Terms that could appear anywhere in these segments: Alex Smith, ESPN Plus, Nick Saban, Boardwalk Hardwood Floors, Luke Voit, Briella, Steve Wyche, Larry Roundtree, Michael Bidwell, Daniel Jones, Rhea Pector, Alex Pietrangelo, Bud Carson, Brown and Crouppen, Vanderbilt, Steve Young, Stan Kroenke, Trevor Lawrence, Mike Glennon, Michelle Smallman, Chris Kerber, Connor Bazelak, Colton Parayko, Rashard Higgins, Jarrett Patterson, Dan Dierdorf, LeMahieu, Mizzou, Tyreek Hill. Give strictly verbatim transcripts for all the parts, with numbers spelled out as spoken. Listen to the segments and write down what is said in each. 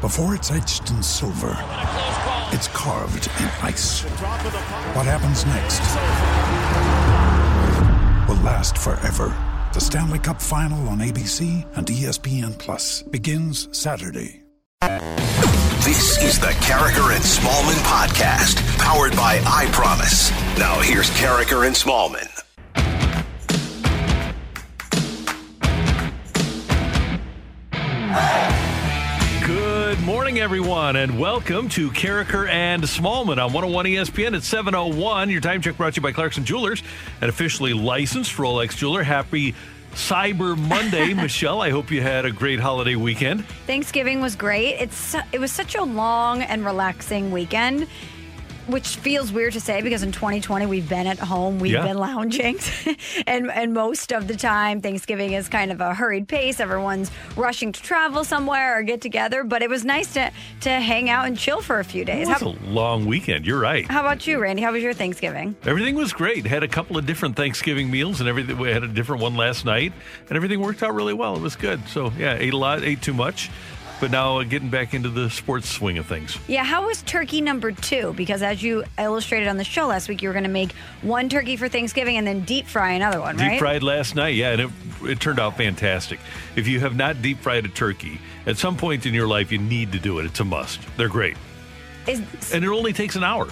Before it's etched in silver, it's carved in ice. What happens next will last forever. The Stanley Cup Final on A B C and E S P N Plus begins Saturday. This is the Carricker and Smallman podcast, powered by iPromise. Now here's Carricker and Smallman. Good morning, everyone, and welcome to Carricker and Smallman on one oh one E S P N at seven oh one. Your time check brought to you by Clarkson Jewelers, an officially licensed Rolex jeweler. Happy Cyber Monday, Michelle. I hope you had a great holiday weekend. Thanksgiving was great. It's it was such a long and relaxing weekend, which feels weird to say because in twenty twenty we've been at home, we've yeah. been lounging, and and most of the time Thanksgiving is kind of a hurried pace. Everyone's rushing to travel somewhere or get together, but it was nice to to hang out and chill for a few days. It was how, a long weekend. You're right. How about you, Randy? How was your Thanksgiving? Everything was great. Had a couple of different Thanksgiving meals, and everything. We had a different one last night, and everything worked out really well. It was good. So yeah, ate a lot, ate too much. But now uh, getting back into the sports swing of things. Yeah, how was turkey number two? Because as you illustrated on the show last week, you were going to make one turkey for Thanksgiving and then deep fry another one, deep right? Deep fried last night, yeah, and it, it turned out fantastic. If you have not deep fried a turkey, at some point in your life, you need to do it. It's a must. They're great. Is, and it only takes an hour.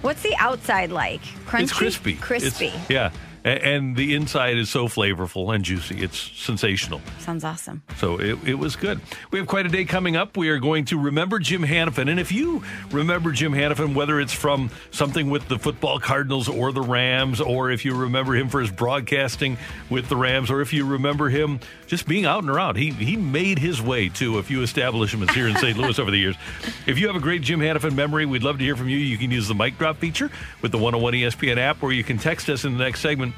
What's the outside like? Crunchy? It's crispy. Crispy. It's, yeah. And the inside is so flavorful and juicy. It's sensational. Sounds awesome. So it, it was good. We have quite a day coming up. We are going to remember Jim Hanifan. And if you remember Jim Hanifan, whether it's from something with the football Cardinals or the Rams, or if you remember him for his broadcasting with the Rams, or if you remember him just being out and around, he, he made his way to a few establishments here in Saint Louis over the years. If you have a great Jim Hanifan memory, we'd love to hear from you. You can use the mic drop feature with the one oh one E S P N app, or you can text us in the next segment.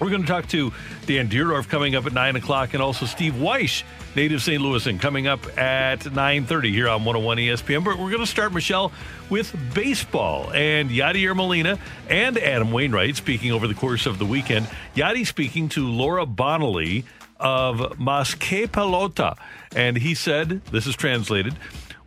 We're going to talk to Dan Dierdorf coming up at nine o'clock, and also Steve Weish, native Saint Louisan, coming up at nine thirty here on one oh one E S P N. But we're going to start, Michelle, with baseball. And Yadier Molina and Adam Wainwright speaking over the course of the weekend. Yadi speaking to Laura Bonnelly of Mas Que Pelota. And he said, this is translated,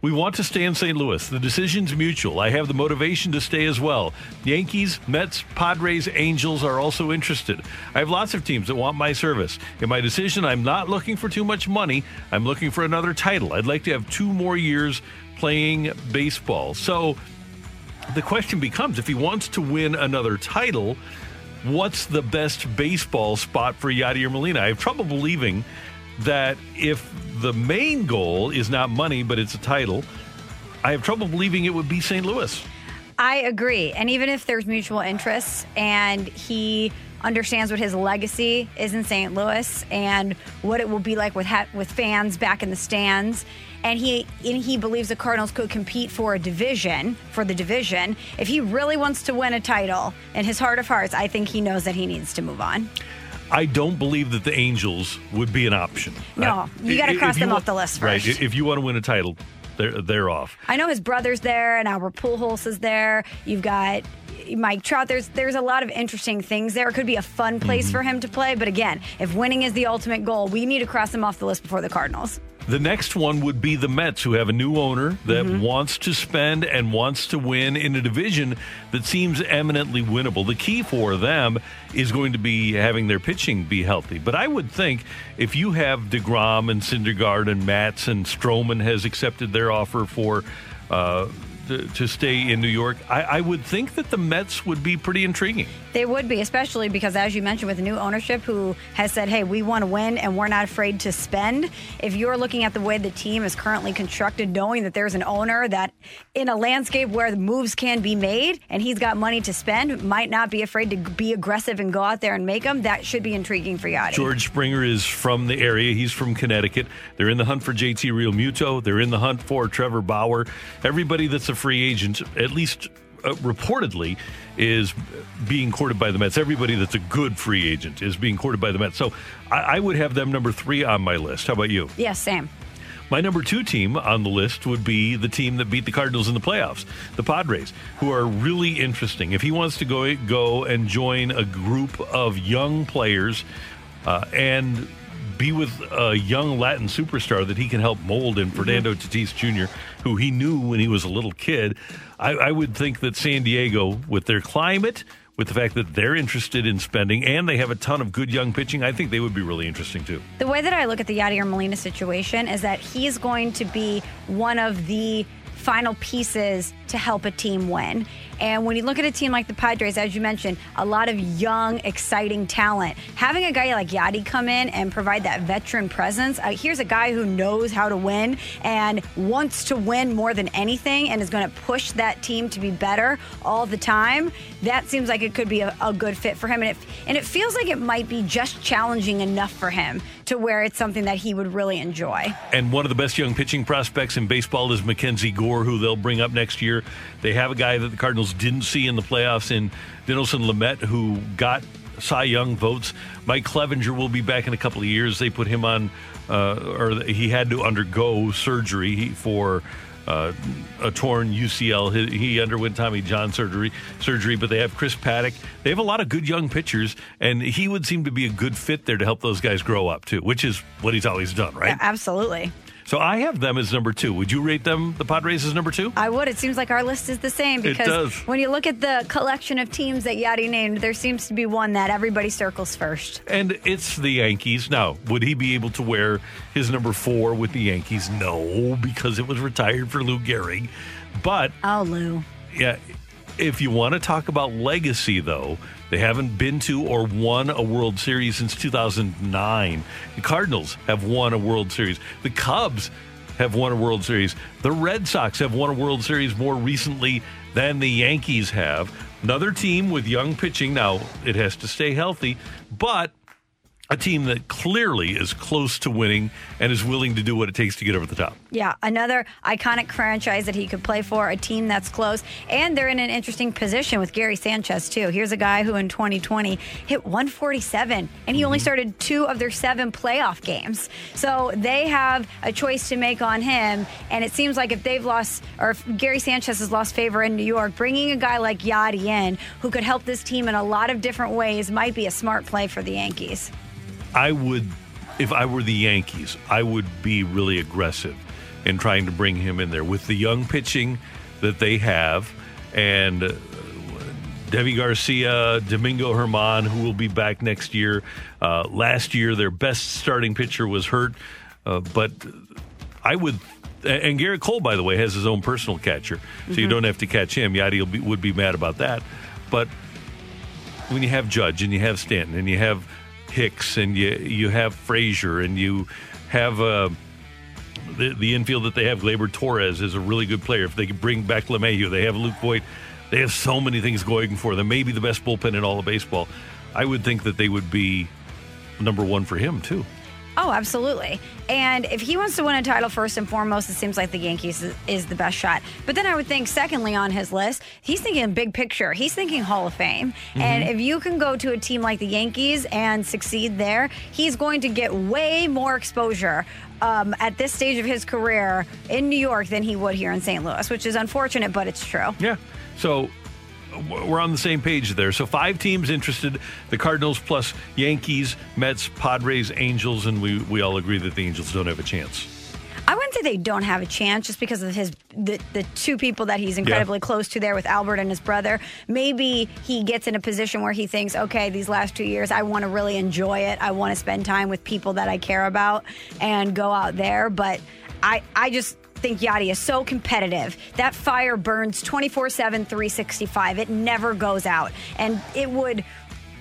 "We want to stay in Saint Louis. The decision's mutual. I have the motivation to stay as well. Yankees, Mets, Padres, Angels are also interested. I have lots of teams that want my service. In my decision, I'm not looking for too much money. I'm looking for another title. I'd like to have two more years playing baseball." So the question becomes, if he wants to win another title, what's the best baseball spot for Yadier Molina? I have trouble believing that if the main goal is not money, but it's a title, I have trouble believing it would be Saint Louis. I agree. And even if there's mutual interests and he understands what his legacy is in Saint Louis and what it will be like with ha- with fans back in the stands, and he and he believes the Cardinals could compete for a division, for the division, if he really wants to win a title, in his heart of hearts, I think he knows that he needs to move on. I don't believe that the Angels would be an option. No, you got to cross them off the list first. Right, if you want to win a title, they're, they're off. I know his brother's there, and Albert Pujols is there. You've got Mike Trout. There's there's a lot of interesting things there. It could be a fun place mm-hmm. for him to play. But again, if winning is the ultimate goal, we need to cross them off the list before the Cardinals. The next one would be the Mets, who have a new owner that mm-hmm. wants to spend and wants to win in a division that seems eminently winnable. The key for them is going to be having their pitching be healthy. But I would think if you have DeGrom and Syndergaard and Matz, and Stroman has accepted their offer for uh, to, to stay in New York, I, I would think that the Mets would be pretty intriguing. They would be, especially because, as you mentioned, with the new ownership who has said, hey, we want to win and we're not afraid to spend. If you're looking at the way the team is currently constructed, knowing that there's an owner that in a landscape where the moves can be made and he's got money to spend, might not be afraid to be aggressive and go out there and make them, that should be intriguing for Yachty. George Springer is from the area. He's from Connecticut. They're in the hunt for J T Realmuto. They're in the hunt for Trevor Bauer. Everybody that's a free agent, at least uh, reportedly, is being courted by the Mets. Everybody that's a good free agent is being courted by the Mets. So I, I would have them number three on my list. How about you? Yes, yeah, Sam. My number two team on the list would be the team that beat the Cardinals in the playoffs, the Padres, who are really interesting. If he wants to go, go and join a group of young players uh, and be with a young Latin superstar that he can help mold in Fernando mm-hmm. Tatis Junior, who he knew when he was a little kid, I, I would think that San Diego, with their climate, with the fact that they're interested in spending and they have a ton of good young pitching, I think they would be really interesting too. The way that I look at the Yadier Molina situation is that he's going to be one of the final pieces to help a team win. And when you look at a team like the Padres, as you mentioned, a lot of young, exciting talent. Having a guy like Yadi come in and provide that veteran presence, uh, here's a guy who knows how to win and wants to win more than anything and is going to push that team to be better all the time. That seems like it could be a, a good fit for him. And it, and it feels like it might be just challenging enough for him to where it's something that he would really enjoy. And one of the best young pitching prospects in baseball is Mackenzie Gore, who they'll bring up next year. They have a guy that the Cardinals didn't see in the playoffs in Dinelson Lamet, who got Cy Young votes. Mike Clevenger will be back in a couple of years. They put him on, uh, or he had to undergo surgery for uh, a torn U C L. He, he underwent Tommy John surgery, surgery, but they have Chris Paddock. They have a lot of good young pitchers, and he would seem to be a good fit there to help those guys grow up, too, which is what he's always done, right? Yeah, absolutely. So I have them as number two. Would you rate them, the Padres, as number two? I would. It seems like our list is the same because when you look at the collection of teams that Yadi named, there seems to be one that everybody circles first. And it's the Yankees. Now, would he be able to wear his number four with the Yankees? No, because it was retired for Lou Gehrig. But oh, Lou. Yeah. If you want to talk about legacy, though, they haven't been to or won a World Series since two thousand nine. The Cardinals have won a World Series. The Cubs have won a World Series. The Red Sox have won a World Series more recently than the Yankees have. Another team with young pitching. Now, it has to stay healthy, but a team that clearly is close to winning and is willing to do what it takes to get over the top. Yeah, another iconic franchise that he could play for, a team that's close. And they're in an interesting position with Gary Sanchez, too. Here's a guy who in twenty twenty hit one forty-seven, and he mm-hmm. only started two of their seven playoff games. So they have a choice to make on him, and it seems like if they've lost, or if Gary Sanchez has lost favor in New York, bringing a guy like Yadi in, who could help this team in a lot of different ways, might be a smart play for the Yankees. I would, if I were the Yankees, I would be really aggressive in trying to bring him in there with the young pitching that they have and uh, Debbie Garcia, Domingo German, who will be back next year. Uh, last year, their best starting pitcher was hurt, uh, but I would. And Garrett Cole, by the way, has his own personal catcher, so mm-hmm. you don't have to catch him. Yadi will be, would be mad about that. But when you have Judge and you have Stanton and you have Hicks and you you have Frazier and you have uh, the, the infield that they have. Gleyber Torres is a really good player. If they could bring back LeMahieu, they have Luke Voit. They have so many things going for them. Maybe the best bullpen in all of baseball. I would think that they would be number one for him too. Oh, absolutely. And if he wants to win a title first and foremost, it seems like the Yankees is, is the best shot. But then I would think secondly on his list, he's thinking big picture. He's thinking Hall of Fame. Mm-hmm. And if you can go to a team like the Yankees and succeed there, he's going to get way more exposure um, at this stage of his career in New York than he would here in Saint Louis, which is unfortunate, but it's true. Yeah. So we're on the same page there. So five teams interested, the Cardinals plus Yankees, Mets, Padres, Angels, and we, we all agree that the Angels don't have a chance. I wouldn't say they don't have a chance just because of his the, the two people that he's incredibly yeah. close to there with Albert and his brother. Maybe he gets in a position where he thinks, okay, these last two years, I want to really enjoy it. I want to spend time with people that I care about and go out there. But I, I just... think Yachty is so competitive. That fire burns twenty-four seven, three sixty-five. It never goes out. And it would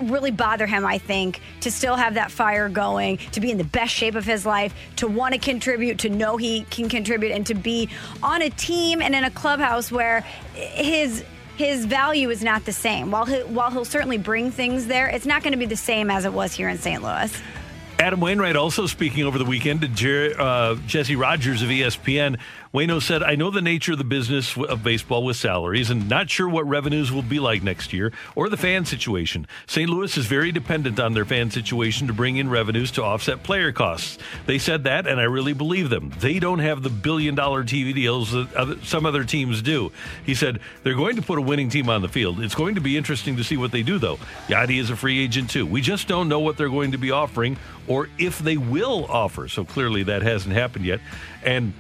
really bother him, I think, to still have that fire going, to be in the best shape of his life, to want to contribute, to know he can contribute, and to be on a team and in a clubhouse where his his value is not the same. While, he, while he'll certainly bring things there, it's not going to be the same as it was here in Saint Louis. Adam Wainwright also speaking over the weekend to Jer- uh, Jesse Rogers of E S P N. Waino said, I know the nature of the business of baseball with salaries and not sure what revenues will be like next year or the fan situation. Saint Louis is very dependent on their fan situation to bring in revenues to offset player costs. They said that, and I really believe them. They don't have the billion-dollar T V deals that other, some other teams do. He said, they're going to put a winning team on the field. It's going to be interesting to see what they do, though. Yachty is a free agent, too. We just don't know what they're going to be offering or if they will offer. So clearly that hasn't happened yet. And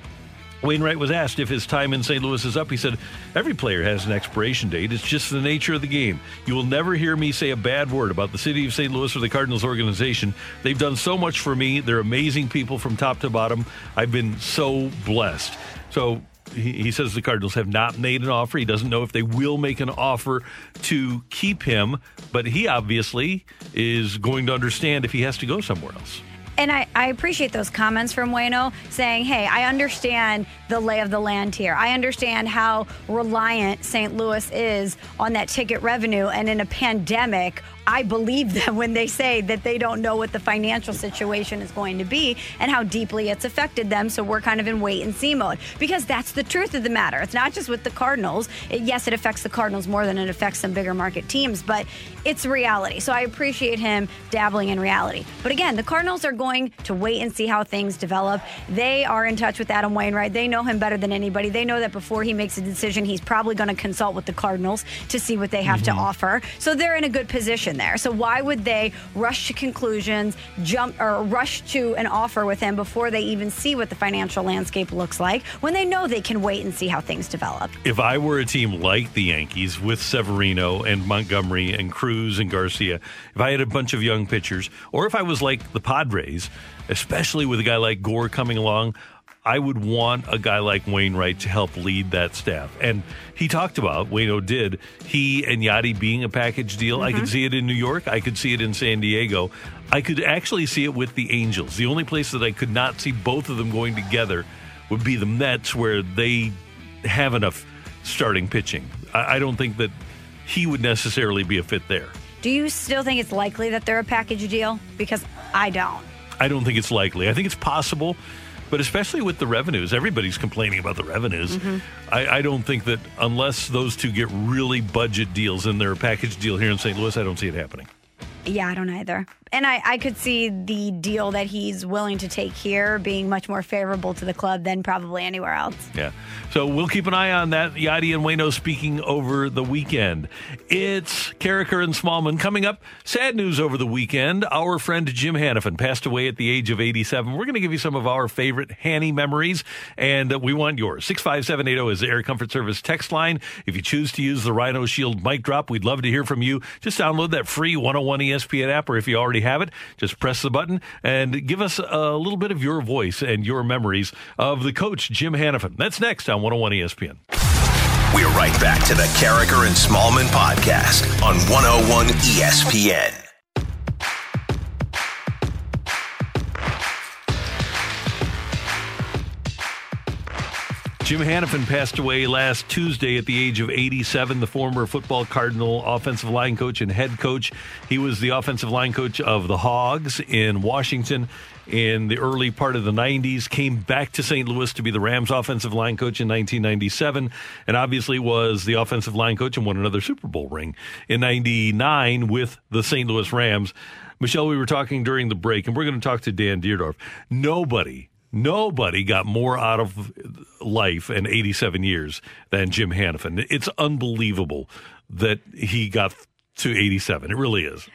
Wainwright was asked if his time in Saint Louis is up. He said, every player has an expiration date. It's just the nature of the game. You will never hear me say a bad word about the city of Saint Louis or the Cardinals organization. They've done so much for me. They're amazing people from top to bottom. I've been so blessed. So he, he says the Cardinals have not made an offer. He doesn't know if they will make an offer to keep him, but he obviously is going to understand if he has to go somewhere else. And I, I appreciate those comments from Waino saying, hey, I understand the lay of the land here. I understand how reliant Saint Louis is on that ticket revenue. And in a pandemic, I believe them when they say that they don't know what the financial situation is going to be and how deeply it's affected them. So we're kind of in wait and see mode because that's the truth of the matter. It's not just with the Cardinals. It, yes, it affects the Cardinals more than it affects some bigger market teams, but it's reality. So I appreciate him dabbling in reality. But again, the Cardinals are going to wait and see how things develop. They are in touch with Adam Wainwright. They know him better than anybody. They know that before he makes a decision, he's probably going to consult with the Cardinals to see what they have mm-hmm. to offer. So they're in a good position there. So why would they rush to conclusions, jump or rush to an offer with him before they even see what the financial landscape looks like when they know they can wait and see how things develop? If I were a team like the Yankees with Severino and Montgomery and Cruz and Garcia, if I had a bunch of young pitchers, or if I was like the Padres, especially with a guy like Gore coming along, I would want a guy like Wainwright to help lead that staff. And he talked about, Waino did, he and Yachty being a package deal. Mm-hmm. I could see it in New York. I could see it in San Diego. I could actually see it with the Angels. The only place that I could not see both of them going together would be the Mets, where they have enough starting pitching. I, I don't think that he would necessarily be a fit there. Do you still think it's likely that they're a package deal? Because I don't. I don't think it's likely. I think it's possible. But especially with the revenues, everybody's complaining about the revenues. Mm-hmm. I, I don't think that unless those two get really budget deals in their package deal here in Saint Louis, I don't see it happening. Yeah, I don't either. And I, I could see the deal that he's willing to take here being much more favorable to the club than probably anywhere else. Yeah. So we'll keep an eye on that. Yachty and Waino speaking over the weekend. It's Carriker and Smallman. Coming up, sad news over the weekend. Our friend Jim Hanifan passed away at the age of eighty-seven. We're going to give you some of our favorite Hanny memories, and we want yours. six five seven eight zero is the Air Comfort Service text line. If you choose to use the Rhino Shield mic drop, we'd love to hear from you. Just download that free one oh one E S P N E S P N app, or if you already have it, just press the button and give us a little bit of your voice and your memories of the coach, Jim Hanifan. That's next on one oh one E S P N. We're right back to the Carriker and Smallman podcast on one oh one E S P N. Jim Hanifan passed away last Tuesday at the age of eighty-seven, the former football Cardinal offensive line coach and head coach. He was the offensive line coach of the Hogs in Washington in the early part of the nineties, came back to Saint Louis to be the Rams offensive line coach in nineteen ninety-seven, and obviously was the offensive line coach and won another Super Bowl ring in ninety-nine with the Saint Louis Rams. Michelle, we were talking during the break, and we're going to talk to Dan Dierdorf. Nobody... Nobody got more out of life in eighty-seven years than Jim Hanifan. It's unbelievable that he got to eighty-seven. It really is.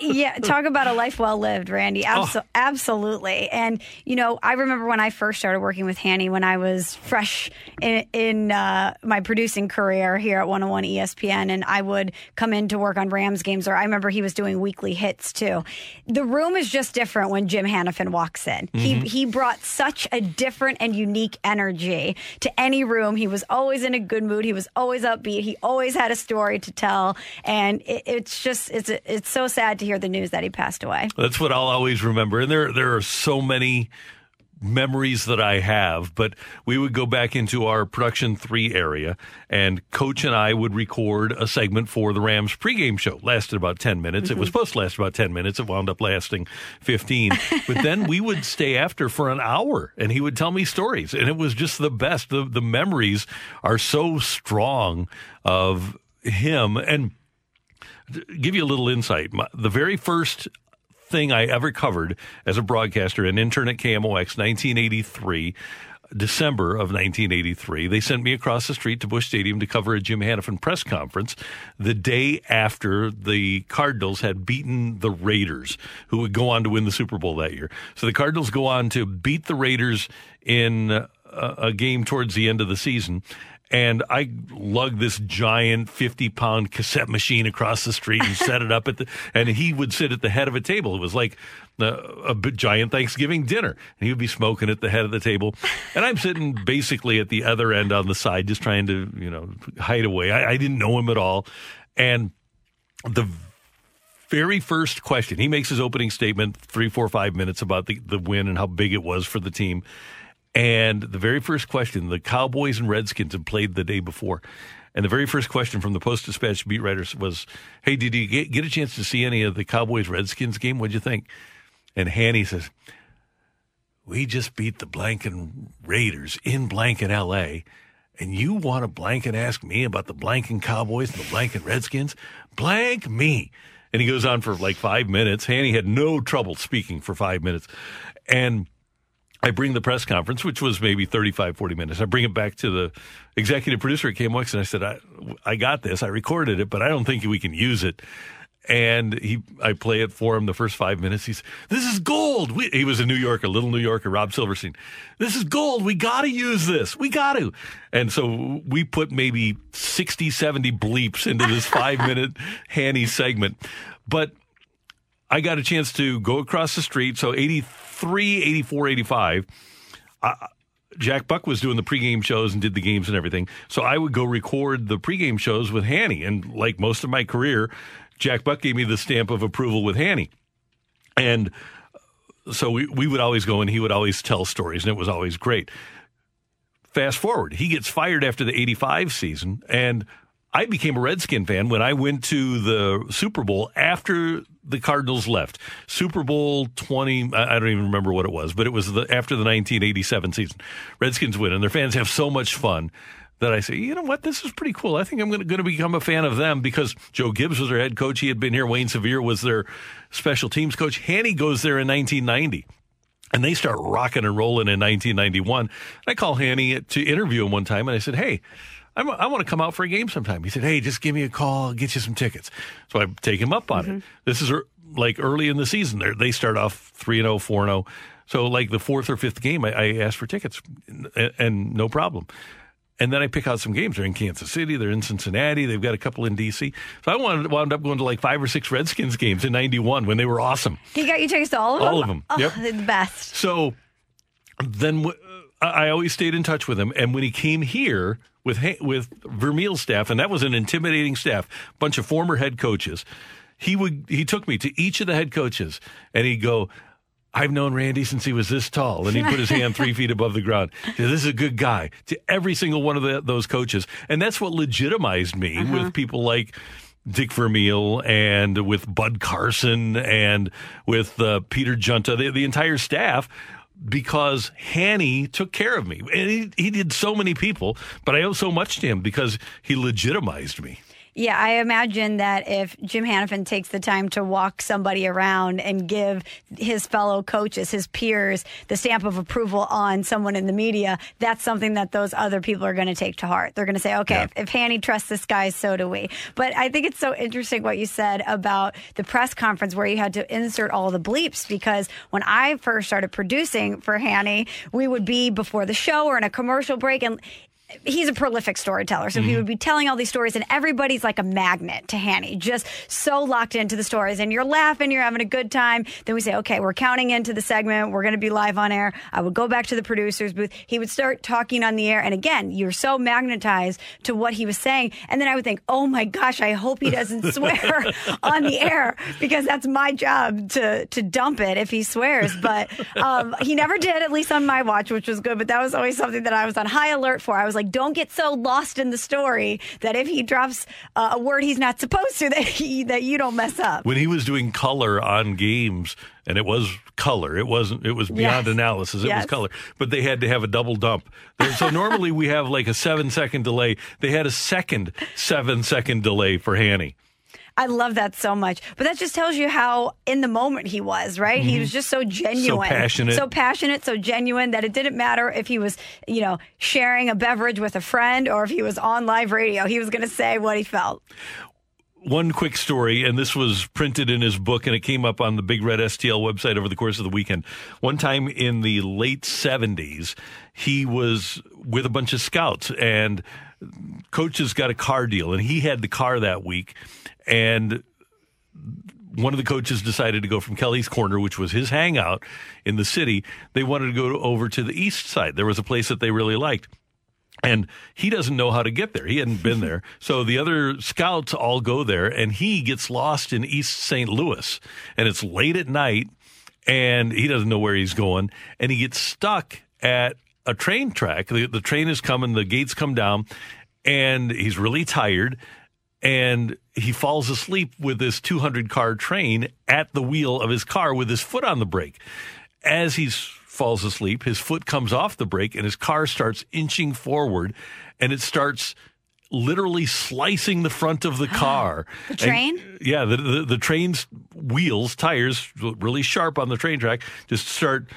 Yeah, talk about a life well lived, Randy. Absol- oh. Absolutely. And, you know, I remember when I first started working with Hanny when I was fresh in, in uh, my producing career here at one oh one E S P N, and I would come in to work on Rams games, or I remember he was doing weekly hits, too. The room is just different when Jim Hanifan walks in. Mm-hmm. He, he brought such a different and unique energy to any room. He was always in a good mood. He was always upbeat. He always had a story to tell. And it, it's just, it's it's so sad to hear the news that he passed away. That's what I'll always remember. And there there are so many memories that I have, but we would go back into our production three area, and Coach and I would record a segment for the Rams pregame show. Lasted about ten minutes. Mm-hmm. It was supposed to last about ten minutes. It wound up lasting fifteen. But then we would stay after for an hour, and he would tell me stories, and it was just the best. The, the memories are so strong of him. And to give you a little insight, my, the very first thing I ever covered as a broadcaster, an intern at K M O X, nineteen eighty-three, December of nineteen eighty-three. They sent me across the street to Busch Stadium to cover a Jim Hanifan press conference the day after the Cardinals had beaten the Raiders, who would go on to win the Super Bowl that year. So the Cardinals go on to beat the Raiders in a, a game towards the end of the season. And I lugged this giant fifty-pound cassette machine across the street and set it up at the. And he would sit at the head of a table. It was like a, a giant Thanksgiving dinner. And he would be smoking at the head of the table. And I'm sitting basically at the other end on the side, just trying to, you know, hide away. I, I didn't know him at all. And the very first question, he makes his opening statement three, four, five minutes about the, the win and how big it was for the team. And the very first question, the Cowboys and Redskins had played the day before. And the very first question from the Post-Dispatch beat writers was, hey, did you get, get a chance to see any of the Cowboys-Redskins game? What'd you think? And Hanny says, we just beat the blankin' Raiders in blankin' L A, and you want to blankin' ask me about the blankin' Cowboys and the blankin' Redskins? Blank me. And he goes on for like five minutes. Hanny had no trouble speaking for five minutes. And I bring the press conference, which was maybe thirty-five, forty minutes. I bring it back to the executive producer at K M O X, and I said, I, I got this. I recorded it, but I don't think we can use it. And he, I play it for him the first five minutes. He's, this is gold. We, he was a New Yorker, little New Yorker, Rob Silverstein. This is gold. We got to use this. We got to. And so we put maybe sixty, seventy bleeps into this five-minute Hanny segment. But I got a chance to go across the street, so eighty-three, eighty-four, eighty-five, uh, Jack Buck was doing the pregame shows and did the games and everything. So I would go record the pregame shows with Hanny. And like most of my career, Jack Buck gave me the stamp of approval with Hanny. And so we, we would always go, and he would always tell stories, and it was always great. Fast forward, he gets fired after the eighty-five season, and I became a Redskin fan when I went to the Super Bowl after the Cardinals left. Super Bowl twenty, I don't even remember what it was, but it was the, after the nineteen eighty-seven season. Redskins win, and their fans have so much fun that I say, you know what, this is pretty cool. I think I'm going to become a fan of them because Joe Gibbs was their head coach. He had been here. Wayne Sevier was their special teams coach. Hanny goes there in nineteen ninety. And they start rocking and rolling in nineteen ninety-one. And I call Hanny to interview him one time, and I said, hey, I'm, I want to come out for a game sometime. He said, hey, just give me a call. I'll get you some tickets. So I take him up on mm-hmm. it. This is er, like early in the season. They're, they start off three and oh, four and oh. So like the fourth or fifth game, I, I asked for tickets, and, and no problem. And then I pick out some games. They're in Kansas City. They're in Cincinnati. They've got a couple in D C. So I wound, wound up going to like five or six Redskins games in ninety-one when they were awesome. He got you tickets to all of them? All of them. Oh, yep. They're the best. So then w- I always stayed in touch with him. And when he came here with with Vermeil's staff, and that was an intimidating staff, bunch of former head coaches, he would he took me to each of the head coaches, and he'd go, I've known Randy since he was this tall. And he put his hand three feet above the ground. Said, this is a good guy, to every single one of the, those coaches. And that's what legitimized me uh-huh. with people like Dick Vermeil and with Bud Carson and with uh, Peter Junta, the, the entire staff, because Hanny took care of me. And he, he did so many people, but I owe so much to him because he legitimized me. Yeah, I imagine that if Jim Hanifan takes the time to walk somebody around and give his fellow coaches, his peers, the stamp of approval on someone in the media, that's something that those other people are going to take to heart. They're going to say, okay, yeah. if, if Hanny trusts this guy, so do we. But I think it's so interesting what you said about the press conference where you had to insert all the bleeps, because when I first started producing for Hanny, we would be before the show or in a commercial break, and he's a prolific storyteller, so mm-hmm. he would be telling all these stories, and everybody's like a magnet to Hanny, just so locked into the stories. And you're laughing, you're having a good time. Then we say, okay, we're counting into the segment. We're going to be live on air. I would go back to the producer's booth. He would start talking on the air. And again, you're so magnetized to what he was saying. And then I would think, oh my gosh, I hope he doesn't swear on the air, because that's my job to, to dump it if he swears. But um, he never did, at least on my watch, which was good. But that was always something that I was on high alert for. I was like, don't get so lost in the story that if he drops uh, a word he's not supposed to, that he, that you don't mess up. When he was doing color on games, and it was color, it wasn't, it was beyond yes. analysis, it yes. was color, but they had to have a double dump. So normally we have like a seven second delay. They had a second seven second delay for Hanny. I love that so much. But that just tells you how in the moment he was, right? Mm-hmm. He was just so genuine. So passionate. So passionate, so genuine, that it didn't matter if he was, you know, sharing a beverage with a friend or if he was on live radio. He was going to say what he felt. One quick story, and this was printed in his book, and it came up on the Big Red S T L website over the course of the weekend. One time in the late seventies, he was with a bunch of scouts, and coaches got a car deal, and he had the car that week. And one of the coaches decided to go from Kelly's Corner, which was his hangout in the city. They wanted to go over to the east side. There was a place that they really liked. And he doesn't know how to get there. He hadn't been there. So the other scouts all go there, and he gets lost in East Saint Louis. And it's late at night, and he doesn't know where he's going. And he gets stuck at a train track. The, the train is coming. The gates come down, and he's really tired. And he falls asleep with this two hundred car train at the wheel of his car with his foot on the brake. As he falls asleep, his foot comes off the brake and his car starts inching forward, and it starts literally slicing the front of the car. The train? And, yeah, the, the, the train's wheels, tires, really sharp on the train track, just start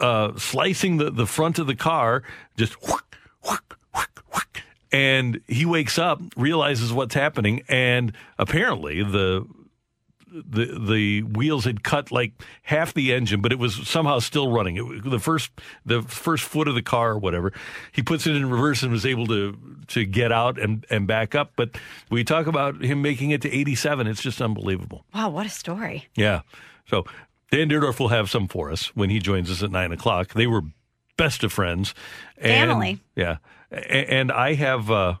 uh, slicing the, the front of the car, just whack, whack, whack, whack. And he wakes up, realizes what's happening, and apparently the the the wheels had cut like half the engine, but it was somehow still running. It, the first the first foot of the car or whatever. He puts it in reverse and was able to to get out and, and back up. But we talk about him making it to eighty-seven. It's just unbelievable. Wow, what a story. Yeah. So Dan Dierdorf will have some for us when he joins us at nine o'clock. They were best of friends. And, family. Yeah. And I have uh,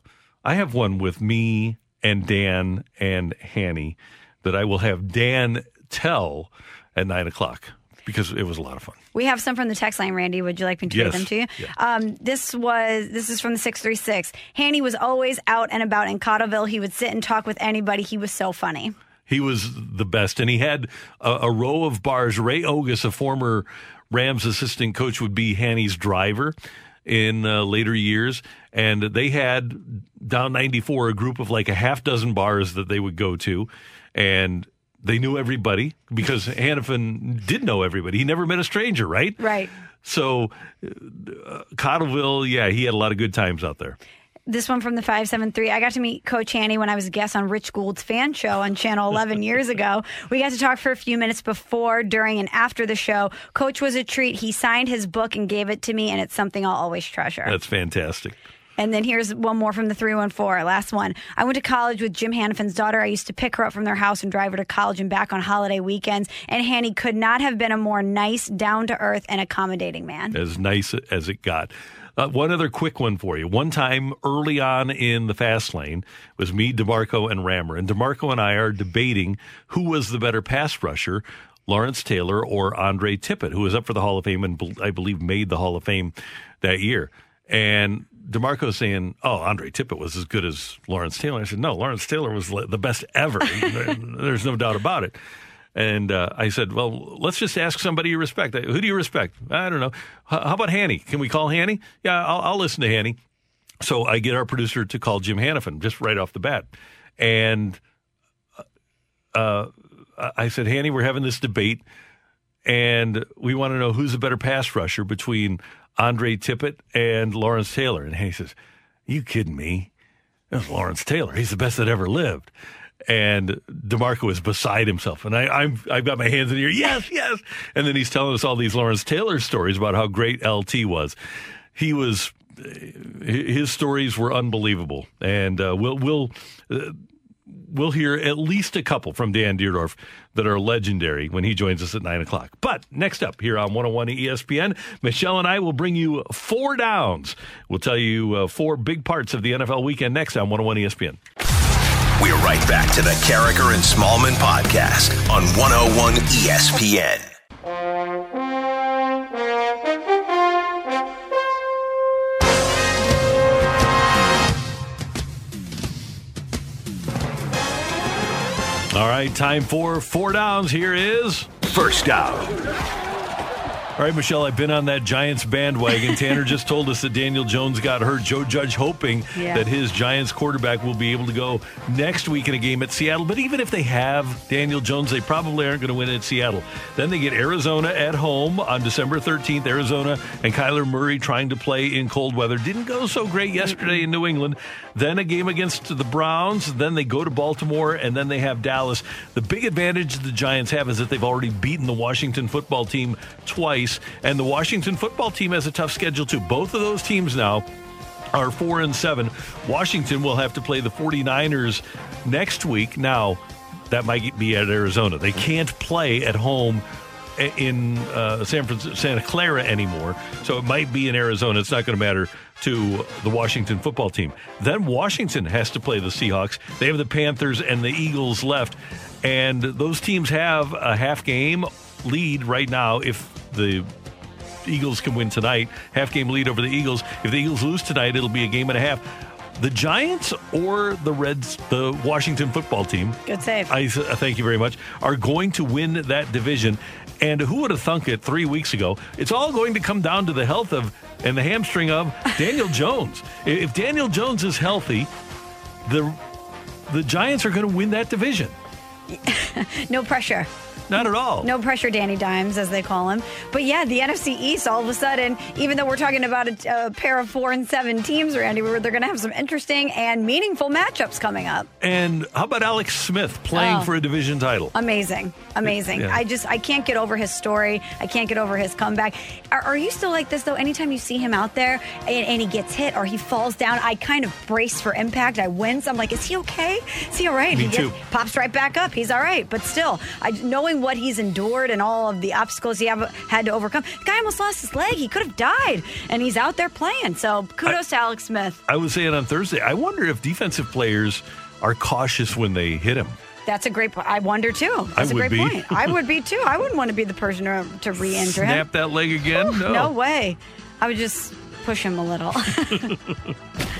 I have one with me and Dan and Hanny that I will have Dan tell at nine o'clock, because it was a lot of fun. We have some from the text line, Randy. Would you like me to read yes. them to you? Yeah. Um, this was this is from the six three six. Hanny was always out and about in Cottleville. He would sit and talk with anybody. He was so funny. He was the best. And he had a, a row of bars. Ray Ogus, a former Rams assistant coach, would be Hanny's driver in uh, later years, and they had down ninety-four a group of like a half dozen bars that they would go to, and they knew everybody because Hanifan did know everybody. He never met a stranger, right? Right. So uh, Cottleville, yeah, he had a lot of good times out there. This one from the five seven three. I got to meet Coach Hanny when I was a guest on Rich Gould's fan show on Channel eleven years ago. We got to talk for a few minutes before, during, and after the show. Coach was a treat. He signed his book and gave it to me, and it's something I'll always treasure. That's fantastic. And then here's one more from the three one four, last one. I went to college with Jim Hanifan's daughter. I used to pick her up from their house and drive her to college and back on holiday weekends. And Hanny could not have been a more nice, down-to-earth, and accommodating man. As nice as it got. Uh, one other quick one for you. One time early on in the fast lane was me, DeMarco, and Rammer. And DeMarco and I are debating who was the better pass rusher, Lawrence Taylor or Andre Tippett, who was up for the Hall of Fame and I believe made the Hall of Fame that year. And DeMarco's saying, oh, Andre Tippett was as good as Lawrence Taylor. I said, no, Lawrence Taylor was the best ever. There's no doubt about it. And uh, I said, well, let's just ask somebody you respect. Who do you respect? I don't know. How about Hanny? Can we call Hanny? Yeah, I'll, I'll listen to Hanny. So I get our producer to call Jim Hanifan just right off the bat. And uh, I said, Hanny, we're having this debate, and we want to know who's a better pass rusher between Andre Tippett and Lawrence Taylor. And Hanny says, are you kidding me? That's Lawrence Taylor. He's the best that ever lived. And DeMarco is beside himself. And I, I'm, I've got my hands in the air. Yes, yes. And then he's telling us all these Lawrence Taylor stories about how great L T was. He was... His stories were unbelievable, and uh, we'll we'll uh, we'll hear at least a couple from Dan Dierdorf that are legendary when he joins us at nine o'clock. But next up here on one oh one E S P N, Michelle and I will bring you four downs. We'll tell you uh, four big parts of the N F L weekend next on one oh one E S P N. We're right back to the Carricker and Smallman podcast on one oh one E S P N. All right, time for four downs. Here is first down. All right, Michelle, I've been on that Giants bandwagon. Tanner just told us that Daniel Jones got hurt. Joe Judge hoping yeah. that his Giants quarterback will be able to go next week in a game at Seattle. But even if they have Daniel Jones, they probably aren't going to win at Seattle. Then they get Arizona at home on December thirteenth. Arizona and Kyler Murray trying to play in cold weather. Didn't go so great yesterday in New England. Then a game against the Browns. Then they go to Baltimore, and then they have Dallas. The big advantage the Giants have is that they've already beaten the Washington football team twice, and the Washington football team has a tough schedule too. Both of those teams now are four and seven. Washington will have to play the forty-niners next week. Now, that might be at Arizona. They can't play at home in uh, San Francisco, Santa Clara anymore, so it might be in Arizona. It's not going to matter to the Washington football team. Then Washington has to play the Seahawks. They have the Panthers and the Eagles left, and those teams have a half-game lead right now if the Eagles can win tonight. Half-game lead over the Eagles. If the Eagles lose tonight, it'll be a game and a half. The Giants or the Reds, the Washington football team, good save. I, uh, thank you very much, are going to win that division. And who would have thunk it three weeks ago? It's all going to come down to the health of and the hamstring of Daniel Jones. If Daniel Jones is healthy, the the Giants are going to win that division. No pressure. Not at all. No pressure, Danny Dimes, as they call him. But yeah, the N F C East, all of a sudden, even though we're talking about a, a pair of four and seven teams, Randy, where they're going to have some interesting and meaningful matchups coming up. And how about Alex Smith playing oh. for a division title? Amazing. Amazing. Yeah. I just, I can't get over his story. I can't get over his comeback. Are, are you still like this, though? Anytime you see him out there and, and he gets hit or he falls down, I kind of brace for impact. I wince. I'm like, is he okay? Is he all right? Me he too. Gets, pops right back up. He's all right. But still, I knowing what he's endured and all of the obstacles he have, had to overcome. The guy almost lost his leg. He could have died, and he's out there playing. So kudos I, to Alex Smith. I was saying on Thursday, I wonder if defensive players are cautious when they hit him. That's a great point. I wonder, too. That's I a would great be. point. I would be, too. I wouldn't want to be the person to, to re-injure Snap him. Snap that leg again? Ooh, no. No way. I would just push him a little.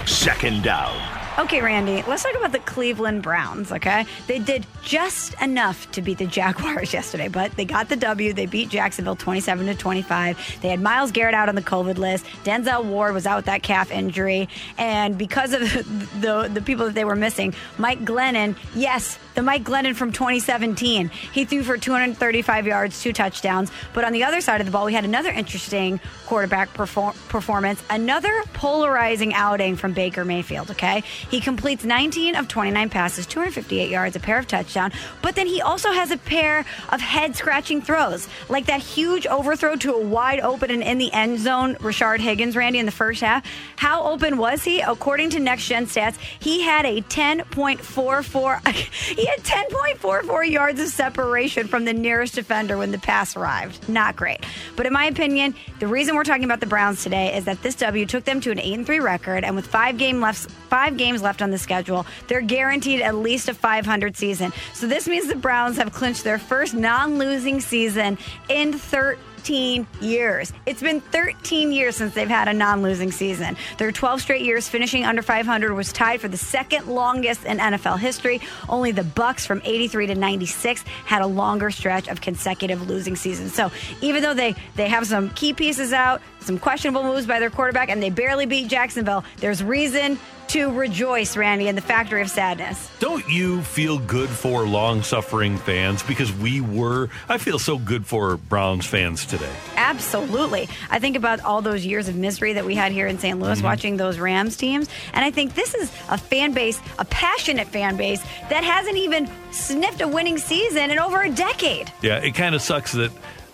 Second down. Okay, Randy, let's talk about the Cleveland Browns, okay? They did just enough to beat the Jaguars yesterday, but they got the W. They beat Jacksonville twenty-seven to twenty-five. They had Myles Garrett out on the COVID list. Denzel Ward was out with that calf injury. And because of the, the, the people that they were missing, Mike Glennon, yes, the Mike Glennon from twenty seventeen. He threw for two hundred thirty-five yards, two touchdowns. But on the other side of the ball, we had another interesting quarterback perform- performance, another polarizing outing from Baker Mayfield, okay? He completes nineteen of twenty-nine passes, two hundred fifty-eight yards, a pair of touchdown. But then he also has a pair of head-scratching throws, like that huge overthrow to a wide open and in the end zone, Rashard Higgins, Randy, in the first half. How open was he? According to Next Gen Stats, he had a ten point four four. He had ten point four four yards of separation from the nearest defender when the pass arrived. Not great. But in my opinion, the reason we're talking about the Browns today is that this W took them to an eight and three record, and with five game left, five games left on the schedule, they're guaranteed at least a five hundred season. So this means the Browns have clinched their first non-losing season in thirteen thirteen years. It's been thirteen years since they've had a non-losing season. Their twelve straight years finishing under five hundred was tied for the second longest in N F L history. Only the Bucks from eighty-three to ninety-six had a longer stretch of consecutive losing seasons. So even though they, they have some key pieces out, some questionable moves by their quarterback, and they barely beat Jacksonville, there's reason to rejoice, Randy, in the factory of sadness. Don't you feel good for long-suffering fans? Because we were. I feel so good for Browns fans today. Absolutely. I think about all those years of misery that we had here in Saint Louis, mm-hmm. watching those Rams teams. And I think this is a fan base, a passionate fan base, that hasn't even sniffed a winning season in over a decade. Yeah, it kind of sucks that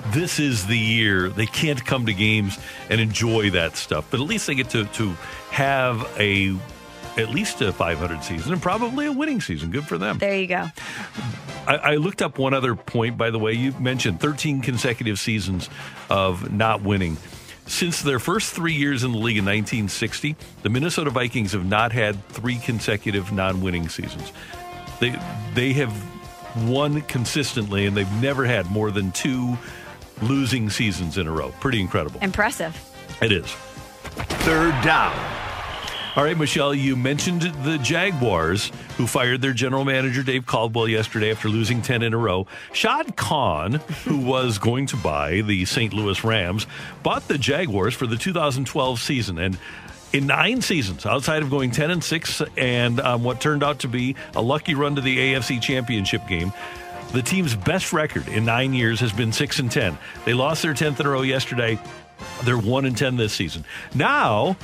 this is the year they can't come to games and enjoy that stuff. But at least they get to, to have a at least a five hundred season and probably a winning season. Good for them. There you go. I, I looked up one other point, by the way. You mentioned thirteen consecutive seasons of not winning. Since their first three years in the league in nineteen sixty, the Minnesota Vikings have not had three consecutive non-winning seasons. They, they have won consistently, and they've never had more than two losing seasons in a row. Pretty incredible. Impressive. It is. Third down. All right, Michelle, you mentioned the Jaguars, who fired their general manager, Dave Caldwell, yesterday after losing ten in a row. Shad Khan, who was going to buy the Saint Louis Rams, bought the Jaguars for the two thousand twelve season. And in nine seasons, outside of going ten and six and um, what turned out to be a lucky run to the A F C Championship game, the team's best record in nine years has been six and ten. They lost their tenth in a row yesterday. They're one and ten this season. Now,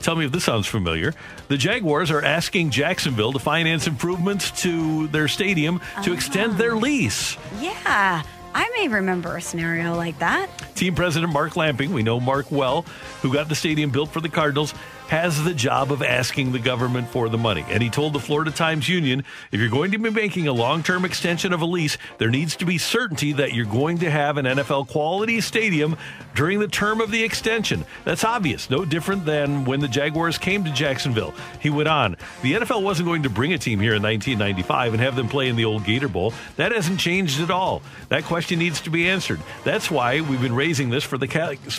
tell me if this sounds familiar. The Jaguars are asking Jacksonville to finance improvements to their stadium to uh, extend their lease. Yeah, I may remember a scenario like that. Team president Mark Lamping, we know Mark well, who got the stadium built for the Cardinals, has the job of asking the government for the money. And he told the Florida Times-Union, if you're going to be making a long-term extension of a lease, there needs to be certainty that you're going to have an N F L-quality stadium during the term of the extension. That's obvious. No different than when the Jaguars came to Jacksonville. He went on, the N F L wasn't going to bring a team here in nineteen ninety-five and have them play in the old Gator Bowl. That hasn't changed at all. That question needs to be answered. That's why we've been raising this for the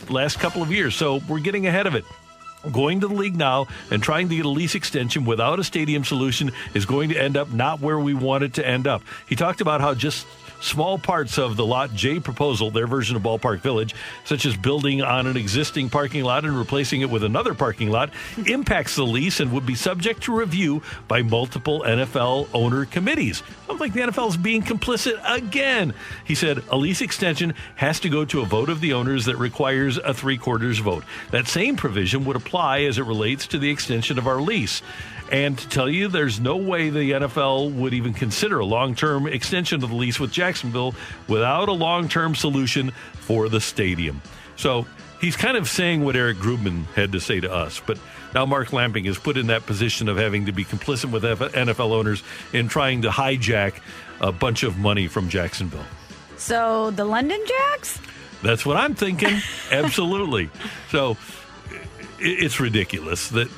last couple of years, so we're getting ahead of it. Going to the league now and trying to get a lease extension without a stadium solution is going to end up not where we want it to end up. He talked about how just small parts of the Lot J proposal, their version of Ballpark Village, such as building on an existing parking lot and replacing it with another parking lot, impacts the lease and would be subject to review by multiple N F L owner committees. Sounds like the N F L is being complicit again. He said a lease extension has to go to a vote of the owners that requires a three-quarters vote. That same provision would apply as it relates to the extension of our lease. And to tell you, there's no way the N F L would even consider a long-term extension of the lease with Jacksonville without a long-term solution for the stadium. So he's kind of saying what Eric Grubman had to say to us. But now Mark Lamping is put in that position of having to be complicit with N F L owners in trying to hijack a bunch of money from Jacksonville. So the London Jacks? That's what I'm thinking. Absolutely. So it's ridiculous that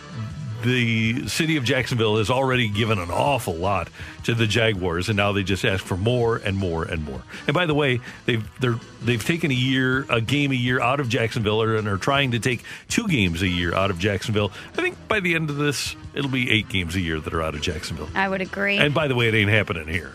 the city of Jacksonville has already given an awful lot to the Jaguars, and now they just ask for more and more and more. And by the way, they've they're, they've taken a year, a game a year out of Jacksonville, and are trying to take two games a year out of Jacksonville. I think by the end of this, it'll be eight games a year that are out of Jacksonville. I would agree. And by the way, it ain't happening here.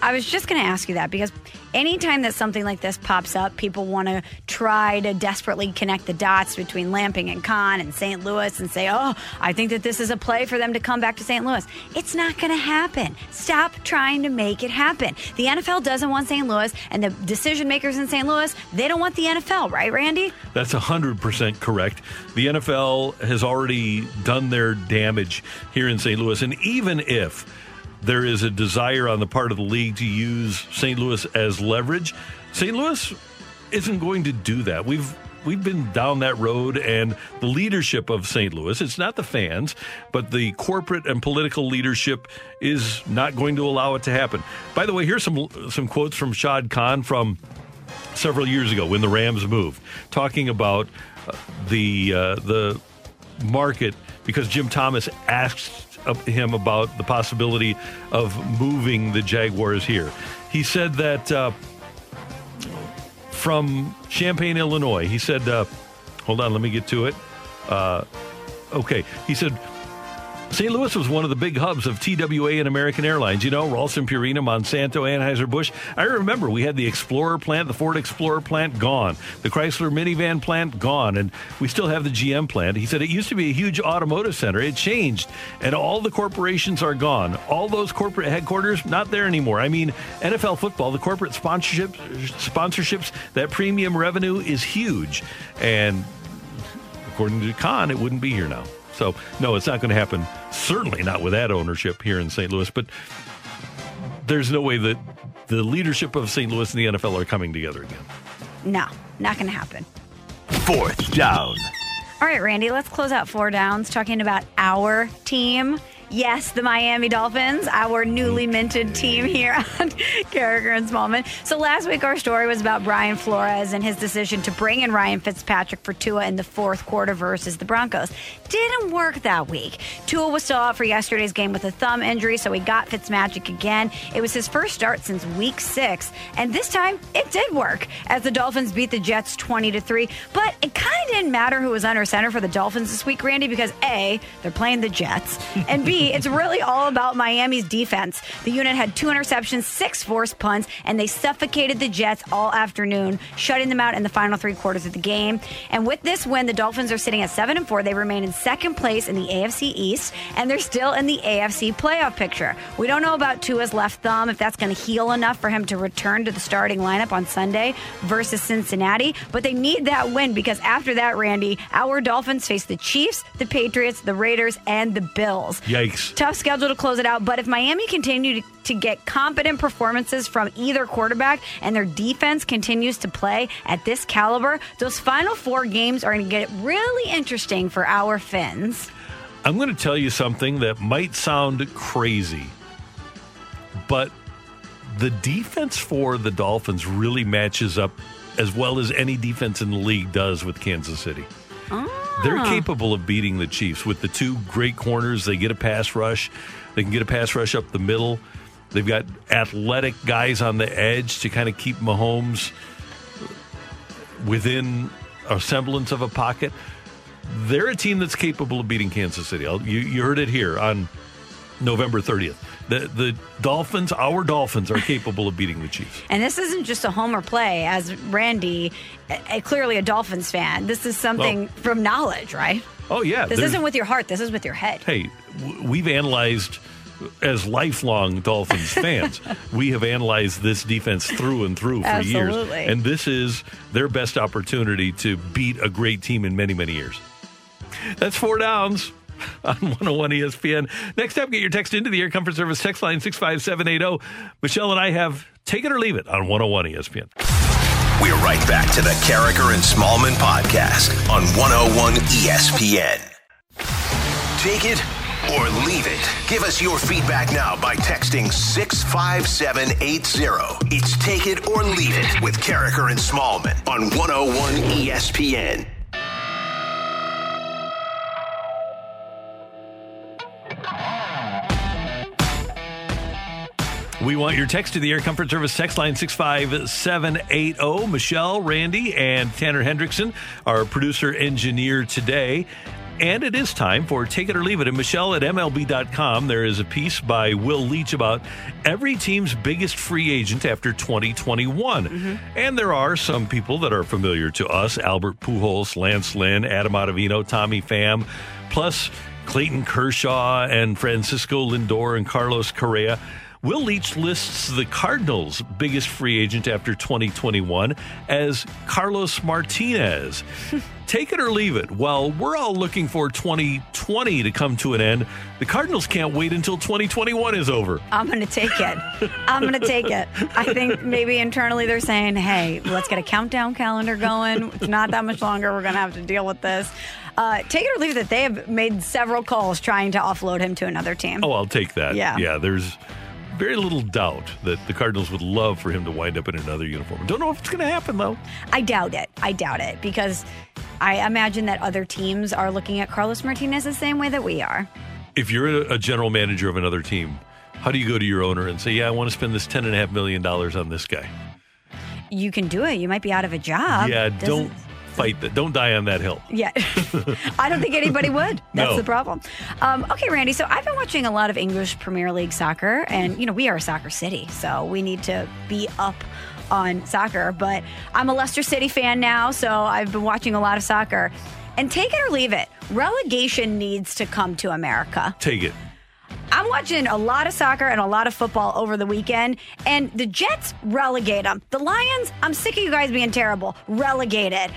I was just going to ask you that, because anytime that something like this pops up, people want to try to desperately connect the dots between Lamping and Khan and Saint Louis and say, oh, I think that this is a play for them to come back to Saint Louis. It's not going to happen. Stop trying to make it happen. The N F L doesn't want Saint Louis, and the decision makers in Saint Louis, they don't want the N F L, right, Randy? That's one hundred percent correct. The N F L has already done their damage here in Saint Louis, and even if there is a desire on the part of the league to use Saint Louis as leverage, Saint Louis isn't going to do that. We've we've been down that road, and the leadership of Saint Louis, it's not the fans, but the corporate and political leadership is not going to allow it to happen. By the way, here's some some quotes from Shad Khan from several years ago when the Rams moved, talking about the uh, the market, because Jim Thomas asked him about the possibility of moving the Jaguars here. He said that uh, from Champaign, Illinois. He said, uh, hold on, let me get to it. Uh, okay. He said, Saint Louis was one of the big hubs of T W A and American Airlines. You know, Ralston, Purina, Monsanto, Anheuser-Busch. I remember we had the Explorer plant, the Ford Explorer plant gone, the Chrysler minivan plant gone, and we still have the G M plant. He said it used to be a huge automotive center. It changed, and all the corporations are gone. All those corporate headquarters, not there anymore. I mean, N F L football, the corporate sponsorships, sponsorships, that premium revenue is huge. And according to Khan, it wouldn't be here now. So, no, it's not going to happen, certainly not with that ownership here in Saint Louis. But there's no way that the leadership of Saint Louis and the N F L are coming together again. No, not going to happen. Fourth down. All right, Randy, let's close out four downs talking about our team. Yes, the Miami Dolphins, our newly minted team here on Carragher and Smallman. So last week, our story was about Brian Flores and his decision to bring in Ryan Fitzpatrick for Tua in the fourth quarter versus the Broncos. Didn't work that week. Tua was still out for yesterday's game with a thumb injury, so he got Fitzmagic again. It was his first start since week six, and this time it did work as the Dolphins beat the Jets twenty to three. But it kind of didn't matter who was under center for the Dolphins this week, Randy, because A, they're playing the Jets, and B, it's really all about Miami's defense. The unit had two interceptions, six forced punts, and they suffocated the Jets all afternoon, shutting them out in the final three quarters of the game. And with this win, the Dolphins are sitting at seven and four. They remain in second place in the A F C East, and they're still in the A F C playoff picture. We don't know about Tua's left thumb, if that's going to heal enough for him to return to the starting lineup on Sunday versus Cincinnati, but they need that win because after that, Randy, our Dolphins face the Chiefs, the Patriots, the Raiders, and the Bills. Yikes. Tough schedule to close it out, but if Miami continue to, to get competent performances from either quarterback and their defense continues to play at this caliber, those final four games are going to get really interesting for our Fins. I'm going to tell you something that might sound crazy, but the defense for the Dolphins really matches up as well as any defense in the league does with Kansas City. Oh. They're capable of beating the Chiefs with the two great corners. They get a pass rush. They can get a pass rush up the middle. They've got athletic guys on the edge to kind of keep Mahomes within a semblance of a pocket. They're a team that's capable of beating Kansas City. You, you heard it here on November thirtieth. The the Dolphins, our Dolphins, are capable of beating the Chiefs. And this isn't just a homer play, as Randy, a, a, clearly a Dolphins fan. This is something well, from knowledge, right? Oh, yeah. This isn't with your heart. This is with your head. Hey, w- we've analyzed, as lifelong Dolphins fans, we have analyzed this defense through and through for Absolutely. years. And this is their best opportunity to beat a great team in many, many years. That's four downs on one oh one E S P N. Next up, get your text into the Air Comfort Service text line six five seven eight zero. Michelle and I have Take It or Leave It on one oh one E S P N. We're right back to the Carricker and Smallman podcast on one oh one E S P N. Take it or leave it. Give us your feedback now by texting six five seven eight zero. It's Take It or Leave It with Carricker and Smallman on one oh one E S P N. We want your text to the Air Comfort Service text line six five seven eight zero. Michelle, Randy, and Tanner Hendrickson, our producer engineer today. And it is time for Take It or Leave It. And Michelle, at M L B dot com, there is a piece by Will Leach about every team's biggest free agent after twenty twenty-one. Mm-hmm. And there are some people that are familiar to us, Albert Pujols, Lance Lynn, Adam Ottavino, Tommy Pham, plus Clayton Kershaw and Francisco Lindor and Carlos Correa. Will Leach lists the Cardinals' biggest free agent after twenty twenty-one as Carlos Martinez. Take it or leave it. While we're all looking for twenty twenty to come to an end, the Cardinals can't wait until twenty twenty-one is over. I'm going to take it. I'm going to take it. I think maybe internally they're saying, hey, let's get a countdown calendar going. It's not that much longer. We're going to have to deal with this. Uh, take it or leave it that they have made several calls trying to offload him to another team. Oh, I'll take that. Yeah. Yeah, there's very little doubt that the Cardinals would love for him to wind up in another uniform. Don't know if it's going to happen, though. I doubt it. I doubt it because I imagine that other teams are looking at Carlos Martinez the same way that we are. If you're a general manager of another team, how do you go to your owner and say, yeah, I want to spend this ten point five million dollars on this guy? you can do it. You might be out of a job. Yeah, Doesn't... don't fight that. Don't die on that hill. Yeah. I don't think anybody would. That's no. the problem. Um, okay, Randy, so I've been watching a lot of English Premier League soccer, and, you know, we are a soccer city, so we need to be up on soccer. But I'm a Leicester City fan now, so I've been watching a lot of soccer. And take it or leave it, relegation needs to come to America. Take it. I'm watching a lot of soccer and a lot of football over the weekend, and the Jets, relegate them. The Lions, I'm sick of you guys being terrible. Relegate it.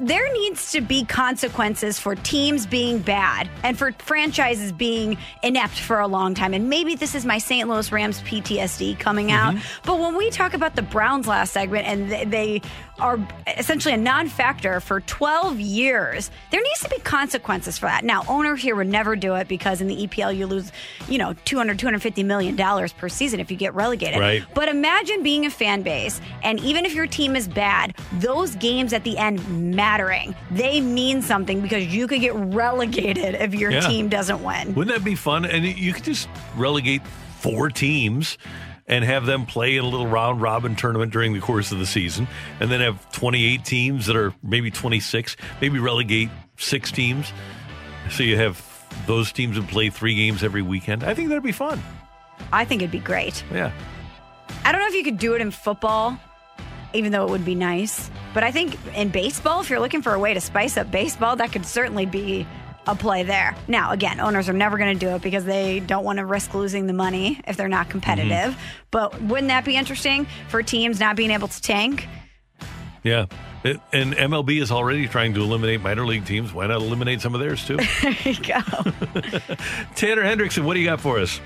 There needs to be consequences for teams being bad and for franchises being inept for a long time. And maybe this is my Saint Louis Rams P T S D coming out. Mm-hmm. But when we talk about the Browns last segment, and they are essentially a non-factor for twelve years, there needs to be consequences for that. Now, owners here would never do it because in the E P L, you lose, you know, two hundred, two hundred fifty million dollars per season if you get relegated. Right. But imagine being a fan base, and even if your team is bad, those games at the end matter. Mattering. They mean something because you could get relegated if your yeah. team doesn't win. Wouldn't that be fun? And you could just relegate four teams and have them play in a little round robin tournament during the course of the season, and then have twenty-eight teams that are maybe twenty-six, maybe relegate six teams. So you have those teams that play three games every weekend. I think that'd be fun. I think it'd be great. Yeah. I don't know if you could do it in football, even though it would be nice. But I think in baseball, if you're looking for a way to spice up baseball, that could certainly be a play there. Now, again, owners are never going to do it because they don't want to risk losing the money if they're not competitive. Mm-hmm. But wouldn't that be interesting for teams not being able to tank? Yeah. It, and M L B is already trying to eliminate minor league teams. Why not eliminate some of theirs, too? There you go. Tanner Hendrickson, what do you got for us?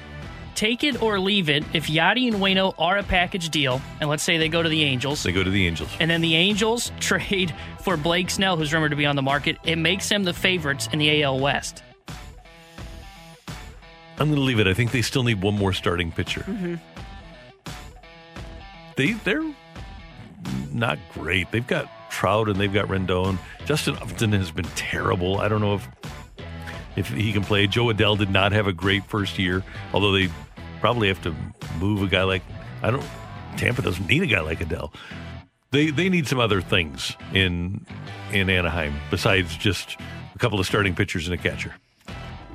Take it or leave it. If Yachty and Waino are a package deal, and let's say they go to the Angels. They go to the Angels. And then the Angels trade for Blake Snell, who's rumored to be on the market. It makes them the favorites in the A L West. I'm going to leave it. I think they still need one more starting pitcher. Mm-hmm. They, they're not great. They've got Trout and they've got Rendon. Justin Upton has been terrible. I don't know if... If he can play. Joe Adele did not have a great first year, although they probably have to move a guy like, I don't, Tampa doesn't need a guy like Adele. They they need some other things in in Anaheim besides just a couple of starting pitchers and a catcher.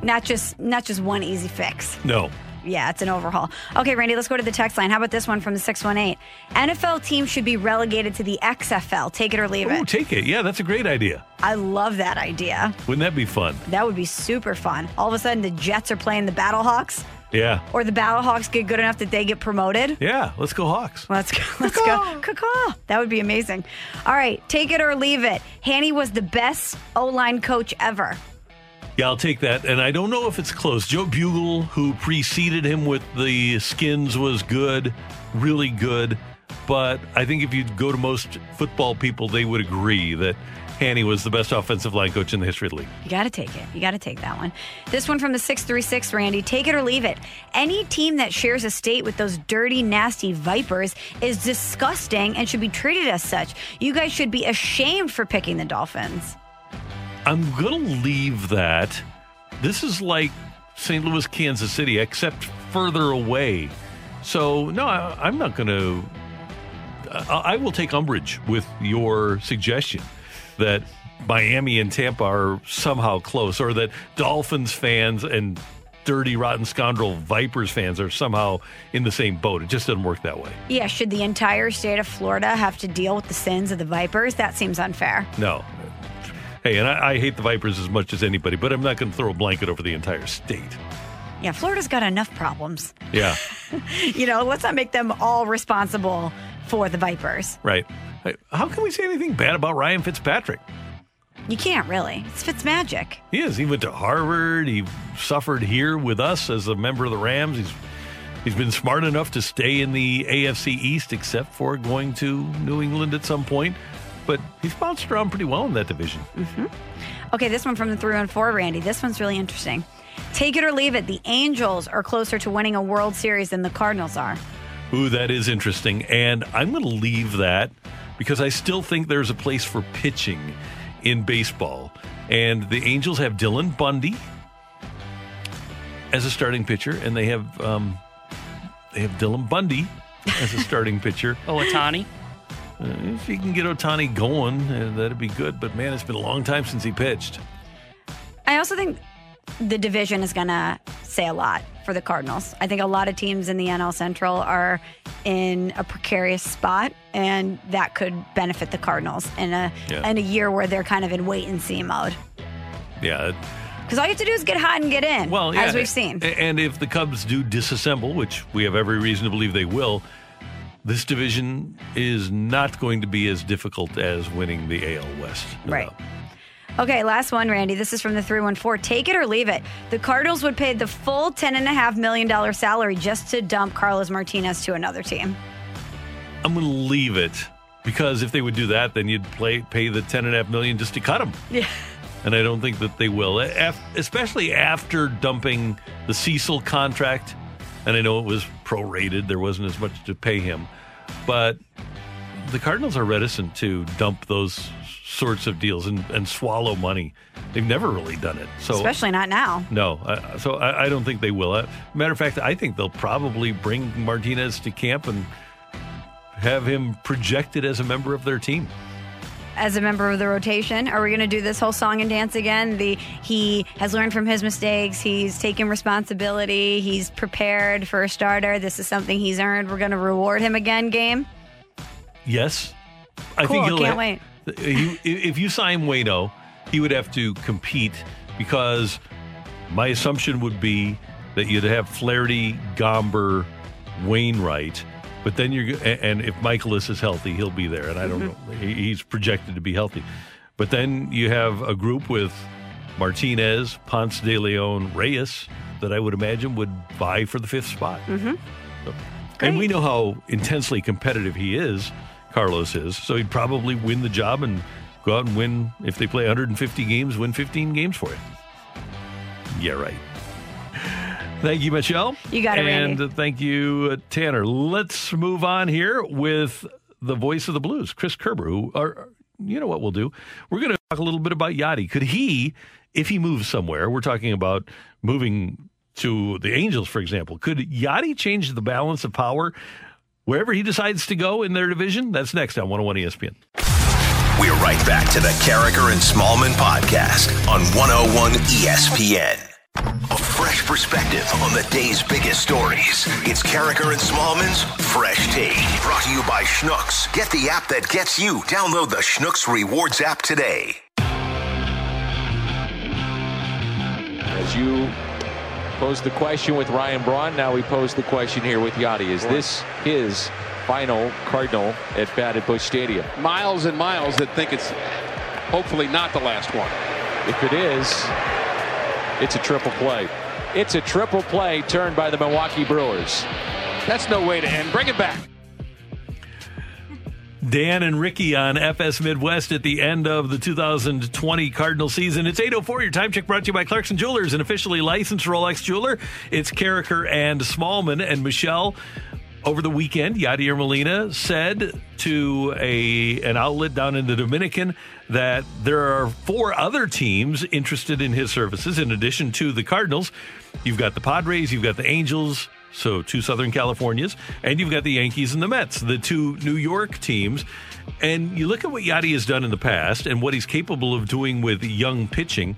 Not just not just one easy fix. No. Yeah, it's an overhaul. Okay, Randy, let's go to the text line. How about this one from the six one eight? N F L teams should be relegated to the X F L. Take it or leave it. Oh, take it. Yeah, that's a great idea. I love that idea. Wouldn't that be fun? That would be super fun. All of a sudden, the Jets are playing the Battlehawks. Yeah. Or the Battlehawks get good enough that they get promoted. Yeah, let's go Hawks. Let's go. Let's Caw-caw. go. Caw-caw. That would be amazing. All right, take it or leave it. Hanny was the best O-line coach ever. Yeah, I'll take that. And I don't know if it's close. Joe Bugle, who preceded him with the Skins, was good, really good. But I think if you go to most football people, they would agree that Haney was the best offensive line coach in the history of the league. You got to take it. You got to take that one. This one from the six three six, Randy. Take it or leave it. Any team that shares a state with those dirty, nasty Vipers is disgusting and should be treated as such. You guys should be ashamed for picking the Dolphins. I'm going to leave that. This is like Saint Louis, Kansas City, except further away. So, no, I, I'm not going to... I will take umbrage with your suggestion that Miami and Tampa are somehow close, or that Dolphins fans and dirty, rotten scoundrel Vipers fans are somehow in the same boat. It just doesn't work that way. Yeah, should the entire state of Florida have to deal with the sins of the Vipers? That seems unfair. No. Hey, and I, I hate the Vipers as much as anybody, but I'm not going to throw a blanket over the entire state. Yeah, Florida's got enough problems. Yeah. You know, let's not make them all responsible for the Vipers. Right. How can we say anything bad about Ryan Fitzpatrick? You can't really. It's Fitzmagic. He is. He went to Harvard. He suffered here with us as a member of the Rams. He's He's been smart enough to stay in the A F C East, except for going to New England at some point. But he's bounced around pretty well in that division. Mm-hmm. Okay, this one from the three one four, Randy. This one's really interesting. Take it or leave it. The Angels are closer to winning a World Series than the Cardinals are. Ooh, that is interesting. And I'm going to leave that because I still think there's a place for pitching in baseball. And the Angels have Dylan Bundy as a starting pitcher. And they have, um, they have Dylan Bundy as a starting pitcher. Ohtani? If he can get Otani going, uh, that'd be good. But, man, it's been a long time since he pitched. I also think the division is going to say a lot for the Cardinals. I think a lot of teams in the N L Central are in a precarious spot, and that could benefit the Cardinals in a yeah. in a year where they're kind of in wait-and-see mode. Yeah. Because all you have to do is get hot and get in, well, yeah, as we've seen. And if the Cubs do disassemble, which we have every reason to believe they will, this division is not going to be as difficult as winning the A L West. Right. No. Okay, last one, Randy. This is from the three one four. Take it or leave it. The Cardinals would pay the full ten point five million dollars salary just to dump Carlos Martinez to another team. I'm going to leave it, because if they would do that, then you'd play, pay the ten point five million dollars just to cut him. Yeah. And I don't think that they will, especially after dumping the Cecil contract. And I know it was prorated. There wasn't as much to pay him. But the Cardinals are reticent to dump those sorts of deals and, and swallow money. They've never really done it. So, especially not now. No. I, so I, I don't think they will. I, matter of fact, I think they'll probably bring Martinez to camp and have him projected as a member of their team. As a member of the rotation, are we going to do this whole song and dance again? The he has learned from his mistakes. He's taken responsibility. He's prepared for a starter. This is something he's earned. We're going to reward him again. Game. Yes, I cool, think he'll. Can't ha- wait. He, if you sign Waino, he would have to compete, because my assumption would be that you'd have Flaherty, Gomber, Wainwright. But then you're, and if Michaelis is healthy, he'll be there. And I don't mm-hmm. know, he's projected to be healthy. But then you have a group with Martinez, Ponce de Leon, Reyes, that I would imagine would vie for the fifth spot. Mm-hmm. So, and we know how intensely competitive he is, Carlos is. So he'd probably win the job and go out and win, if they play one hundred fifty games, win fifteen games for you. Yeah, right. Thank you, Michelle. You got it, Randy. And thank you, uh, Tanner. Let's move on here with the voice of the Blues, Chris Kerber, who are, you know what we'll do? We're going to talk a little bit about Yachty. Could he, if he moves somewhere, we're talking about moving to the Angels, for example, could Yachty change the balance of power wherever he decides to go in their division? That's next on one oh one E S P N. We're right back to the Carricker and Smallman podcast on one oh one E S P N. A fresh perspective on the day's biggest stories. It's Carricker and Smallman's Fresh Take. Brought to you by Schnucks. Get the app that gets you. Download the Schnucks Rewards app today. As you posed the question with Ryan Braun, now we pose the question here with Yachty. Is this his final Cardinal at bat at Busch Stadium? Miles and miles that think it's hopefully not the last one. If it is... It's a triple play. It's a triple play turned by the Milwaukee Brewers. That's no way to end. Bring it back. Dan and Ricky on F S Midwest at the end of the two thousand twenty Cardinal season. It's eight oh four. Your time check brought to you by Clarkson Jewelers, an officially licensed Rolex jeweler. It's Carricker and Smallman. And Michelle, over the weekend, Yadier Molina said to a an outlet down in the Dominican that there are four other teams interested in his services in addition to the Cardinals. You've got the Padres, you've got the Angels, so two Southern Californias, and you've got the Yankees and the Mets, the two New York teams. And you look at what Yachty has done in the past and what he's capable of doing with young pitching,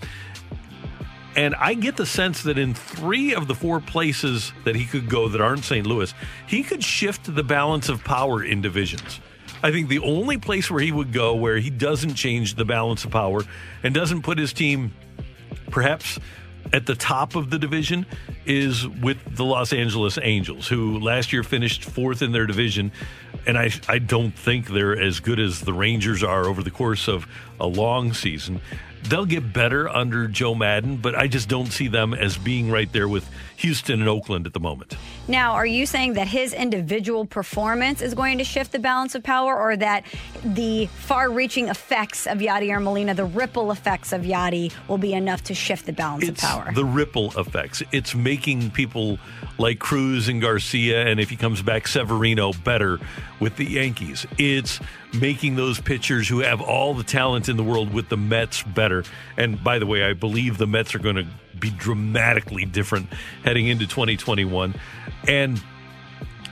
and I get the sense that in three of the four places that he could go that aren't Saint Louis, he could shift the balance of power in divisions. I think the only place where he would go where he doesn't change the balance of power and doesn't put his team perhaps at the top of the division is with the Los Angeles Angels, who last year finished fourth in their division. And I, I don't think they're as good as the Rangers are over the course of a long season. They'll get better under Joe Madden, but I just don't see them as being right there with Houston and Oakland at the moment. Now, are you saying that his individual performance is going to shift the balance of power, or that the far-reaching effects of Yadier Molina, the ripple effects of Yachty, will be enough to shift the balance it's of power? The ripple effects. It's making people like Cruz and Garcia, and if he comes back, Severino, better with the Yankees. It's making those pitchers who have all the talent in the world with the Mets better. And by the way, I believe the Mets are going to be dramatically different heading into twenty twenty-one. And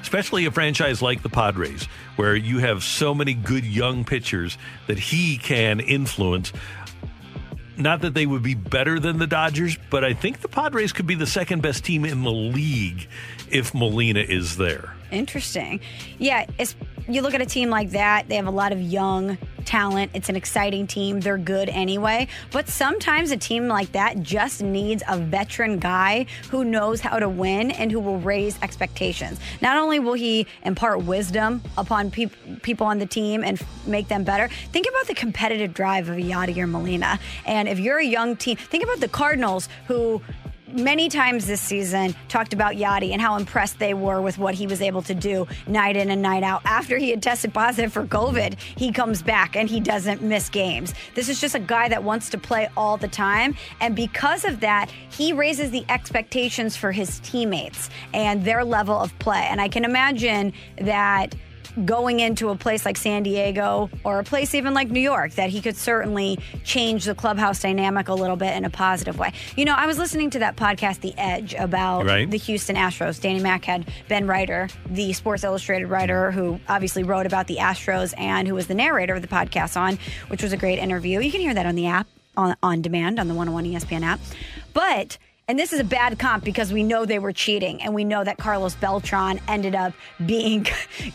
especially a franchise like the Padres, where you have so many good young pitchers that he can influence. Not that they would be better than the Dodgers, but I think the Padres could be the second best team in the league if Molina is there. Interesting. Yeah, it's, you look at a team like that, they have a lot of young talent. It's an exciting team. They're good anyway. But sometimes a team like that just needs a veteran guy who knows how to win and who will raise expectations. Not only will he impart wisdom upon pe- people on the team and f- make them better, think about the competitive drive of Yadier Molina. And if you're a young team, think about the Cardinals, who many times this season talked about Yadi and how impressed they were with what he was able to do night in and night out. After he had tested positive for COVID, he comes back and he doesn't miss games. This is just a guy that wants to play all the time. And because of that, he raises the expectations for his teammates and their level of play. And I can imagine that going into a place like San Diego or a place even like New York, that he could certainly change the clubhouse dynamic a little bit in a positive way. You know, I was listening to that podcast, The Edge, about right. the Houston Astros. Danny Mac had Ben Ryder, the Sports Illustrated writer, who obviously wrote about the Astros and who was the narrator of the podcast on, which was a great interview. You can hear that on the app, on, on demand, on the one oh one E S P N app. But and this is a bad comp because we know they were cheating, and we know that Carlos Beltran ended up being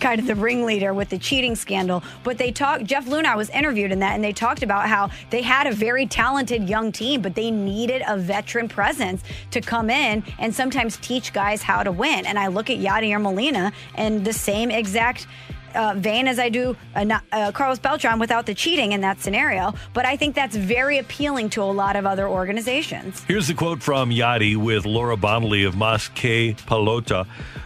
kind of the ringleader with the cheating scandal. But they talked, Jeff Luhnow was interviewed in that, and they talked about how they had a very talented young team, but they needed a veteran presence to come in and sometimes teach guys how to win. And I look at Yadier Molina in the same exact Uh, vein as I do uh, not, uh, Carlos Beltran without the cheating in that scenario. But I think that's very appealing to a lot of other organizations. Here's the quote from Yadi with Laura Bonnelly of Mas Que Pelota.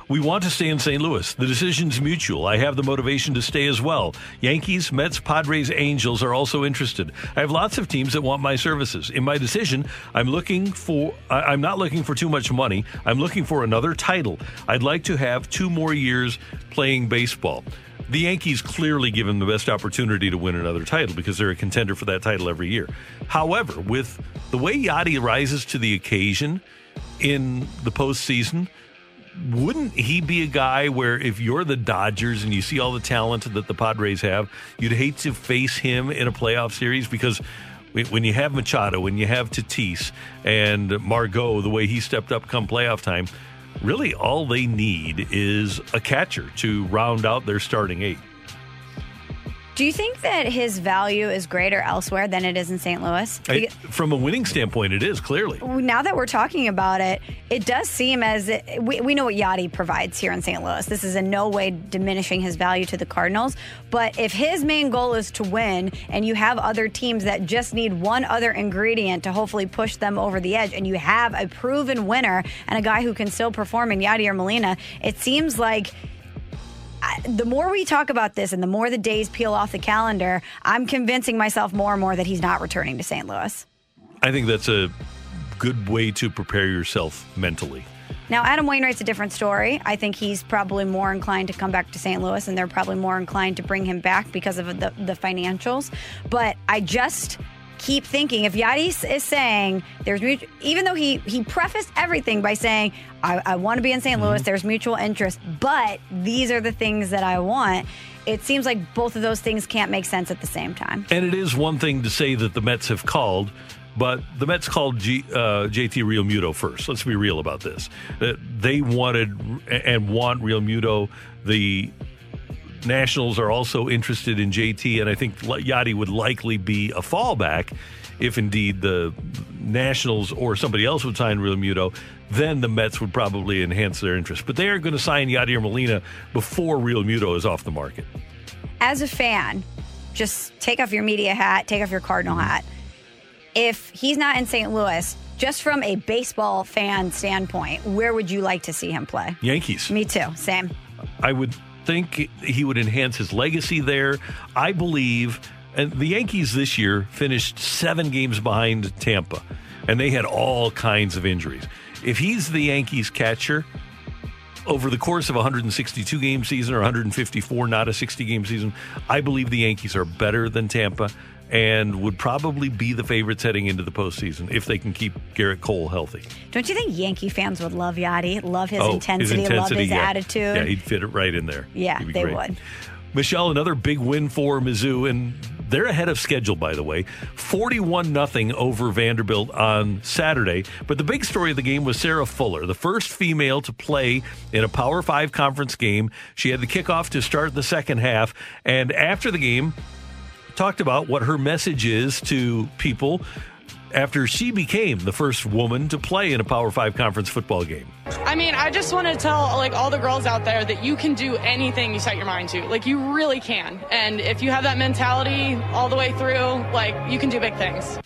"We want to stay in Saint Louis. The decision's mutual. I have the motivation to stay as well. Yankees, Mets, Padres, Angels are also interested. I have lots of teams that want my services. In my decision, I'm looking for, I'm not looking for too much money. I'm looking for another title. I'd like to have two more years playing baseball." The Yankees clearly give him the best opportunity to win another title because they're a contender for that title every year. However, with the way Yadi rises to the occasion in the postseason, wouldn't he be a guy where if you're the Dodgers and you see all the talent that the Padres have, you'd hate to face him in a playoff series? Because when you have Machado, when you have Tatis and Margot, the way he stepped up come playoff time, really all they need is a catcher to round out their starting eight. Do you think that his value is greater elsewhere than it is in Saint Louis? I, from a winning standpoint, it is, clearly. Now that we're talking about it, it does seem as it, we, we know what Yachty provides here in Saint Louis. This is in no way diminishing his value to the Cardinals. But if his main goal is to win, and you have other teams that just need one other ingredient to hopefully push them over the edge, and you have a proven winner and a guy who can still perform in Yadier Molina, it seems like the more we talk about this and the more the days peel off the calendar, I'm convincing myself more and more that he's not returning to Saint Louis. I think that's a good way to prepare yourself mentally. Now, Adam Wainwright's a different story. I think he's probably more inclined to come back to Saint Louis, and they're probably more inclined to bring him back because of the, the financials. But I just keep thinking, if Yadi is saying there's mutual, even though he he prefaced everything by saying I, I want to be in Saint Louis, there's mutual interest, but these are the things that I want. It seems like both of those things can't make sense at the same time. And it is one thing to say that the Mets have called, but the Mets called G, uh, J T Realmuto first. Let's be real about this. Uh, they wanted and want Realmuto. The Nationals are also interested in J T, and I think Yachty would likely be a fallback if indeed the Nationals or somebody else would sign Realmuto. Then the Mets would probably enhance their interest. But they are going to sign Yadier Molina before Realmuto is off the market. As a fan, just take off your media hat, take off your Cardinal hat. If he's not in Saint Louis, just from a baseball fan standpoint, where would you like to see him play? Yankees. Me too. Same. I would think he would enhance his legacy there. I believe, and the Yankees this year finished seven games behind Tampa, and they had all kinds of injuries. If he's the Yankees catcher over the course of a one hundred sixty-two game season or one hundred fifty-four, not a sixty game season, I believe the Yankees are better than Tampa. and would probably be the favorites heading into the postseason if they can keep Garrett Cole healthy. Don't you think Yankee fans would love Yachty? Love his, oh, intensity, his intensity, love his yeah. attitude. Yeah, he'd fit it right in there. Yeah, they great. would. Michelle, another big win for Mizzou, and they're ahead of schedule, by the way. forty-one nothing over Vanderbilt on Saturday. But the big story of the game was Sarah Fuller, the first female to play in a Power Five conference game. She had the kickoff to start the second half, and after the game, talked about what her message is to people after she became the first woman to play in a Power Five conference football game. I mean, I just want to tell, like, all the girls out there that you can do anything you set your mind to. Like, you really can. And if you have that mentality all the way through, like, you can do big things.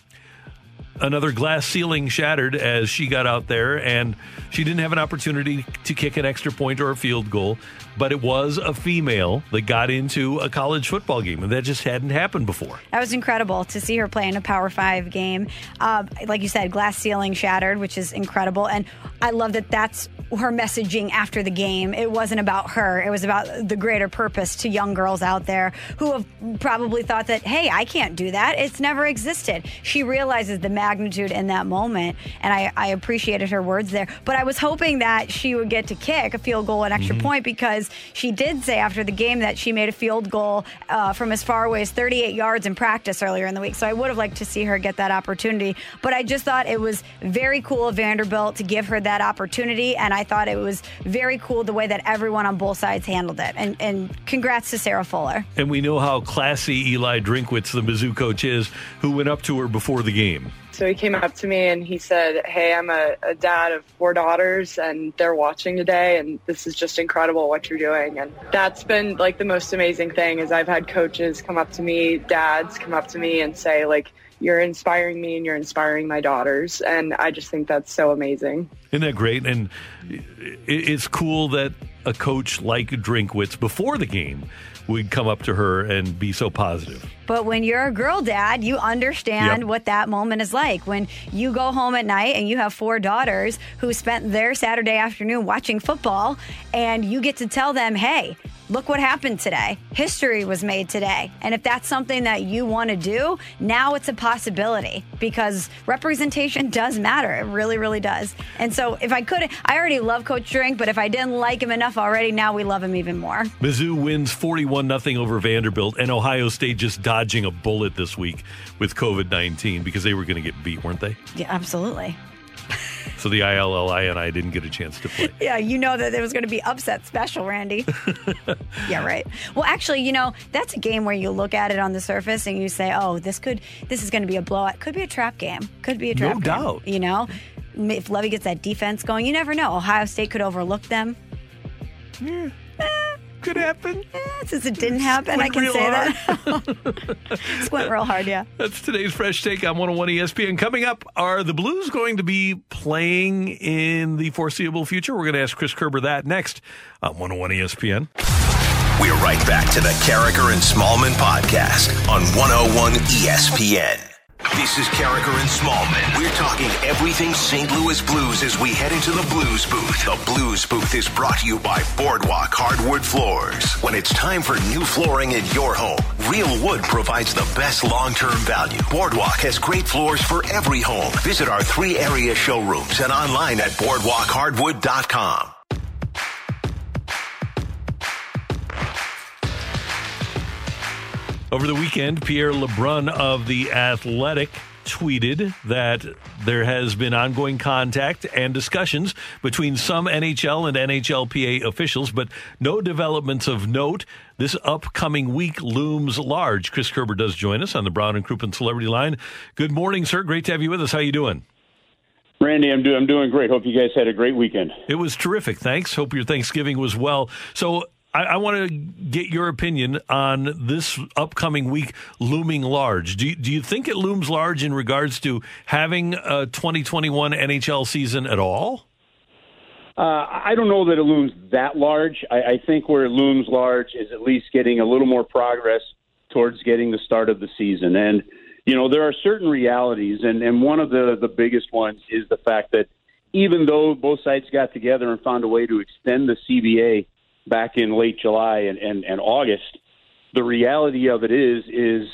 Another glass ceiling shattered as she got out there, and she didn't have an opportunity to kick an extra point or a field goal, but it was a female that got into a college football game, and that just hadn't happened before. That was incredible to see her play in a Power Five game. Uh, like you said, glass ceiling shattered, which is incredible, and I love that that's her messaging after the game. It wasn't about her. It was about the greater purpose to young girls out there who have probably thought that, hey, I can't do that. It's never existed. She realizes the magnitude in that moment, and I, I appreciated her words there. But I was hoping that she would get to kick a field goal, an extra mm-hmm. point, because she did say after the game that she made a field goal uh, from as far away as thirty-eight yards in practice earlier in the week. So I would have liked to see her get that opportunity. But I just thought it was very cool of Vanderbilt to give her that opportunity, and I I thought it was very cool the way that everyone on both sides handled it. And, and congrats to Sarah Fuller. And we know how classy Eli Drinkwitz, the Mizzou coach, is, who went up to her before the game. So he came up to me and he said, hey, I'm a, a dad of four daughters, and they're watching today, and this is just incredible what you're doing. And that's been, like, the most amazing thing is I've had coaches come up to me, dads come up to me and say, like, you're inspiring me and you're inspiring my daughters. And I just think that's so amazing. Isn't that great? And it's cool that a coach like Drinkwitz before the game would come up to her and be so positive. But when you're a girl dad, you understand yep. what that moment is like. When you go home at night and you have four daughters who spent their Saturday afternoon watching football, and you get to tell them, hey, look what happened today. History was made today. And if that's something that you want to do, now it's a possibility, because representation does matter. It really, really does. And so if I could, I already love Coach Drink, but if I didn't like him enough already, now we love him even more. Mizzou wins forty-one nothing over Vanderbilt, and Ohio State just dodging a bullet this week with covid nineteen because they were going to get beat, weren't they? Yeah, absolutely. So the I L L I and I didn't get a chance to play. Yeah, you know that there was going to be upset special, Randy. Yeah, right. Well, actually, you know, that's a game where you look at it on the surface and you say, oh, this could, this is going to be a blowout. Could be a trap game. Could be a trap no game. No doubt. You know, if Levy gets that defense going, you never know. Ohio State could overlook them. Yeah. Could happen. Eh, since it didn't happen, Squint I can say hard. that. Squint real hard, yeah. That's today's Fresh Take on one oh one E S P N. Coming up, are the Blues going to be playing in the foreseeable future? We're going to ask Chris Kerber that next on one oh one E S P N. We're right back to the Carricker and Smallman podcast on one oh one E S P N. This is Carricker and Smallman. We're talking everything Saint Louis Blues as we head into the Blues Booth. The Blues Booth is brought to you by Boardwalk Hardwood Floors. When it's time for new flooring in your home, real wood provides the best long-term value. Boardwalk has great floors for every home. Visit our three area showrooms and online at boardwalk hardwood dot com. Over the weekend, Pierre LeBrun of The Athletic tweeted that there has been ongoing contact and discussions between some N H L and N H L P A officials, but no developments of note. This upcoming week looms large. Chris Kerber does join us on the Brown and Crouppen Celebrity Line. Good morning, sir. Great to have you with us. How you doing? Randy, I'm doing, I'm doing great. Hope you guys had a great weekend. It was terrific. Thanks. Hope your Thanksgiving was well. So, I, I want to get your opinion on this upcoming week looming large. Do you, do you think it looms large in regards to having a twenty twenty-one N H L season at all? Uh, I don't know that it looms that large. I, I think where it looms large is at least getting a little more progress towards getting the start of the season. And, you know, there are certain realities, and, and one of the, the biggest ones is the fact that even though both sides got together and found a way to extend the C B A back in late July and, and, and August, the reality of it is, is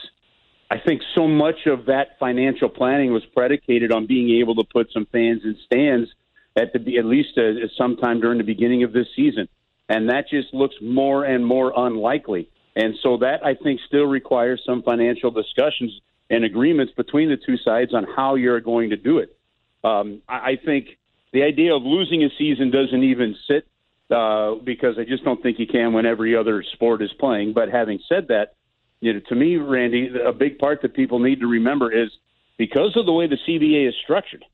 I think so much of that financial planning was predicated on being able to put some fans in stands at the at least uh, sometime during the beginning of this season. And that just looks more and more unlikely. And so that, I think, still requires some financial discussions and agreements between the two sides on how you're going to do it. Um, I think the idea of losing a season doesn't even sit uh, because I just don't think you can when every other sport is playing. But having said that, you know, to me, Randy, a big part that people need to remember is because of the way the C B A is structured,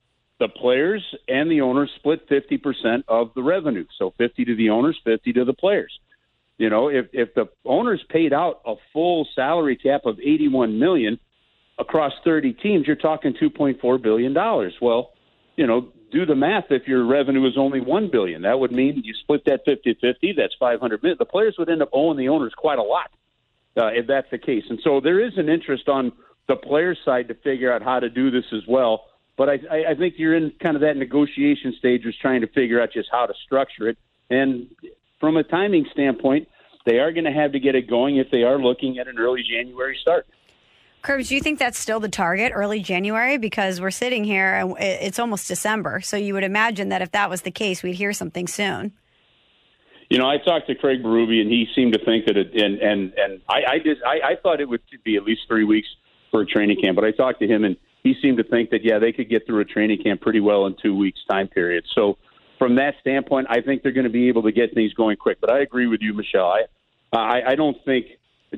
the players and the owners split fifty percent of the revenue. So fifty to the owners, fifty to the players. You know, if, if the owners paid out a full salary cap of eighty-one million dollars across thirty teams, you're talking two point four billion dollars. Well, you know, do the math. If your revenue is only one billion dollars, that would mean you split that fifty-fifty, that's five hundred million dollars. The players would end up owing the owners quite a lot uh, if that's the case. And so there is an interest on the players' side to figure out how to do this as well. But I, I think you're in kind of that negotiation stage is trying to figure out just how to structure it. And from a timing standpoint, they are going to have to get it going if they are looking at an early January start. Kerbs, do you think that's still the target, early January? Because we're sitting here and it's almost December. So you would imagine that if that was the case, we'd hear something soon. You know, I talked to Craig Berube and he seemed to think that it, and, and, and I, I, just, I, I thought it would be at least three weeks for a training camp. But I talked to him and he seemed to think that, yeah, they could get through a training camp pretty well in two weeks' time period. So from that standpoint, I think they're going to be able to get things going quick. But I agree with you, Michelle. I, I, I don't think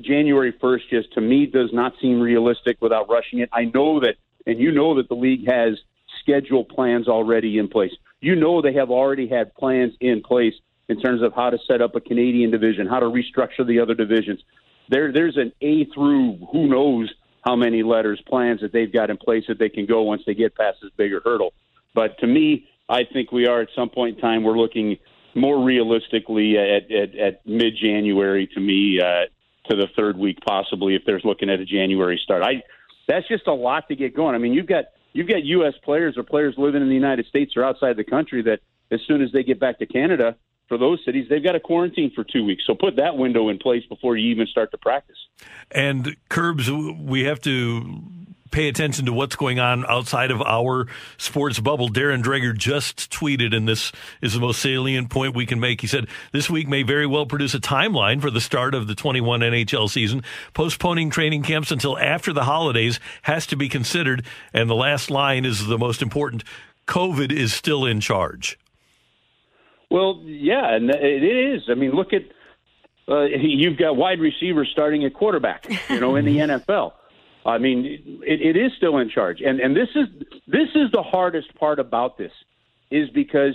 January first just, to me, does not seem realistic without rushing it. I know that, and you know that the league has schedule plans already in place. You know they have already had plans in place in terms of how to set up a Canadian division, how to restructure the other divisions. There, there's an A through who knows how many letters, plans that they've got in place that they can go once they get past this bigger hurdle. But to me, I think we are at some point in time, we're looking more realistically at, at, at mid-January to me, uh, to the third week possibly if there's looking at a January start. I That's just a lot to get going. I mean, you've got you've got U S players or players living in the United States or outside the country that as soon as they get back to Canada, for those cities, they've got to quarantine for two weeks. So put that window in place before you even start to practice. And, Kerbs, we have to pay attention to what's going on outside of our sports bubble. Darren Dreger just tweeted, and this is the most salient point we can make. He said, this week may very well produce a timeline for the start of the twenty-one N H L season. Postponing training camps until after the holidays has to be considered. And the last line is the most important. COVID is still in charge. Well, yeah, and it is. I mean, look at uh, you've got wide receivers starting at quarterback, you know, in the N F L. I mean, it, it is still in charge, and and this is this is the hardest part about this, is because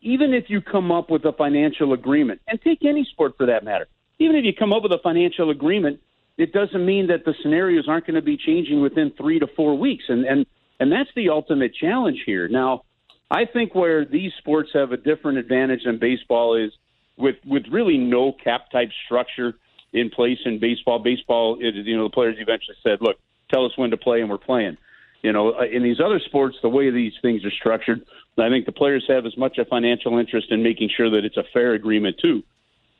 even if you come up with a financial agreement, and take any sport for that matter, even if you come up with a financial agreement, it doesn't mean that the scenarios aren't going to be changing within three to four weeks, and and and that's the ultimate challenge here now. I think where these sports have a different advantage than baseball is with, with really no cap-type structure in place in baseball. Baseball, it, you know, the players eventually said, look, tell us when to play and we're playing. You know, in these other sports, the way these things are structured, I think the players have as much a financial interest in making sure that it's a fair agreement, too.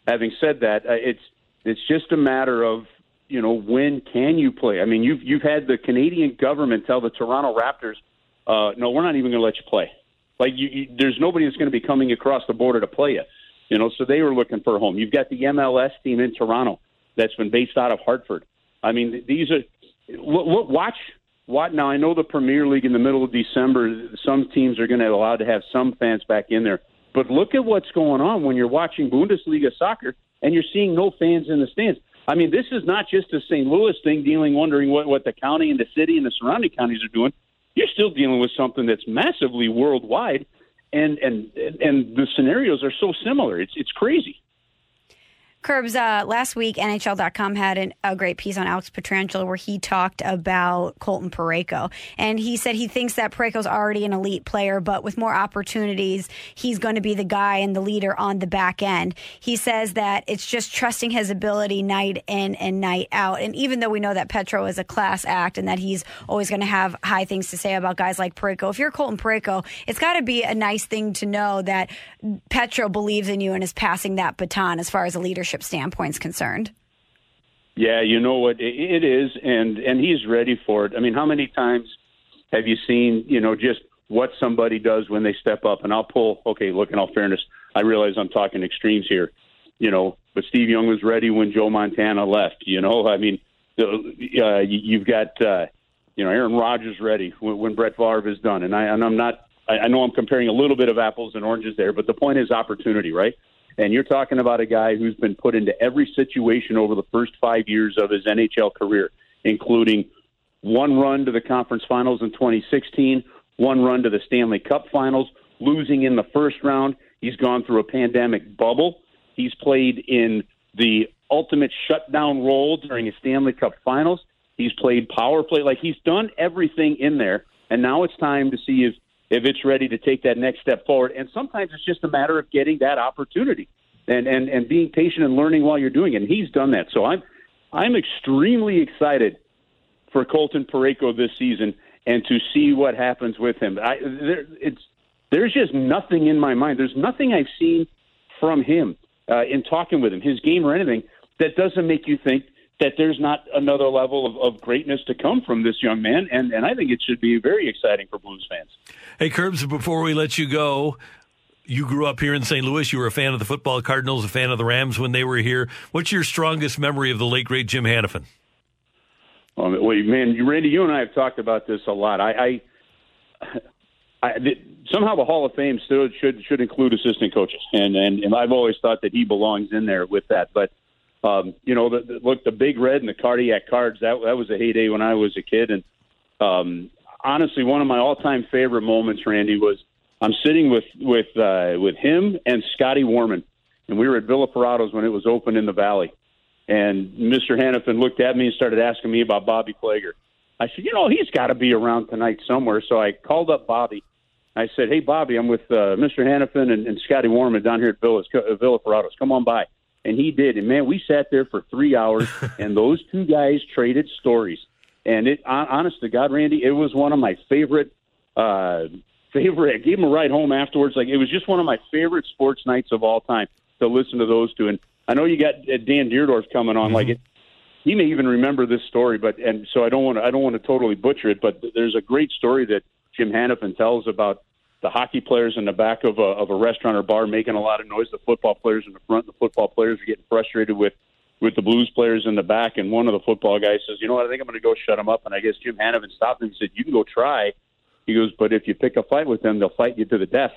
Having said that, it's it's just a matter of, you know, when can you play? I mean, you've, you've had the Canadian government tell the Toronto Raptors, uh, no, we're not even going to let you play. Like, you, you, there's nobody that's going to be coming across the border to play it, you know, so they were looking for a home. You've got the M L S team in Toronto that's been based out of Hartford. I mean, these are – watch what now. I know the Premier League in the middle of December, some teams are going to be allowed to have some fans back in there. But look at what's going on when you're watching Bundesliga soccer and you're seeing no fans in the stands. I mean, this is not just a Saint Louis thing dealing, wondering what, what the county and the city and the surrounding counties are doing. You're still dealing with something that's massively worldwide, and and and the scenarios are so similar. It's it's crazy. Kerbs, uh, last week, N H L dot com had an, a great piece on Alex Pietrangelo where he talked about Colton Parayko. And he said he thinks that Parayko's already an elite player, but with more opportunities, he's going to be the guy and the leader on the back end. He says that it's just trusting his ability night in and night out. And even though we know that Petro is a class act and that he's always going to have high things to say about guys like Parayko, if you're Colton Parayko, it's got to be a nice thing to know that Petro believes in you and is passing that baton as far as a leadership standpoint's concerned. Yeah, you know what? It is, and, and he's ready for it. I mean, how many times have you seen, you know, just what somebody does when they step up? And I'll pull, okay, look, in all fairness, I realize I'm talking extremes here, you know, but Steve Young was ready when Joe Montana left, you know? I mean, uh, you've got, uh, you know, Aaron Rodgers ready when, when Brett Favre is done. And, I, and I'm not, I know I'm comparing a little bit of apples and oranges there, but the point is opportunity, right? And you're talking about a guy who's been put into every situation over the first five years of his N H L career, including one run to the conference finals in twenty sixteen, one run to the Stanley Cup finals, losing in the first round. He's gone through a pandemic bubble. He's played in the ultimate shutdown role during his Stanley Cup finals. He's played power play. Like, he's done everything in there, and now it's time to see if if it's ready to take that next step forward. And sometimes it's just a matter of getting that opportunity and, and, and being patient and learning while you're doing it. And he's done that. So I'm, I'm extremely excited for Colton Parayko this season and to see what happens with him. I, there, it's, there's just nothing in my mind. There's nothing I've seen from him uh, in talking with him, his game or anything, that doesn't make you think that there's not another level of, of greatness to come from this young man, and, and I think it should be very exciting for Blues fans. Hey, Kerbs, before we let you go, you grew up here in Saint Louis. You were a fan of the football Cardinals, a fan of the Rams when they were here. What's your strongest memory of the late, great Jim Hanifan? Um, well, man, Randy, you and I have talked about this a lot. I, I, I somehow the Hall of Fame still should should include assistant coaches, and, and, and I've always thought that he belongs in there with that, but Um, you know, the, the, look, the Big Red and the Cardiac Cards, that, that was a heyday when I was a kid. And um, honestly, one of my all-time favorite moments, Randy, was I'm sitting with with uh, with him and Scotty Warman. And we were at Villa Parados when it was open in the Valley. And Mister Hanifan looked at me and started asking me about Bobby Plager. I said, you know, he's got to be around tonight somewhere. So I called up Bobby. I said, hey, Bobby, I'm with uh, Mister Hanifan and, and Scotty Warman down here at Villa, uh, Villa Parados. Come on by. And he did. And, man, we sat there for three hours, and those two guys traded stories. And it, honest to God, Randy, it was one of my favorite uh, – favorite. I gave him a ride home afterwards. Like, it was just one of my favorite sports nights of all time to listen to those two. And I know you got Dan Dierdorf coming on. Mm-hmm. Like, it, he may even remember this story, but and so I don't want to I don't want to totally butcher it, but there's a great story that Jim Hanifan tells about the hockey players in the back of a, of a restaurant or bar making a lot of noise. The football players in the front. The football players are getting frustrated with, with the Blues players in the back. And one of the football guys says, you know what, I think I'm going to go shut them up. And I guess Jim Hanifan stopped him and said, you can go try. He goes, but if you pick a fight with them, they'll fight you to the death.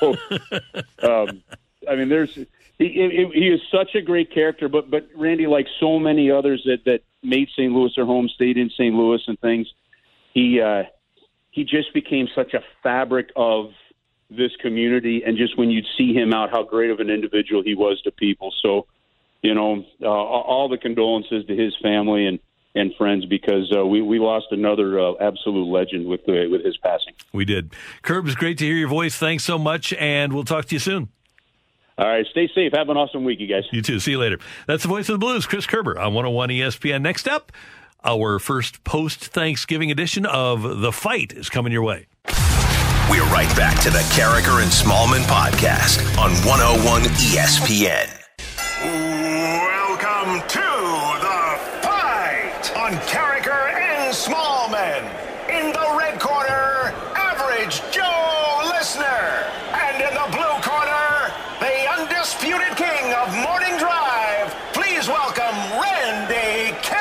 So, um, I mean, there's he, he, he is such a great character. But, but Randy, like so many others that, that made Saint Louis their home, stayed in Saint Louis and things, he uh, – he just became such a fabric of this community. And just when you'd see him out, how great of an individual he was to people. So, you know, uh, all the condolences to his family and, and friends, because uh, we, we lost another uh, absolute legend with the, with his passing. We did. Kerbs, great to hear your voice. Thanks so much. And we'll talk to you soon. All right. Stay safe. Have an awesome week, you guys. You too. See you later. That's the voice of the Blues, Chris Kerber on one oh one E S P N. Next up, our first post-Thanksgiving edition of The Fight is coming your way. We're right back to the Carricker and Smallman podcast on one oh one E S P N. Welcome to The Fight on Carricker and Smallman. In the red corner, Average Joe Listener. And in the blue corner, the undisputed king of morning drive. Please welcome Randy Carricker.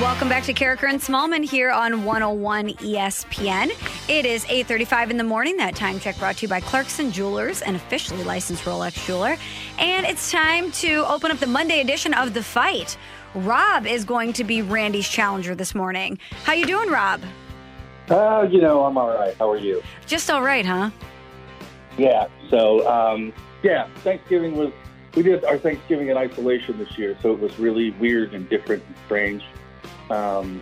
Welcome back to Carricker and Smallman here on one oh one E S P N. It is eight thirty-five in the morning. That time check brought to you by Clarkson Jewelers, an officially licensed Rolex jeweler. And it's time to open up the Monday edition of The Fight. Rob is going to be Randy's challenger this morning. How you doing, Rob? Oh, uh, you know, I'm all right. How are you? Just all right, huh? Yeah. So, um, yeah, Thanksgiving was, we did our Thanksgiving in isolation this year, so it was really weird and different and strange. Um,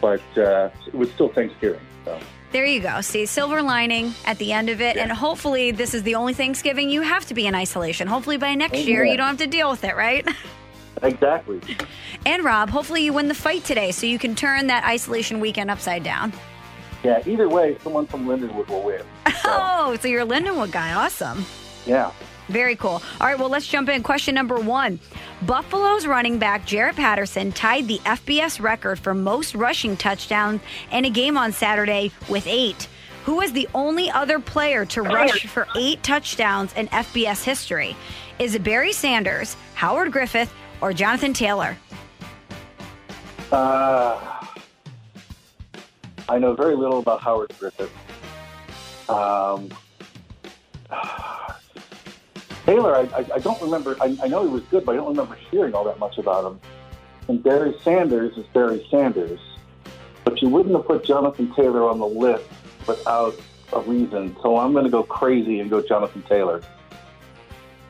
but uh, it was still Thanksgiving. So. There you go. See, silver lining at the end of it. Yeah. And hopefully this is the only Thanksgiving you have to be in isolation. Hopefully by next year yeah. you don't have to deal with it, right? Exactly. And, Rob, hopefully you win the fight today so you can turn that isolation weekend upside down. Yeah, either way, someone from Lindenwood will win. So. Oh, so you're a Lindenwood guy. Awesome. Yeah. Very cool. All right, well, let's jump in. Question number one. Buffalo's running back Jarrett Patterson tied the F B S record for most rushing touchdowns in a game on Saturday with eight. Who was the only other player to rush for eight touchdowns in F B S history? Is it Barry Sanders, Howard Griffith, or Jonathan Taylor? Uh, I know very little about Howard Griffith. Um, Taylor, I, I, I don't remember. I, I know he was good, but I don't remember hearing all that much about him. And Barry Sanders is Barry Sanders. But you wouldn't have put Jonathan Taylor on the list without a reason. So I'm going to go crazy and go Jonathan Taylor.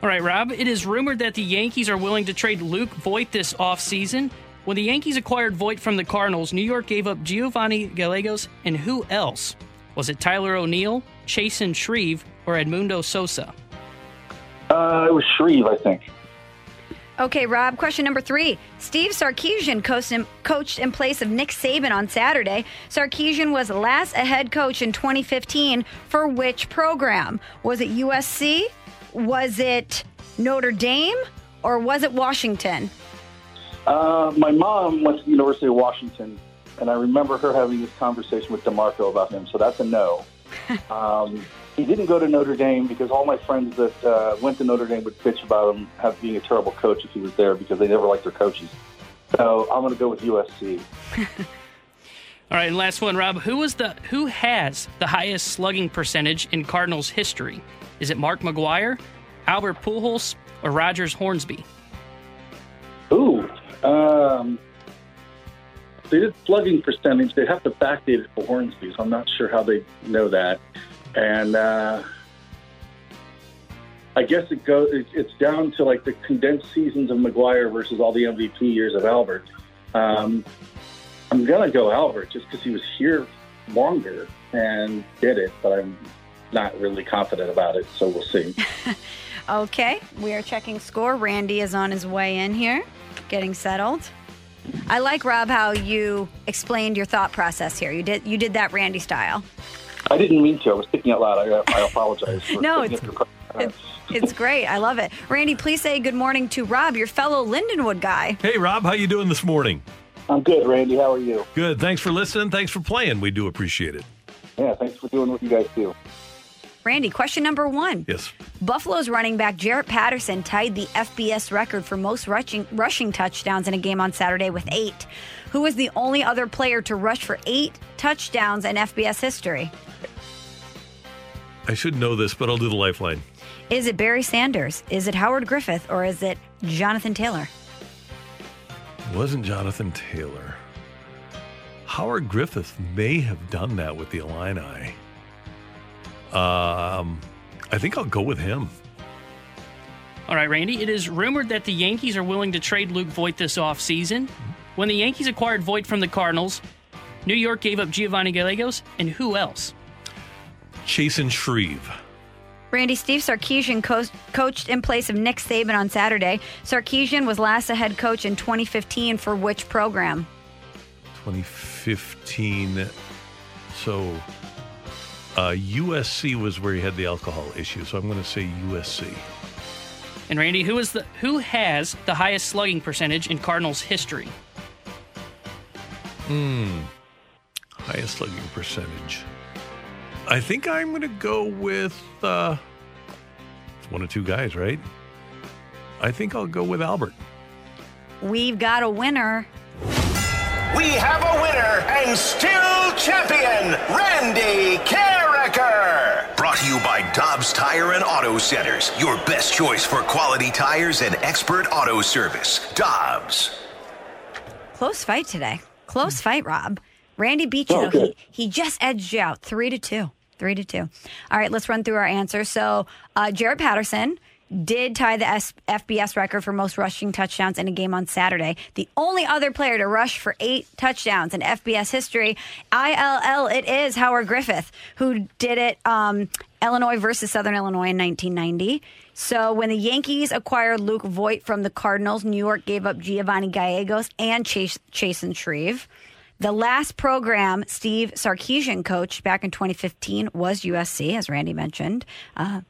All right, Rob. It is rumored that the Yankees are willing to trade Luke Voit this offseason. When the Yankees acquired Voit from the Cardinals, New York gave up Giovanni Gallegos and who else? Was it Tyler O'Neill, Chasen Shreve, or Edmundo Sosa? Uh, it was Shreve, I think. Okay, Rob, question number three. Steve Sarkisian coached in place of Nick Saban on Saturday. Sarkisian was last a head coach in twenty fifteen for which program? Was it U S C? Was it Notre Dame? Or was it Washington? Uh, my mom went to the University of Washington, and I remember her having this conversation with DeMarco about him, so that's a no. um He didn't go to Notre Dame because all my friends that uh, went to Notre Dame would bitch about him have being a terrible coach if he was there because they never liked their coaches. So I'm going to go with U S C. All right, and last one, Rob. Who is the who has the highest slugging percentage in Cardinals history? Is it Mark McGwire, Albert Pujols, or Rogers Hornsby? Ooh, um, they did slugging percentage. They have to backdate it for Hornsby, so I'm not sure how they know that. And uh, I guess it goes. It, it's down to like the condensed seasons of McGwire versus all the M V P years of Albert. Um, I'm gonna go Albert just because he was here longer and did it, but I'm not really confident about it. So we'll see. Okay, we are checking score. Randy is on his way in here, getting settled. I like, Rob, how you explained your thought process here. You did you did that Randy style. I didn't mean to. I was thinking out loud. I, I apologize. For no, it's, it's it's great. I love it. Randy, please say good morning to Rob, your fellow Lindenwood guy. Hey, Rob, how you doing this morning? I'm good, Randy. How are you? Good. Thanks for listening. Thanks for playing. We do appreciate it. Yeah, thanks for doing what you guys do. Randy, question number one. Yes. Buffalo's running back Jarrett Patterson tied the F B S record for most rushing, rushing touchdowns in a game on Saturday with eight. Who was the only other player to rush for eight touchdowns in F B S history? I should know this, but I'll do the lifeline. Is it Barry Sanders? Is it Howard Griffith? Or is it Jonathan Taylor? It wasn't Jonathan Taylor. Howard Griffith may have done that with the Illini. Um, I think I'll go with him. All right, Randy. It is rumored that the Yankees are willing to trade Luke Voit this offseason. When the Yankees acquired Voit from the Cardinals, New York gave up Giovanni Gallegos and who else? Chasen Shreve. Randy, Steve Sarkisian co- coached in place of Nick Saban on Saturday. Sarkisian was last a head coach in twenty fifteen for which program? twenty fifteen. So... Uh, U S C was where he had the alcohol issue, so I'm going to say U S C. And Randy, who is the who has the highest slugging percentage in Cardinals history? Hmm, highest slugging percentage. I think I'm going to go with uh, one or two guys, right? I think I'll go with Albert. We've got a winner. We have a winner and still champion, Randy Carricker. Brought to you by Dobbs Tire and Auto Centers, your best choice for quality tires and expert auto service. Dobbs. Close fight today. Close fight, Rob. Randy beat you. Okay. He, he just edged you out three to two. Three to two. All right, let's run through our answers. So, uh, Jarrett Patterson did tie the S- F B S record for most rushing touchdowns in a game on Saturday. The only other player to rush for eight touchdowns in F B S history, I L L, it is Howard Griffith, who did it um, Illinois versus Southern Illinois in nineteen ninety. So when the Yankees acquired Luke Voit from the Cardinals, New York gave up Giovanni Gallegos and Chase- Chasen Shreve. The last program Steve Sarkisian coached back in twenty fifteen was U S C, as Randy mentioned. Uh,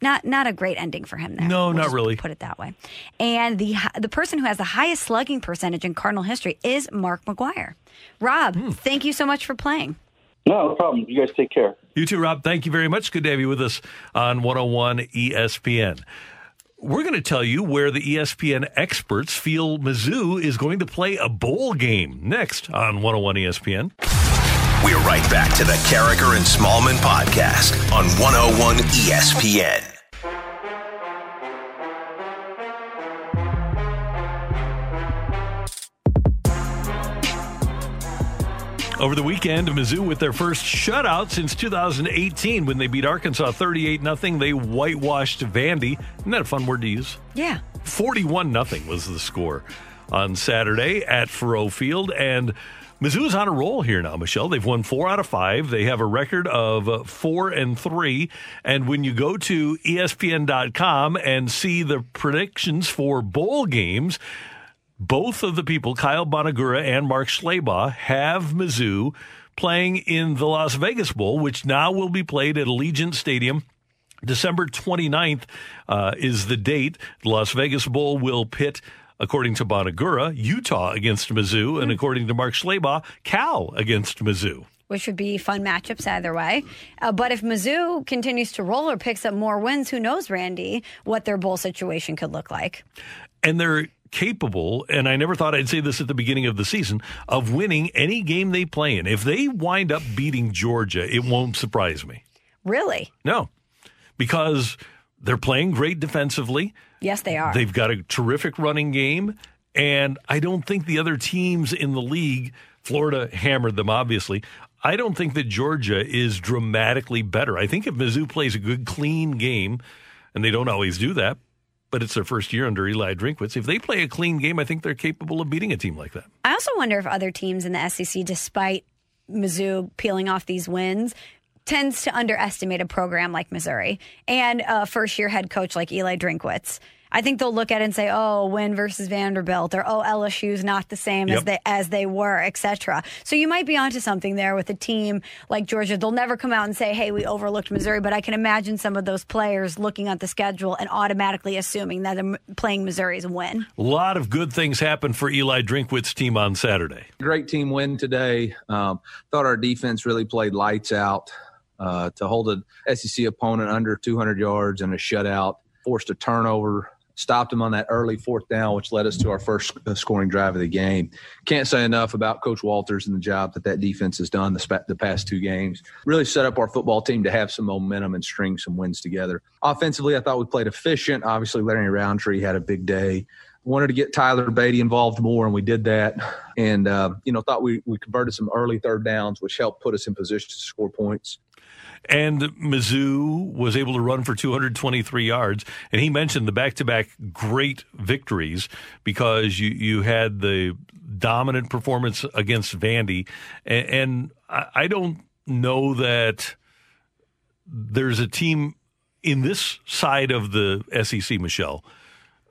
Not not a great ending for him there. No, we'll not really. Put it that way. And the the person who has the highest slugging percentage in Cardinal history is Mark McGuire. Rob, mm. thank you so much for playing. No problem. You guys take care. You too, Rob. Thank you very much. Good to have you with us on one oh one E S P N. We're going to tell you where the E S P N experts feel Mizzou is going to play a bowl game next on one oh one E S P N. We're right back to the Carricker and Smallman podcast on one oh one E S P N. Over the weekend, Mizzou with their first shutout since two thousand eighteen when they beat Arkansas thirty-eight nothing. They whitewashed Vandy. Isn't that a fun word to use? Yeah. forty-one nothing was the score on Saturday at Faroe Field. And Mizzou's on a roll here now, Michelle. They've won four out of five. They have a record of four and three. And when you go to E S P N dot com and see the predictions for bowl games, both of the people, Kyle Bonagura and Mark Schlabach, have Mizzou playing in the Las Vegas Bowl, which now will be played at Allegiant Stadium. December twenty-ninth uh, is the date. The Las Vegas Bowl will pit, according to Bonagura, Utah against Mizzou, mm-hmm. and according to Mark Schlabach, Cal against Mizzou. Which would be fun matchups either way. Uh, but if Mizzou continues to roll or picks up more wins, who knows, Randy, what their bowl situation could look like. And they're capable, and I never thought I'd say this at the beginning of the season, of winning any game they play in. If they wind up beating Georgia, it won't surprise me. Really? No. Because they're playing great defensively. Yes, they are. They've got a terrific running game, and I don't think the other teams in the league, Florida hammered them, obviously. I don't think that Georgia is dramatically better. I think if Mizzou plays a good, clean game, and they don't always do that, but it's their first year under Eli Drinkwitz. If they play a clean game, I think they're capable of beating a team like that. I also wonder if other teams in the S E C, despite Mizzou peeling off these wins, tends to underestimate a program like Missouri and a first-year head coach like Eli Drinkwitz. I think they'll look at it and say, oh, win versus Vanderbilt, or oh, L S U's not the same yep. as they as they were, et cetera. So you might be onto something there with a team like Georgia. They'll never come out and say, hey, we overlooked Missouri, but I can imagine some of those players looking at the schedule and automatically assuming that playing Missouri is a win. A lot of good things happened for Eli Drinkwitz's team on Saturday. Great team win today. Um, thought our defense really played lights out uh, to hold an S E C opponent under two hundred yards and a shutout, forced a turnover, stopped him on that early fourth down, which led us to our first scoring drive of the game. Can't say enough about Coach Walters and the job that that defense has done the, sp- the past two games. Really set up our football team to have some momentum and string some wins together. Offensively, I thought we played efficient. Obviously, Larry Roundtree had a big day. Wanted to get Tyler Beatty involved more, and we did that. And, uh, you know, thought we, we converted some early third downs, which helped put us in position to score points. And Mizzou was able to run for two hundred twenty-three yards. And he mentioned the back-to-back great victories because you, you had the dominant performance against Vandy. And, and I don't know that there's a team in this side of the S E C, Michelle,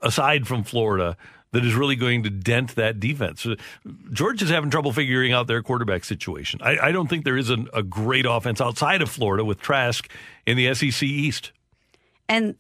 aside from Florida, that is really going to dent that defense. Georgia's having trouble figuring out their quarterback situation. I, I don't think there is an, a great offense outside of Florida with Trask in the S E C East. And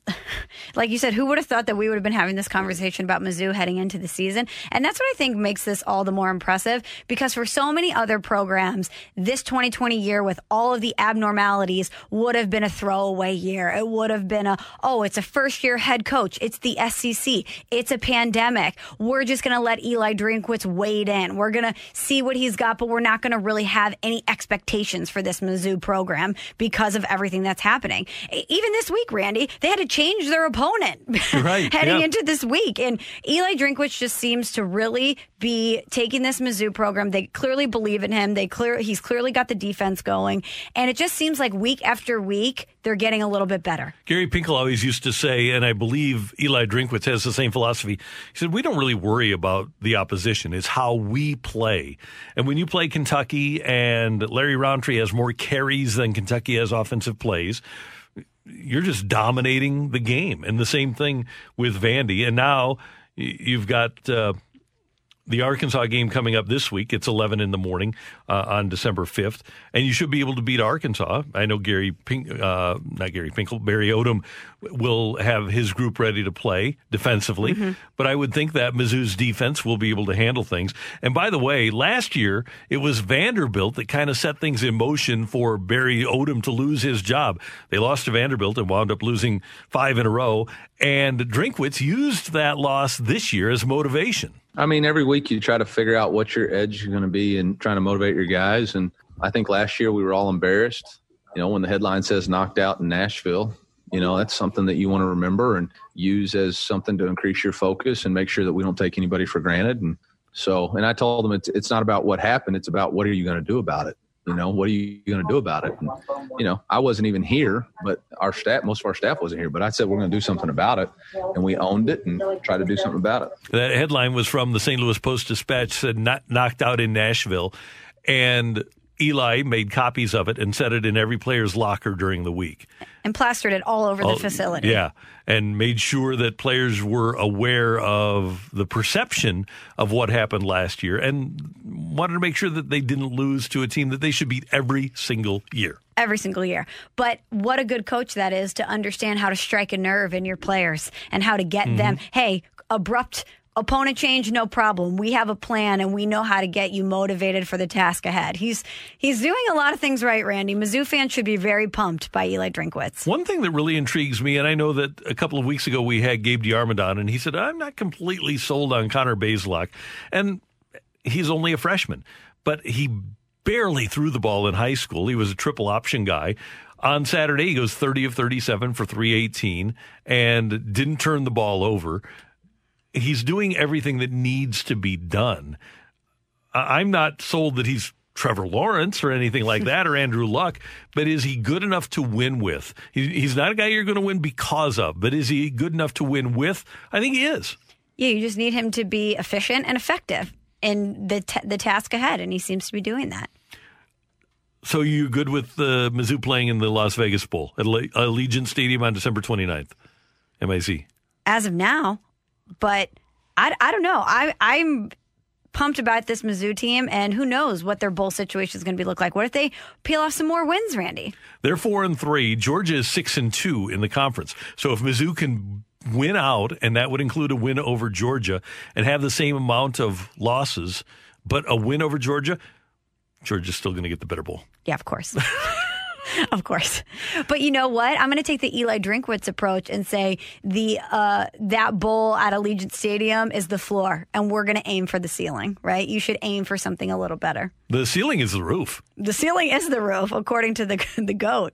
like you said, who would have thought that we would have been having this conversation about Mizzou heading into the season? And that's what I think makes this all the more impressive, because for so many other programs, this twenty twenty year with all of the abnormalities would have been a throwaway year. It would have been a, oh, it's a first year head coach. It's the S E C. It's a pandemic. We're just going to let Eli Drinkwitz wade in. We're going to see what he's got, but we're not going to really have any expectations for this Mizzou program because of everything that's happening. Even this week, Randy, they had to change their opponent right, heading yeah. into this week. And Eli Drinkwitz just seems to really be taking this Mizzou program. They clearly believe in him. They clear He's clearly got the defense going. And it just seems like week after week, they're getting a little bit better. Gary Pinkel always used to say, and I believe Eli Drinkwitz has the same philosophy, he said, we don't really worry about the opposition. It's how we play. And when you play Kentucky and Larry Roundtree has more carries than Kentucky has offensive plays, you're just dominating the game. And the same thing with Vandy. And now you've got uh, the Arkansas game coming up this week. It's eleven in the morning uh, on December fifth, and you should be able to beat Arkansas. I know Gary Pink, uh, not Gary Pinkel, Barry Odom will have his group ready to play defensively, mm-hmm. but I would think that Mizzou's defense will be able to handle things. And by the way, last year it was Vanderbilt that kind of set things in motion for Barry Odom to lose his job. They lost to Vanderbilt and wound up losing five in a row, and Drinkwitz used that loss this year as motivation. I mean, every week you try to figure out what your edge is going to be and trying to motivate your guys. And I think last year we were all embarrassed. You know, when the headline says knocked out in Nashville, you know, that's something that you want to remember and use as something to increase your focus and make sure that we don't take anybody for granted. And so, and I told them it's, it's not about what happened. It's about what are you going to do about it? You know, what are you going to do about it? And, you know, I wasn't even here, but our staff, most of our staff wasn't here, but I said, we're going to do something about it. And we owned it and tried to do something about it. That headline was from the Saint Louis Post-Dispatch, said not knocked out in Nashville. And Eli made copies of it and set it in every player's locker during the week. And plastered it all over all, the facility. Yeah, and made sure that players were aware of the perception of what happened last year and wanted to make sure that they didn't lose to a team that they should beat every single year. Every single year. But what a good coach that is to understand how to strike a nerve in your players and how to get mm-hmm. them, hey, abrupt opponent change, no problem. We have a plan, and we know how to get you motivated for the task ahead. He's he's doing a lot of things right, Randy. Mizzou fans should be very pumped by Eli Drinkwitz. One thing that really intrigues me, and I know that a couple of weeks ago we had Gabe Diarmidon, and he said, I'm not completely sold on Connor Bazelak. And he's only a freshman, but he barely threw the ball in high school. He was a triple option guy. On Saturday, he goes thirty of thirty-seven for three eighteen and didn't turn the ball over. He's doing everything that needs to be done. I'm not sold that he's Trevor Lawrence or anything like that or Andrew Luck, but is he good enough to win with? He's not a guy you're going to win because of, but is he good enough to win with? I think he is. Yeah, you just need him to be efficient and effective in the t- the task ahead, and he seems to be doing that. So you're good with the Mizzou playing in the Las Vegas Bowl at Alle- Allegiant Stadium on December twenty-ninth, M I C? As of now. But I, I don't know. I, I'm pumped about this Mizzou team, and who knows what their bowl situation is going to be look like. What if they peel off some more wins, Randy? They're four and three. Georgia is six and two in the conference. So if Mizzou can win out, and that would include a win over Georgia, and have the same amount of losses, but a win over Georgia, Georgia's still going to get the better bowl. Yeah, of course. Of course. But you know what? I'm going to take the Eli Drinkwitz approach and say the uh, that bowl at Allegiant Stadium is the floor, and we're going to aim for the ceiling, right? You should aim for something a little better. The ceiling is the roof. The ceiling is the roof, according to the the GOAT.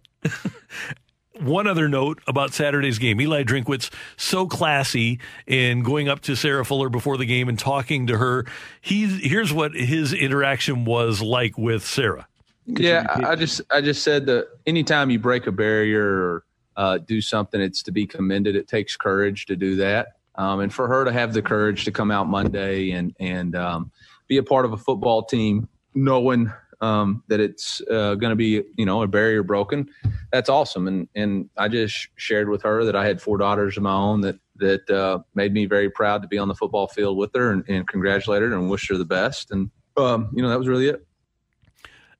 One other note about Saturday's game. Eli Drinkwitz, so classy in going up to Sarah Fuller before the game and talking to her. He's, here's what his interaction was like with Sarah. Could yeah, I just I just said that anytime you break a barrier or uh, do something, it's to be commended. It takes courage to do that. Um, and for her to have the courage to come out Monday and, and um, be a part of a football team, knowing um, that it's uh, going to be, you know, a barrier broken, that's awesome. And and I just shared with her that I had four daughters of my own that, that uh, made me very proud to be on the football field with her and, and congratulate her and wish her the best. And, um, you know, that was really it.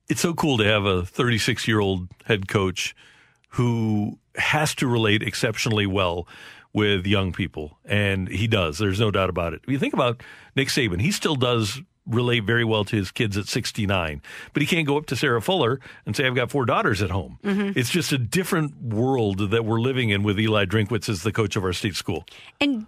It's so cool to have a thirty-six-year-old head coach who has to relate exceptionally well with young people, and he does. There's no doubt about it. If you think about Nick Saban, he still does relate very well to his kids at sixty-nine, but he can't go up to Sarah Fuller and say, I've got four daughters at home. Mm-hmm. It's just a different world that we're living in with Eli Drinkwitz as the coach of our state school. And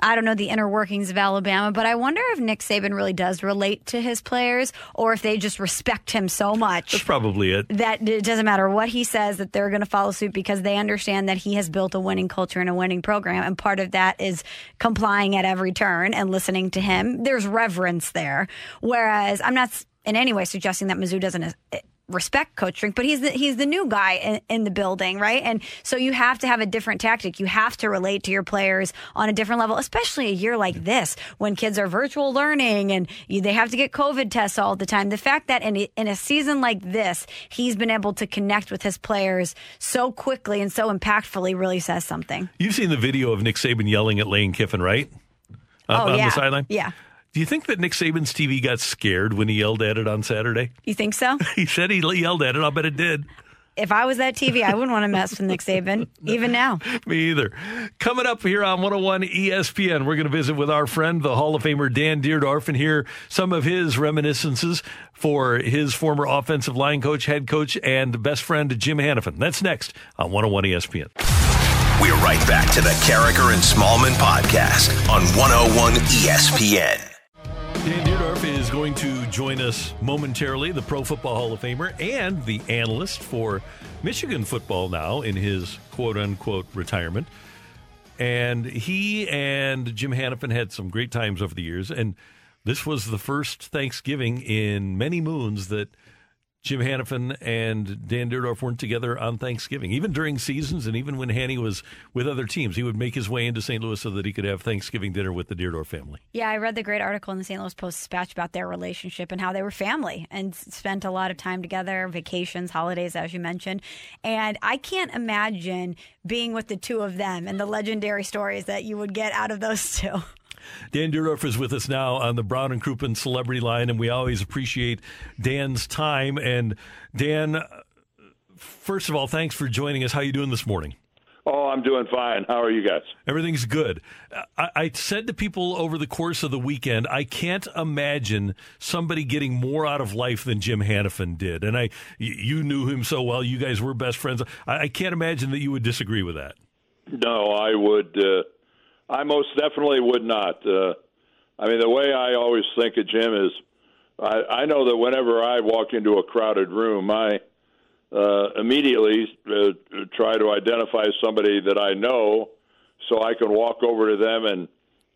I don't know the inner workings of Alabama, but I wonder if Nick Saban really does relate to his players or if they just respect him so much. That's probably it. That it doesn't matter what he says, that they're going to follow suit because they understand that he has built a winning culture and a winning program. And part of that is complying at every turn and listening to him. There's reverence there. Whereas I'm not in any way suggesting that Mizzou doesn't respect Coach Drink, but he's the, he's the new guy in, in the building, right? And so you have to have a different tactic. You have to relate to your players on a different level, especially a year like this when kids are virtual learning and you, they have to get COVID tests all the time. The fact that in a, in a season like this, he's been able to connect with his players so quickly and so impactfully really says something. You've seen the video of Nick Saban yelling at Lane Kiffin, right? On, oh, yeah. On the sideline? Yeah. Do you think that Nick Saban's T V got scared when he yelled at it on Saturday? You think so? He said he yelled at it. I'll bet it did. If I was that T V, I wouldn't want to mess with Nick Saban, even now. Me either. Coming up here on one oh one E S P N, we're going to visit with our friend, the Hall of Famer Dan Dierdorf, and hear some of his reminiscences for his former offensive line coach, head coach, and best friend, Jim Hanifan. That's next on one oh one E S P N. We're right back to the Carriker and Smallman podcast on one oh one E S P N. Dan Dierdorf is going to join us momentarily, the Pro Football Hall of Famer and the analyst for Michigan football now in his quote-unquote retirement. And he and Jim Hanifan had some great times over the years, and this was the first Thanksgiving in many moons that Jim Hanifan and Dan Dierdorf weren't together on Thanksgiving, even during seasons and even when Hanny was with other teams. He would make his way into Saint Louis so that he could have Thanksgiving dinner with the Dierdorf family. Yeah, I read the great article in the Saint Louis Post-Dispatch about their relationship and how they were family and spent a lot of time together, vacations, holidays, as you mentioned. And I can't imagine being with the two of them and the legendary stories that you would get out of those two. Dan Dierdorf is with us now on the Brown and Crouppen Celebrity Line, and we always appreciate Dan's time. And Dan, first of all, thanks for joining us. How are you doing this morning? Oh, I'm doing fine. How are you guys? Everything's good. I, I said to people over the course of the weekend, I can't imagine somebody getting more out of life than Jim Hanifan did. And I, you knew him so well. You guys were best friends. I, I can't imagine that you would disagree with that. No, I would uh... – I most definitely would not. Uh, I mean, the way I always think of Jim is I, I know that whenever I walk into a crowded room, I uh, immediately uh, try to identify somebody that I know so I can walk over to them and,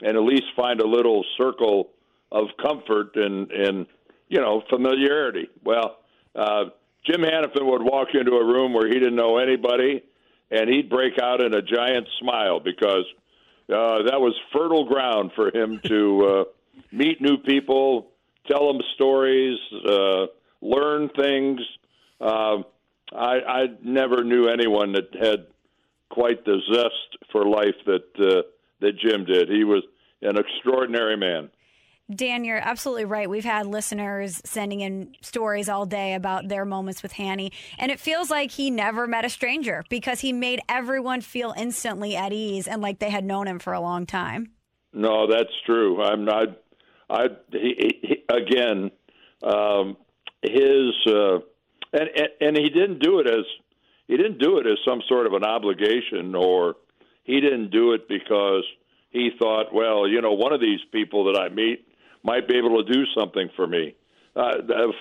and at least find a little circle of comfort and, and you know, familiarity. Well, uh, Jim Hanifan would walk into a room where he didn't know anybody, and he'd break out in a giant smile because – Uh, that was fertile ground for him to uh, meet new people, tell them stories, uh, learn things. Uh, I, I never knew anyone that had quite the zest for life that uh, that Jim did. He was an extraordinary man. Dan, you're absolutely right. We've had listeners sending in stories all day about their moments with Hanny, and it feels like he never met a stranger because he made everyone feel instantly at ease and like they had known him for a long time. No, that's true. I'm not. I he, he, again, um, his uh, and, and and he didn't do it as he didn't do it as some sort of an obligation, or he didn't do it because he thought, well, you know, one of these people that I meet might be able to do something for me. Uh,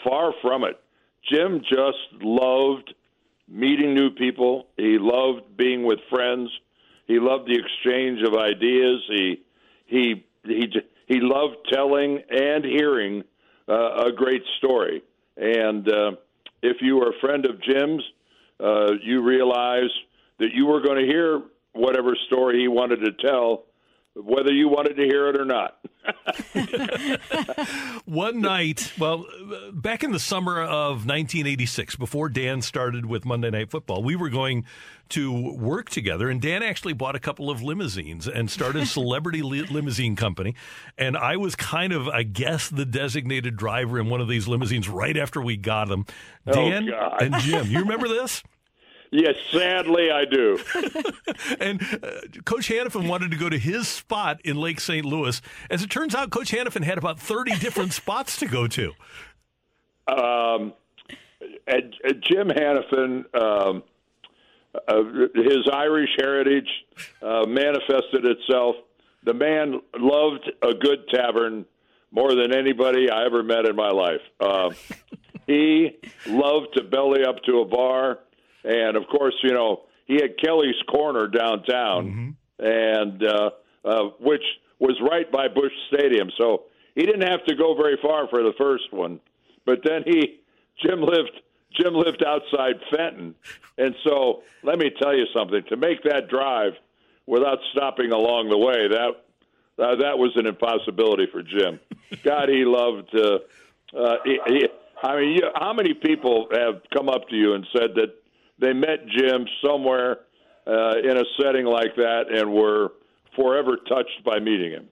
far from it. Jim just loved meeting new people. He loved being with friends. He loved the exchange of ideas. He he he he loved telling and hearing uh, a great story. And uh, if you were a friend of Jim's, uh, you realize that you were going to hear whatever story he wanted to tell, whether you wanted to hear it or not. One night, well, back in the summer of nineteen eighty-six, before Dan started with Monday Night Football, we were going to work together, and Dan actually bought a couple of limousines and started a celebrity li- limousine company, and I was kind of, I guess, the designated driver in one of these limousines right after we got them. Oh, Dan God. And Jim, you remember this? Yes, sadly I do. And uh, Coach Hanifan wanted to go to his spot in Lake Saint Louis. As it turns out, Coach Hanifan had about thirty different spots to go to. Um, and, and Jim Hanifan, um, uh, his Irish heritage uh, manifested itself. The man loved a good tavern more than anybody I ever met in my life. Uh, he loved to belly up to a bar. And, of course, you know, he had Kelly's Corner downtown, mm-hmm. and uh, uh, which was right by Busch Stadium. So he didn't have to go very far for the first one. But then he, Jim lived, Jim lived outside Fenton. And so let me tell you something. To make that drive without stopping along the way, that uh, that was an impossibility for Jim. God, he loved uh, uh, – he, he, I mean, you, how many people have come up to you and said that they met Jim somewhere uh, in a setting like that and were forever touched by meeting him?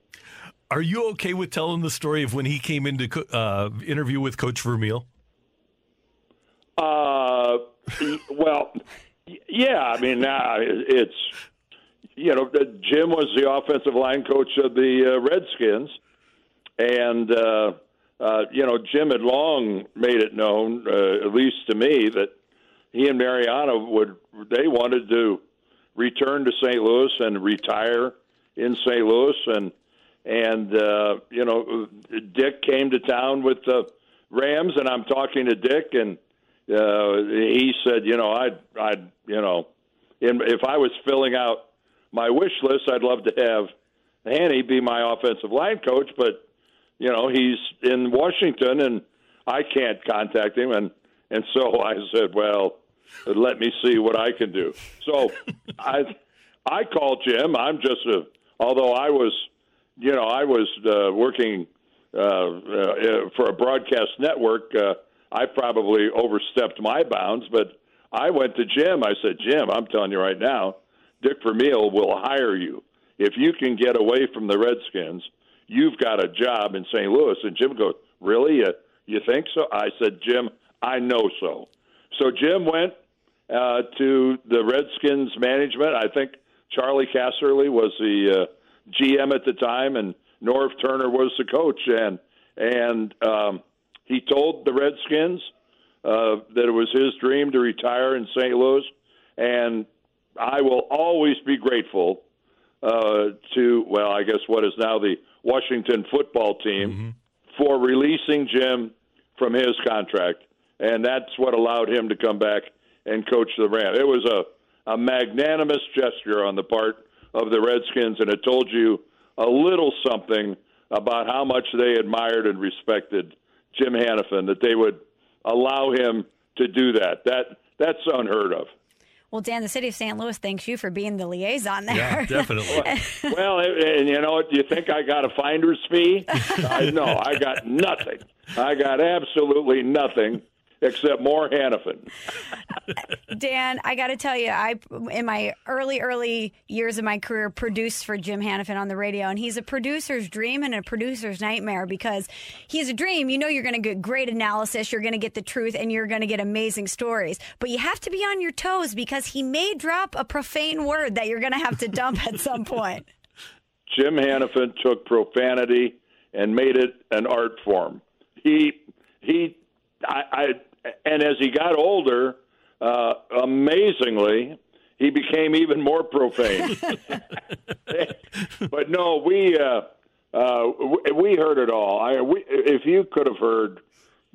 Are you okay with telling the story of when he came into co- uh, interview with Coach Vermeil? Uh, well, yeah. I mean, uh, it's you know, Jim was the offensive line coach of the uh, Redskins, and uh, uh, you know, Jim had long made it known, uh, at least to me, that he and Mariano would they wanted to return to Saint Louis and retire in Saint Louis. And And, uh, you know, Dick came to town with the Rams, and I'm talking to Dick, and uh, he said, you know, I'd, I'd, you know, in, if I was filling out my wish list, I'd love to have Hanny be my offensive line coach, but, you know, he's in Washington, and I can't contact him. And, and so I said, well, let me see what I can do. So I I called Jim. I'm just a – although I was – You know, I was uh, working uh, uh, for a broadcast network. Uh, I probably overstepped my bounds, but I went to Jim. I said, Jim, I'm telling you right now, Dick Vermeil will hire you. If you can get away from the Redskins, you've got a job in Saint Louis. And Jim goes, really? You, you think so? I said, Jim, I know so. So Jim went uh, to the Redskins management. I think Charlie Casserly was the uh, – G M at the time, and Norv Turner was the coach, and and um, he told the Redskins uh, that it was his dream to retire in Saint Louis, and I will always be grateful uh, to, well, I guess what is now the Washington football team mm-hmm. for releasing Jim from his contract, and that's what allowed him to come back and coach the Rams. It was a, a magnanimous gesture on the part of the Redskins, and it told you a little something about how much they admired and respected Jim Hanifan, that they would allow him to do that. That that's unheard of. Well, Dan, the city of Saint Louis thanks you for being the liaison there. Yeah, definitely. Well, and, and you know, do you think I got a finder's fee? I, no, I got nothing. I got absolutely nothing. Except more Hanifan. Dan, I got to tell you, I in my early, early years of my career produced for Jim Hanifan on the radio, and he's a producer's dream and a producer's nightmare because he's a dream. You know you're going to get great analysis, you're going to get the truth, and you're going to get amazing stories. But you have to be on your toes because he may drop a profane word that you're going to have to dump at some point. Jim Hanifan took profanity and made it an art form. He, he, I, I And as he got older, uh, amazingly, he became even more profane. But no, we uh, uh, we heard it all. I, we, if you could have heard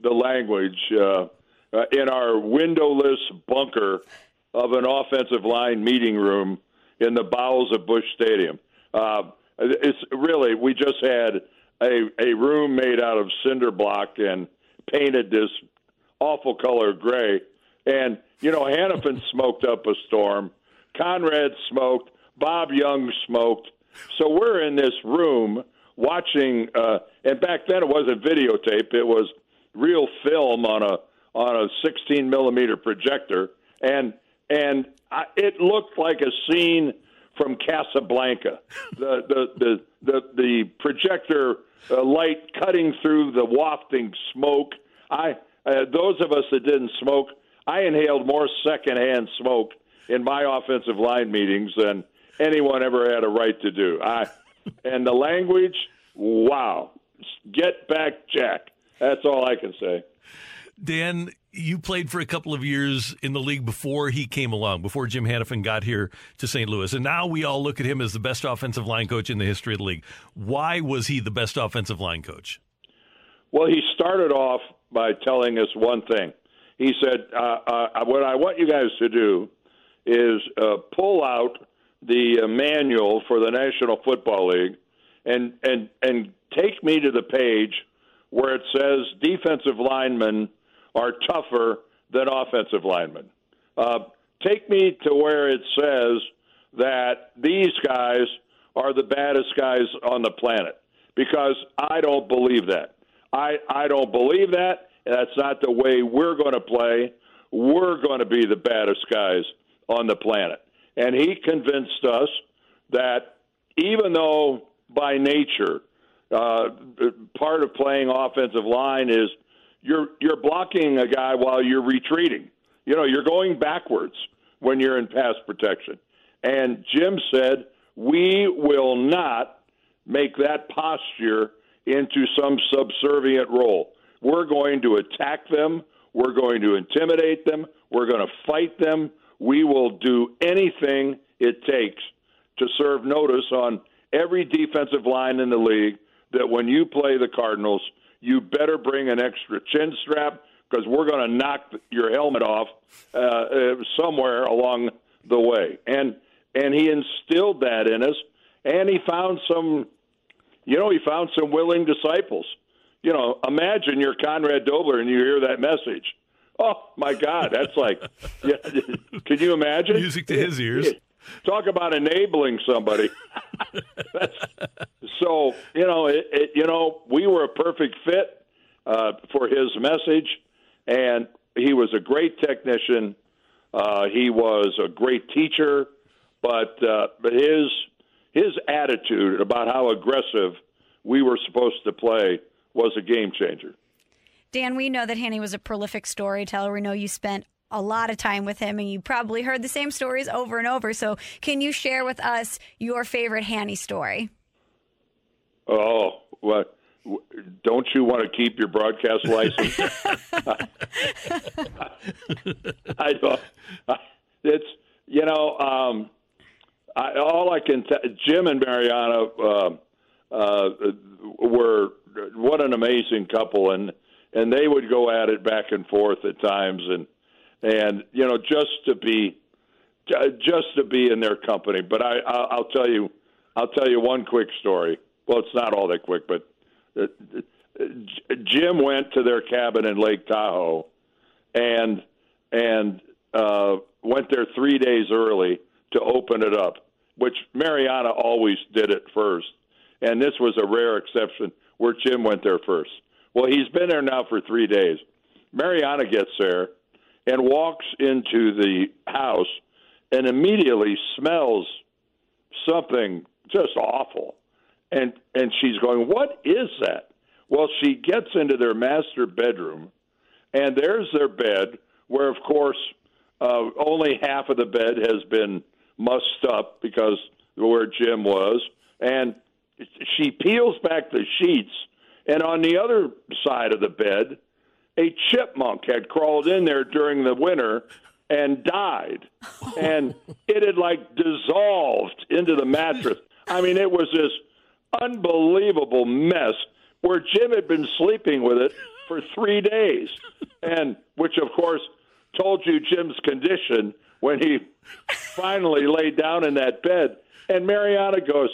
the language uh, uh, in our windowless bunker of an offensive line meeting room in the bowels of Busch Stadium, uh, it's really we just had a a room made out of cinder block and painted this awful color gray. And, you know, Hanifan smoked up a storm. Conrad smoked. Bob Young smoked. So we're in this room watching, uh, and back then it wasn't videotape. It was real film on a on a sixteen millimeter projector. And and I, it looked like a scene from Casablanca. The, the, the, the, the projector uh, light cutting through the wafting smoke. I... Uh, those of us that didn't smoke, I inhaled more secondhand smoke in my offensive line meetings than anyone ever had a right to do. I, and the language, wow. Get back, Jack. That's all I can say. Dan, you played for a couple of years in the league before he came along, before Jim Hanifan got here to Saint Louis. And now we all look at him as the best offensive line coach in the history of the league. Why was he the best offensive line coach? Well, he started off by telling us one thing. He said, uh, uh, what I want you guys to do is uh, pull out the uh, manual for the National Football League and, and, and take me to the page where it says defensive linemen are tougher than offensive linemen. Uh, take me to where it says that these guys are the baddest guys on the planet, because I don't believe that. I, I don't believe that. That's not the way we're going to play. We're going to be the baddest guys on the planet. And he convinced us that even though by nature Uh, part of playing offensive line is you're you're blocking a guy while you're retreating. You know, you're going backwards when you're in pass protection. And Jim said, we will not make that posture into some subservient role. We're going to attack them. We're going to intimidate them. We're going to fight them. We will do anything it takes to serve notice on every defensive line in the league that when you play the Cardinals, you better bring an extra chin strap because we're going to knock your helmet off uh, somewhere along the way. And and he instilled that in us, and he found some, you know, he found some willing disciples. You know, imagine you're Conrad Dobler and you hear that message. Oh, my God, that's like, yeah, can you imagine? Music to his ears. Talk about enabling somebody. That's, so, you know, it, it, you know, we were a perfect fit uh, for his message, and he was a great technician. Uh, he was a great teacher, but uh, but his his attitude about how aggressive we were supposed to play was a game changer. Dan, we know that Hanny was a prolific storyteller. We know you spent a lot of time with him, and you probably heard the same stories over and over. So can you share with us your favorite Hanny story? Oh, well, don't you want to keep your broadcast license? I don't. It's, you know, um, I, all I can tell, Jim and Mariana uh, uh, were, what an amazing couple, and, and they would go at it back and forth at times, and and you know just to be just to be in their company. But I I'll tell you I'll tell you one quick story. Well, it's not all that quick, but Jim went to their cabin in Lake Tahoe, and and uh, went there three days early to open it up, which Mariana always did at first, and this was a rare exception where Jim went there first. Well, he's been there now for three days. Mariana gets there and walks into the house and immediately smells something just awful. And and she's going, what is that? Well, she gets into their master bedroom, and there's their bed where, of course, uh, only half of the bed has been mussed up because where Jim was. And she peels back the sheets, and on the other side of the bed, a chipmunk had crawled in there during the winter and died. And it had, like, dissolved into the mattress. I mean, it was this unbelievable mess where Jim had been sleeping with it for three days, and which, of course, told you Jim's condition when he finally laid down in that bed. And Mariana goes,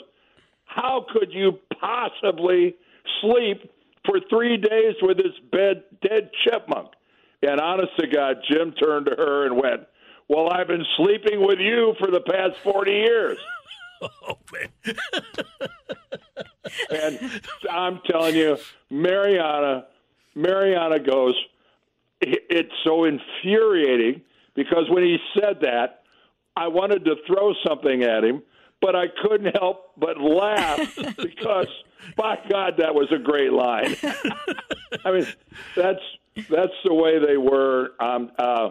how could you possibly sleep for three days with this bed, dead chipmunk? And honest to God, Jim turned to her and went, well, I've been sleeping with you for the past forty years. Oh, man. And I'm telling you, Mariana, Mariana goes, it's so infuriating because when he said that, I wanted to throw something at him, but I couldn't help but laugh because, by God, that was a great line. I mean, that's that's the way they were. Um, uh,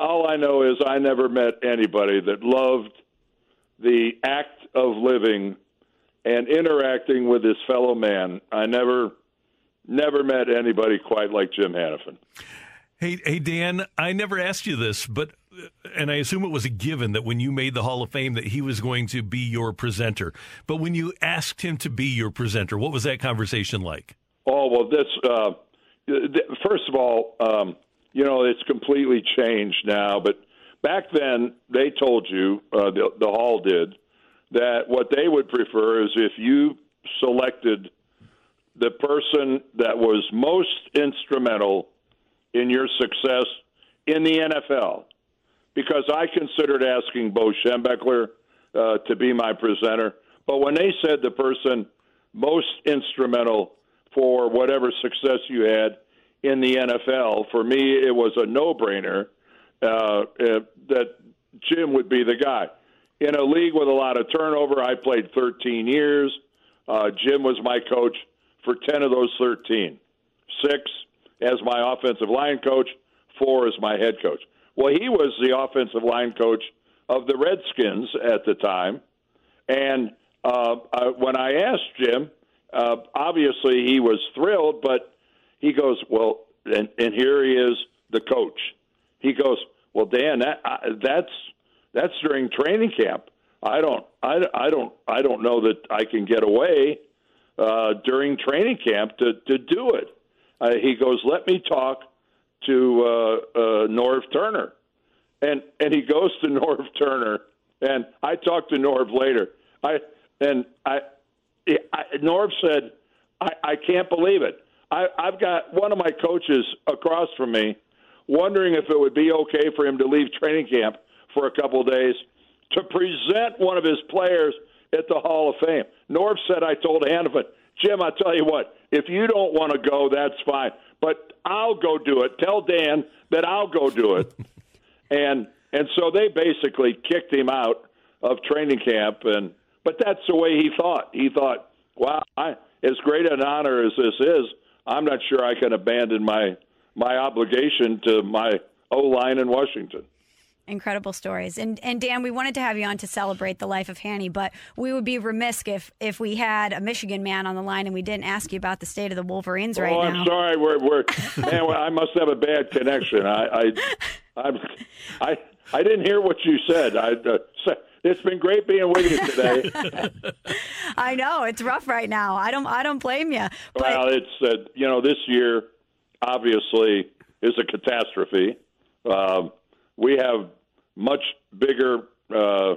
all I know is I never met anybody that loved the act of living and interacting with his fellow man. I never, never met anybody quite like Jim Hanifan. Hey, hey, Dan, I never asked you this, but and I assume it was a given that when you made the Hall of Fame that he was going to be your presenter. But when you asked him to be your presenter, what was that conversation like? Oh, well, this, uh, th- first of all, um, you know, it's completely changed now. But back then, they told you, uh, the, the Hall did, that what they would prefer is if you selected the person that was most instrumental in your success in the N F L. Because I considered asking Bo Schembechler uh, to be my presenter. But when they said the person most instrumental for whatever success you had in the N F L, for me it was a no-brainer uh, that Jim would be the guy. In a league with a lot of turnover, I played thirteen years. Uh, Jim was my coach for ten of those thirteen. Six as my offensive line coach, four as my head coach. Well, he was the offensive line coach of the Redskins at the time. And uh, I, when I asked Jim, uh, obviously he was thrilled, but he goes, well, and, and here he is, the coach. He goes, well, Dan, that, I, that's that's during training camp. I don't, I, I don't, I don't know that I can get away uh, during training camp to, to do it. Uh, he goes, let me talk to uh, uh, Norv Turner, and and he goes to Norv Turner, and I talked to Norv later. I and I, I Norv said, I, I can't believe it. I, I've got one of my coaches across from me, wondering if it would be okay for him to leave training camp for a couple of days to present one of his players at the Hall of Fame. Norv said, I told Hanifan, Jim, I'll tell you what, if you don't want to go, that's fine, but I'll go do it. Tell Dan that I'll go do it. and and so they basically kicked him out of training camp. And but that's the way he thought. He thought, wow, I, as great an honor as this is, I'm not sure I can abandon my my obligation to my O-line in Washington. Incredible stories. And and Dan, we wanted to have you on to celebrate the life of Hanny, but we would be remiss if if we had a Michigan man on the line and we didn't ask you about the state of the Wolverines right now. Oh, I'm now. sorry. We're, we're man, well, I must have a bad connection. I I, I I I didn't hear what you said. I uh, it's been great being with you today. I know it's rough right now. I don't I don't blame you. But... Well, it's uh, you know, this year obviously is a catastrophe. Um, we have much bigger uh,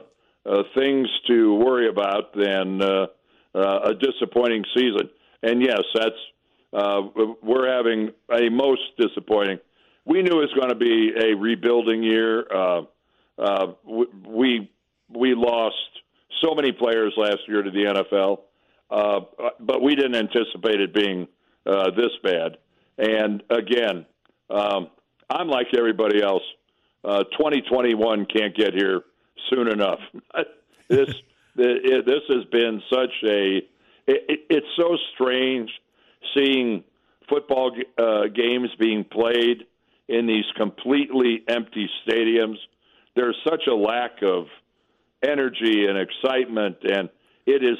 uh, things to worry about than uh, uh, a disappointing season. And yes, that's uh, we're having a most disappointing. We knew it was going to be a rebuilding year. Uh, uh, we we lost so many players last year to the N F L, uh, but we didn't anticipate it being uh, this bad. And again, um, I'm like everybody else. Uh, twenty twenty-one can't get here soon enough. this it, this has been such a it, it, it's so strange seeing football uh, games being played in these completely empty stadiums. There's such a lack of energy and excitement, and it is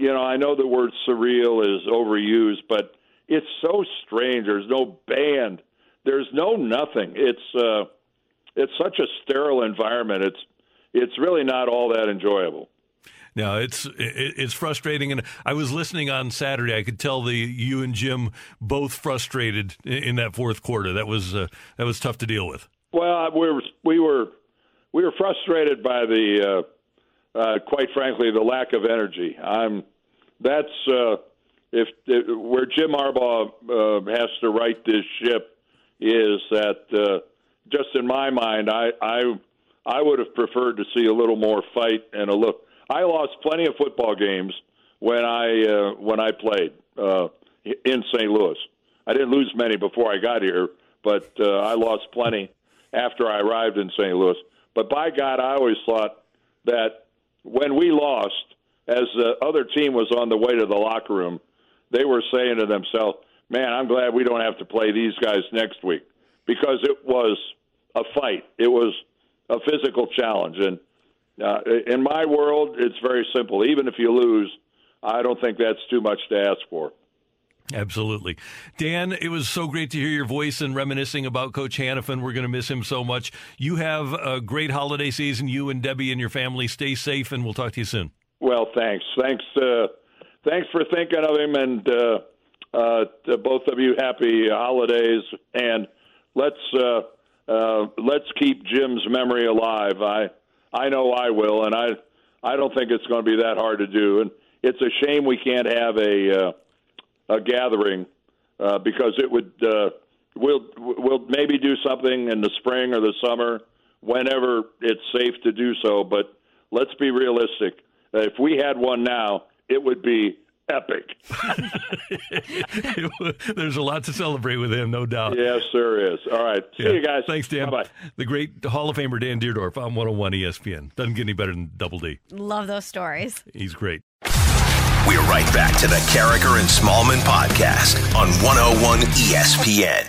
you know I know the word surreal is overused, but it's so strange. There's no band. There's no nothing. It's uh, It's such a sterile environment. It's it's really not all that enjoyable. No, it's it's frustrating. And I was listening on Saturday. I could tell the you and Jim both frustrated in that fourth quarter. That was uh, that was tough to deal with. Well, we were we were we were frustrated by the uh, uh, quite frankly the lack of energy. I'm that's uh, if, if where Jim Harbaugh uh, has to right this ship is that. Uh, Just in my mind, I, I I would have preferred to see a little more fight and a look. I lost plenty of football games when I uh, when I played uh, in Saint Louis. I didn't lose many before I got here, but uh, I lost plenty after I arrived in Saint Louis. But by God, I always thought that when we lost, as the other team was on the way to the locker room, they were saying to themselves, "Man, I'm glad we don't have to play these guys next week." Because it was a fight. It was a physical challenge. And uh, in my world, it's very simple. Even if you lose, I don't think that's too much to ask for. Absolutely. Dan, it was so great to hear your voice and reminiscing about Coach Hanifan. We're going to miss him so much. You have a great holiday season, you and Debbie and your family. Stay safe, and we'll talk to you soon. Well, thanks. Thanks, uh, thanks for thinking of him, and uh, uh, to both of you, happy holidays. And Let's uh, uh, let's keep Jim's memory alive. I I know I will, and I I don't think it's going to be that hard to do. And it's a shame we can't have a uh, a gathering uh, because it would uh, we'll we'll maybe do something in the spring or the summer whenever it's safe to do so. But let's be realistic. If we had one now, it would be epic. There's a lot to celebrate with him, no doubt. Yes, there is. All right. See yeah. you guys. Thanks, Dan. Bye-bye. The great Hall of Famer Dan Dierdorf on one oh one E S P N. Doesn't get any better than Double D. Love those stories. He's great. We're right back to the Carricker and Smallman podcast on one oh one E S P N.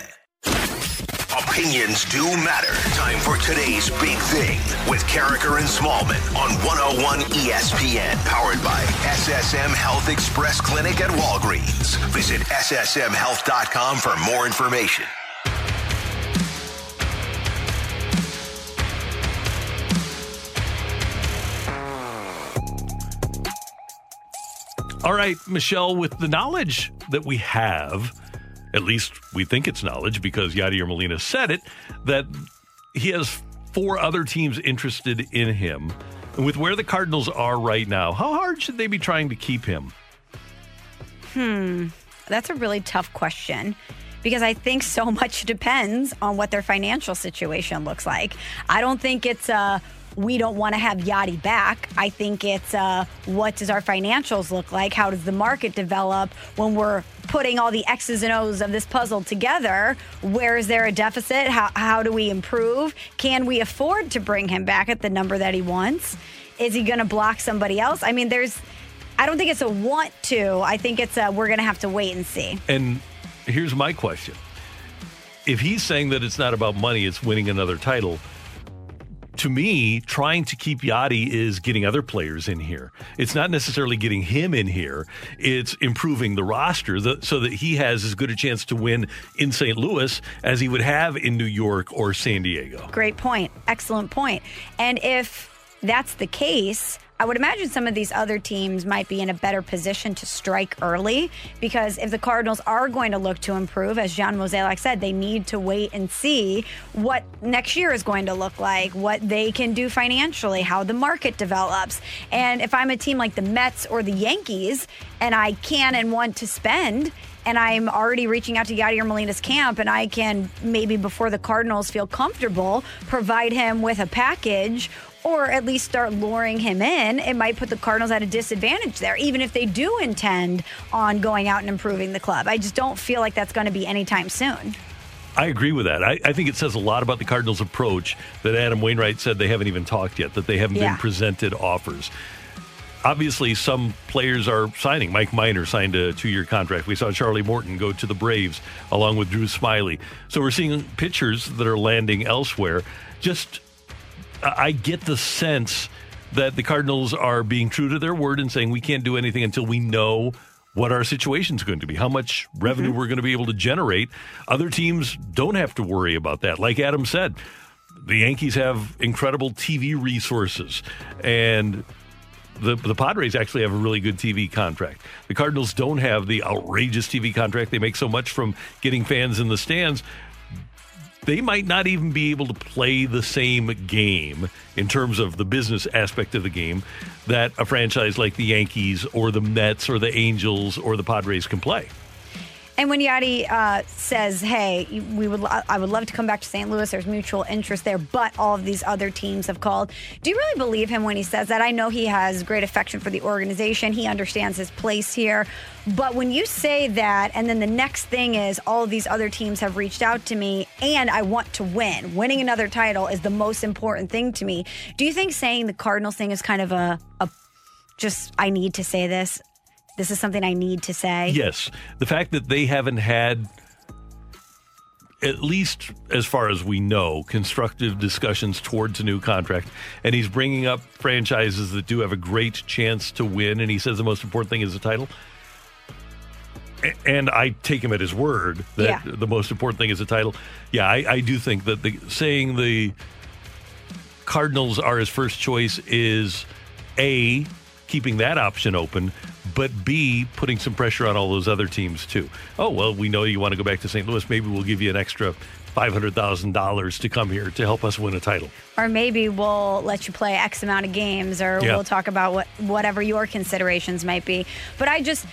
Opinions do matter. Time for today's big thing with Carricker and Smallman on one oh one E S P N. Powered by S S M Health Express Clinic at Walgreens. Visit S S M health dot com for more information. All right, Michelle, with the knowledge that we have, at least we think it's knowledge because Yadier Molina said it, that he has four other teams interested in him. And with where the Cardinals are right now, how hard should they be trying to keep him? Hmm. That's a really tough question, because I think so much depends on what their financial situation looks like. I don't think it's a... we don't want to have Yachty back. I think it's uh, what does our financials look like? How does the market develop when we're putting all the X's and O's of this puzzle together? Where is there a deficit? How, how do we improve? Can we afford to bring him back at the number that he wants? Is he going to block somebody else? I mean, there's, I don't think it's a want to. I think it's a we're going to have to wait and see. And here's my question. If he's saying that it's not about money, it's winning another title, to me, trying to keep Yachty is getting other players in here. It's not necessarily getting him in here. It's improving the roster the, so that he has as good a chance to win in Saint Louis as he would have in New York or San Diego. Great point. Excellent point. And if that's the case, I would imagine some of these other teams might be in a better position to strike early, because if the Cardinals are going to look to improve, as John Mozeliak said, they need to wait and see what next year is going to look like, what they can do financially, how the market develops. And if I'm a team like the Mets or the Yankees and I can and want to spend, and I'm already reaching out to Yadier Molina's camp, and I can maybe before the Cardinals feel comfortable provide him with a package or at least start luring him in, it might put the Cardinals at a disadvantage there, even if they do intend on going out and improving the club. I just don't feel like that's going to be anytime soon. I agree with that. I, I think it says a lot about the Cardinals' approach that Adam Wainwright said they haven't even talked yet, that they haven't yeah. been presented offers. Obviously, some players are signing. Mike Minor signed a two-year contract. We saw Charlie Morton go to the Braves along with Drew Smyly. So we're seeing pitchers that are landing elsewhere. Just, I get the sense that the Cardinals are being true to their word and saying we can't do anything until we know what our situation's going to be, how much revenue mm-hmm. we're going to be able to generate. Other teams don't have to worry about that. Like Adam said, the Yankees have incredible T V resources, and The the Padres actually have a really good T V contract. The Cardinals don't have the outrageous T V contract. They make so much from getting fans in the stands. They might not even be able to play the same game in terms of the business aspect of the game that a franchise like the Yankees or the Mets or the Angels or the Padres can play. And when Yachty uh, says, hey, we would, I would love to come back to Saint Louis, there's mutual interest there, but all of these other teams have called. Do you really believe him when he says that? I know he has great affection for the organization. He understands his place here. But when you say that, and then the next thing is all of these other teams have reached out to me, and I want to win. Winning another title is the most important thing to me. Do you think saying the Cardinals thing is kind of a, a just, I need to say this? This is something I need to say. Yes. The fact that they haven't had, at least as far as we know, constructive discussions towards a new contract. And he's bringing up franchises that do have a great chance to win. And he says the most important thing is the title. And I take him at his word that yeah. the most important thing is the title. Yeah, I, I do think that the, saying the Cardinals are his first choice is, A, keeping that option open, but B, putting some pressure on all those other teams too. Oh, well, we know you want to go back to Saint Louis. Maybe we'll give you an extra five hundred thousand dollars to come here to help us win a title. Or maybe we'll let you play X amount of games, or yeah. we'll talk about what whatever your considerations might be. But I just,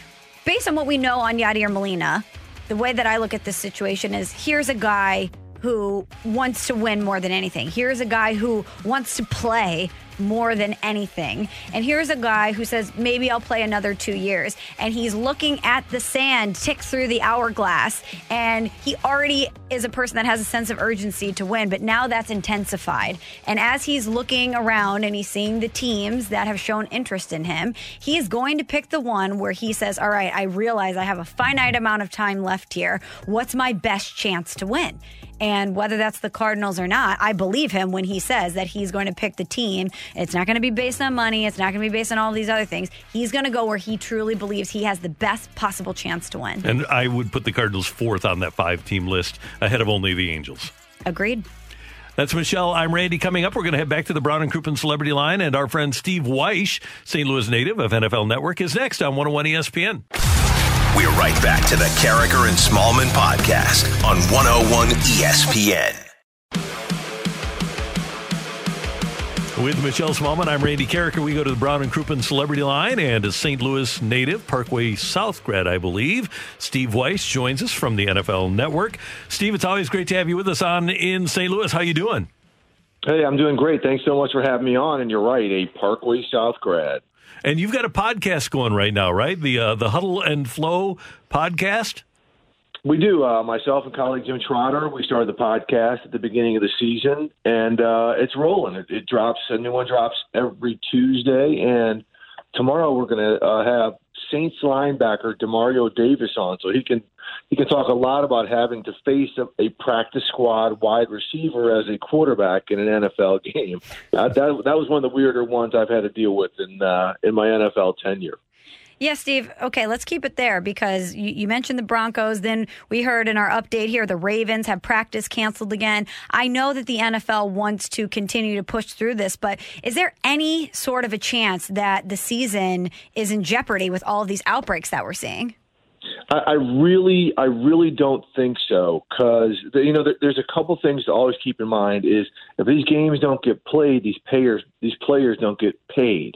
based on what we know on Yadier Molina, the way that I look at this situation is here's a guy who wants to win more than anything. Here's a guy who wants to play more than anything. And here's a guy who says, maybe I'll play another two years. And he's looking at the sand tick through the hourglass. And he already is a person that has a sense of urgency to win. But now that's intensified. And as he's looking around and he's seeing the teams that have shown interest in him, he is going to pick the one where he says, all right, I realize I have a finite amount of time left here. What's my best chance to win? And whether that's the Cardinals or not, I believe him when he says that he's going to pick the team. It's not going to be based on money. It's not going to be based on all these other things. He's going to go where he truly believes he has the best possible chance to win. And I would put the Cardinals fourth on that five-team list, ahead of only the Angels. Agreed. That's Michelle. I'm Randy. Coming up, we're going to head back to the Brown and Crouppen Celebrity Line, and our friend Steve Wyche, Saint Louis native of N F L Network, is next on one oh one E S P N. We're right back to the Carricker and Smallman podcast on one oh one E S P N. With Michelle Smallman, I'm Randy Carricker. We go to the Brown and Crouppen Celebrity Line, and a Saint Louis native, Parkway South grad, I believe, Steve Wyche joins us from the N F L Network. Steve, it's always great to have you with us on in Saint Louis. How you doing? Hey, I'm doing great. Thanks so much for having me on. And you're right, a Parkway South grad. And you've got a podcast going right now, right? The uh, the Huddle and Flow podcast? We do. Uh, myself and colleague Jim Trotter, we started the podcast at the beginning of the season, and uh, it's rolling. It, it drops, a new one drops every Tuesday, and tomorrow we're going to uh, have Saints linebacker DeMario Davis on, so he can he can talk a lot about having to face a, a practice squad wide receiver as a quarterback in an N F L game. Uh, that that was one of the weirder ones I've had to deal with in uh, in my N F L tenure. Yeah, Steve. Okay, let's keep it there because you, you mentioned the Broncos. Then we heard in our update here the Ravens have practice canceled again. I know that the N F L wants to continue to push through this, but is there any sort of a chance that the season is in jeopardy with all of these outbreaks that we're seeing? I, I really, I really don't think so because, you know, there, there's a couple things to always keep in mind is if these games don't get played, these payers, these players don't get paid.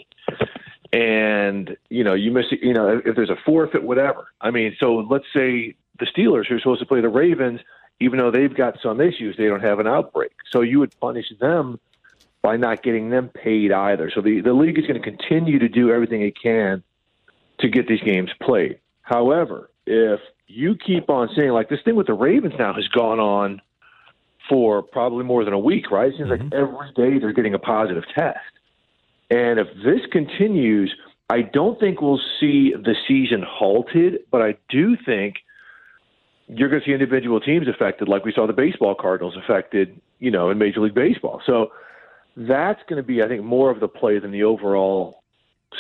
And, you know, you miss it, you know, if there's a forfeit, whatever. I mean, so let's say the Steelers, who are supposed to play the Ravens, even though they've got some issues, they don't have an outbreak. So you would punish them by not getting them paid either. So the, the league is going to continue to do everything it can to get these games played. However, if you keep on seeing, like this thing with the Ravens now has gone on for probably more than a week, right? It seems mm-hmm. like every day they're getting a positive test. And if this continues, I don't think we'll see the season halted, but I do think you're going to see individual teams affected, like we saw the baseball Cardinals affected, you know, in Major League Baseball. So that's going to be, I think, more of the play than the overall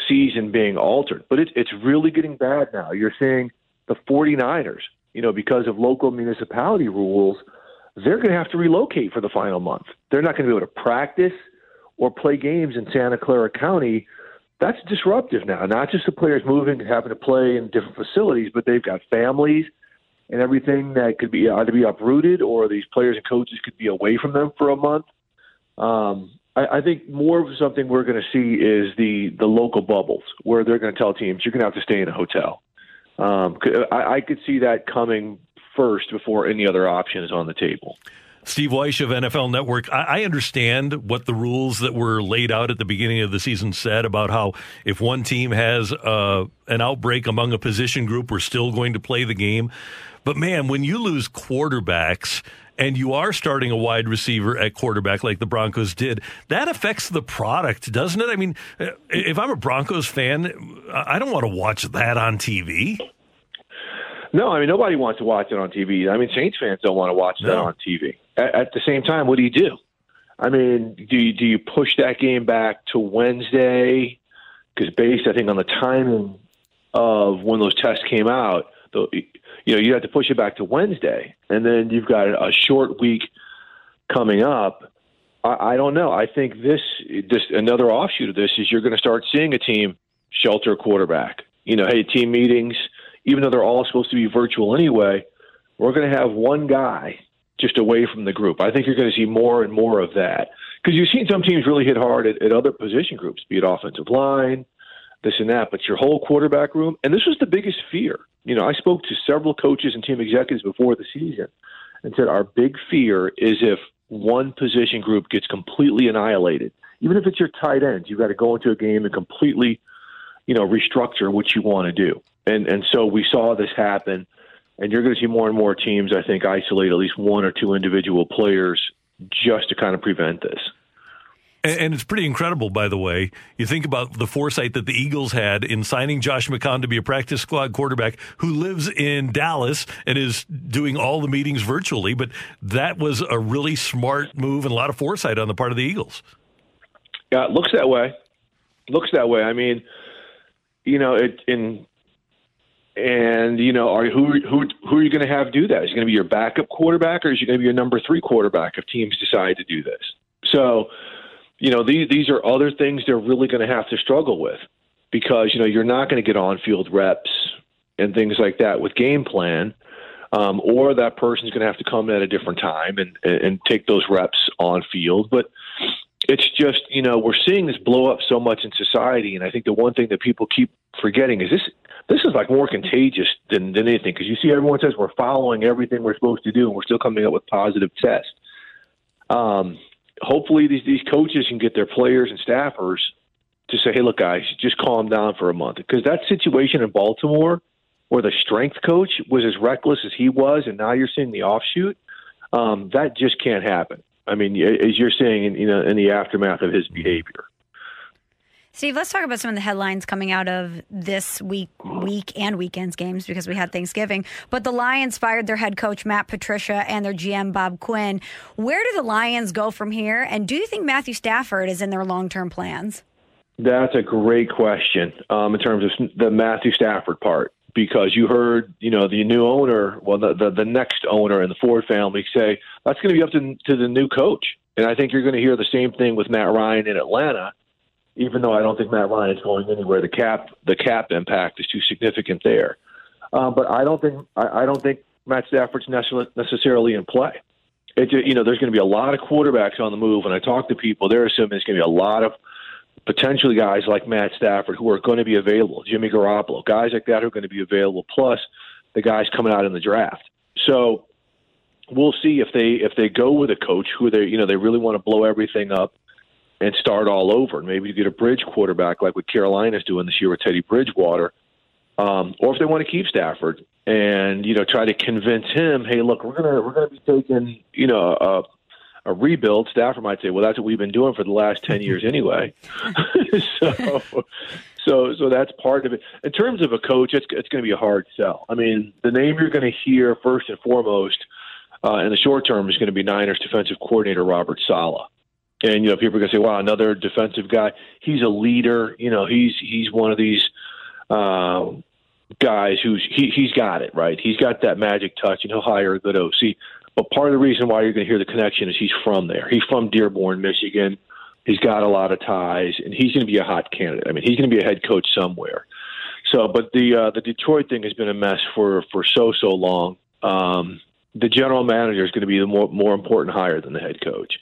season being altered. But it's it's really getting bad now. You're seeing the 49ers, you know, because of local municipality rules, they're going to have to relocate for the final month. They're not going to be able to practice or play games in Santa Clara County. That's disruptive now. Not just the players moving and having to play in different facilities, but they've got families and everything that could be either be uprooted or these players and coaches could be away from them for a month. Um, I, I think more of something we're going to see is the, the local bubbles where they're going to tell teams, you're going to have to stay in a hotel. Um, I, I could see that coming first before any other option is on the table. Steve Wyche of N F L Network, I understand what the rules that were laid out at the beginning of the season said about how if one team has uh, an outbreak among a position group, we're still going to play the game. But, man, when you lose quarterbacks and you are starting a wide receiver at quarterback like the Broncos did, that affects the product, doesn't it? I mean, if I'm a Broncos fan, I don't want to watch that on T V. No, I mean, nobody wants to watch it on T V. I mean, Saints fans don't want to watch no. that on T V. At the same time, what do you do? I mean, do you, do you push that game back to Wednesday? Because based, I think, on the timing of when those tests came out, the, you know, you have to push it back to Wednesday, and then you've got a short week coming up. I, I don't know. I think this this another offshoot of this is you're going to start seeing a team shelter a quarterback. You know, hey, team meetings, even though they're all supposed to be virtual anyway, we're going to have one guy just away from the group. I think you're going to see more and more of that because you've seen some teams really hit hard at, at other position groups, be it offensive line, this and that, but your whole quarterback room. And this was the biggest fear. You know, I spoke to several coaches and team executives before the season and said our big fear is if one position group gets completely annihilated. Even if it's your tight end, you've got to go into a game and completely, you know, restructure what you want to do. And and so we saw this happen, and you're going to see more and more teams, I think, isolate at least one or two individual players just to kind of prevent this. And it's pretty incredible, by the way. You think about the foresight that the Eagles had in signing Josh McCown to be a practice squad quarterback who lives in Dallas and is doing all the meetings virtually. But that was a really smart move and a lot of foresight on the part of the Eagles. Yeah, it looks that way. It looks that way. I mean, you know, it, in, and, you know, are who who who are you going to have do that? Is it going to be your backup quarterback, or is it going to be your number three quarterback if teams decide to do this? So, you know, these these are other things they're really going to have to struggle with, because, you know, you're not going to get on-field reps and things like that with game plan, um, or that person's going to have to come at a different time and, and take those reps on field. But it's just, you know, we're seeing this blow up so much in society, and I think the one thing that people keep forgetting is this this is like more contagious than, than anything, because you see everyone says we're following everything we're supposed to do and we're still coming up with positive tests. Um Hopefully these, these coaches can get their players and staffers to say, hey, look, guys, just calm down for a month. Because that situation in Baltimore where the strength coach was as reckless as he was, and now you're seeing the offshoot, um, that just can't happen. I mean, as you're seeing in, you know, in the aftermath of his behavior. Steve, let's talk about some of the headlines coming out of this week, week and weekend's games, because we had Thanksgiving. But the Lions fired their head coach, Matt Patricia, and their G M, Bob Quinn. Where do the Lions go from here? And do you think Matthew Stafford is in their long-term plans? That's a great question um, in terms of the Matthew Stafford part, because you heard, you know, the new owner, well, the, the, the next owner in the Ford family say, that's going to be up to, to the new coach. And I think you're going to hear the same thing with Matt Ryan in Atlanta. Even though I don't think Matt Ryan is going anywhere, the cap the cap impact is too significant there. Um, but I don't think I, I don't think Matt Stafford's necessarily in play. It, you know, there's going to be a lot of quarterbacks on the move. When I talk to people, they're assuming there's going to be a lot of potentially guys like Matt Stafford who are going to be available. Jimmy Garoppolo, guys like that who are going to be available. Plus the guys coming out in the draft. So we'll see if they if they go with a coach who they you know they really want to blow everything up and start all over. Maybe you get a bridge quarterback like what Carolina's doing this year with Teddy Bridgewater, um, or if they want to keep Stafford and, you know, try to convince him, hey, look, we're gonna we're gonna be taking, you know, a, a rebuild. Stafford might say, well, that's what we've been doing for the last ten years anyway. so, so, so that's part of it. In terms of a coach, it's it's going to be a hard sell. I mean, the name you're going to hear first and foremost uh, in the short term is going to be Niners defensive coordinator Robert Saleh. And, you know, people are going to say, wow, another defensive guy. He's a leader. You know, he's he's one of these uh, guys who's he, he's got it, right? He's got that magic touch, and he'll hire a good O C. But part of the reason why you're going to hear the connection is he's from there. He's from Dearborn, Michigan. He's got a lot of ties, and he's going to be a hot candidate. I mean, he's going to be a head coach somewhere. So, but the uh, the Detroit thing has been a mess for, for so, so long. Um, the general manager is going to be the more, more important hire than the head coach.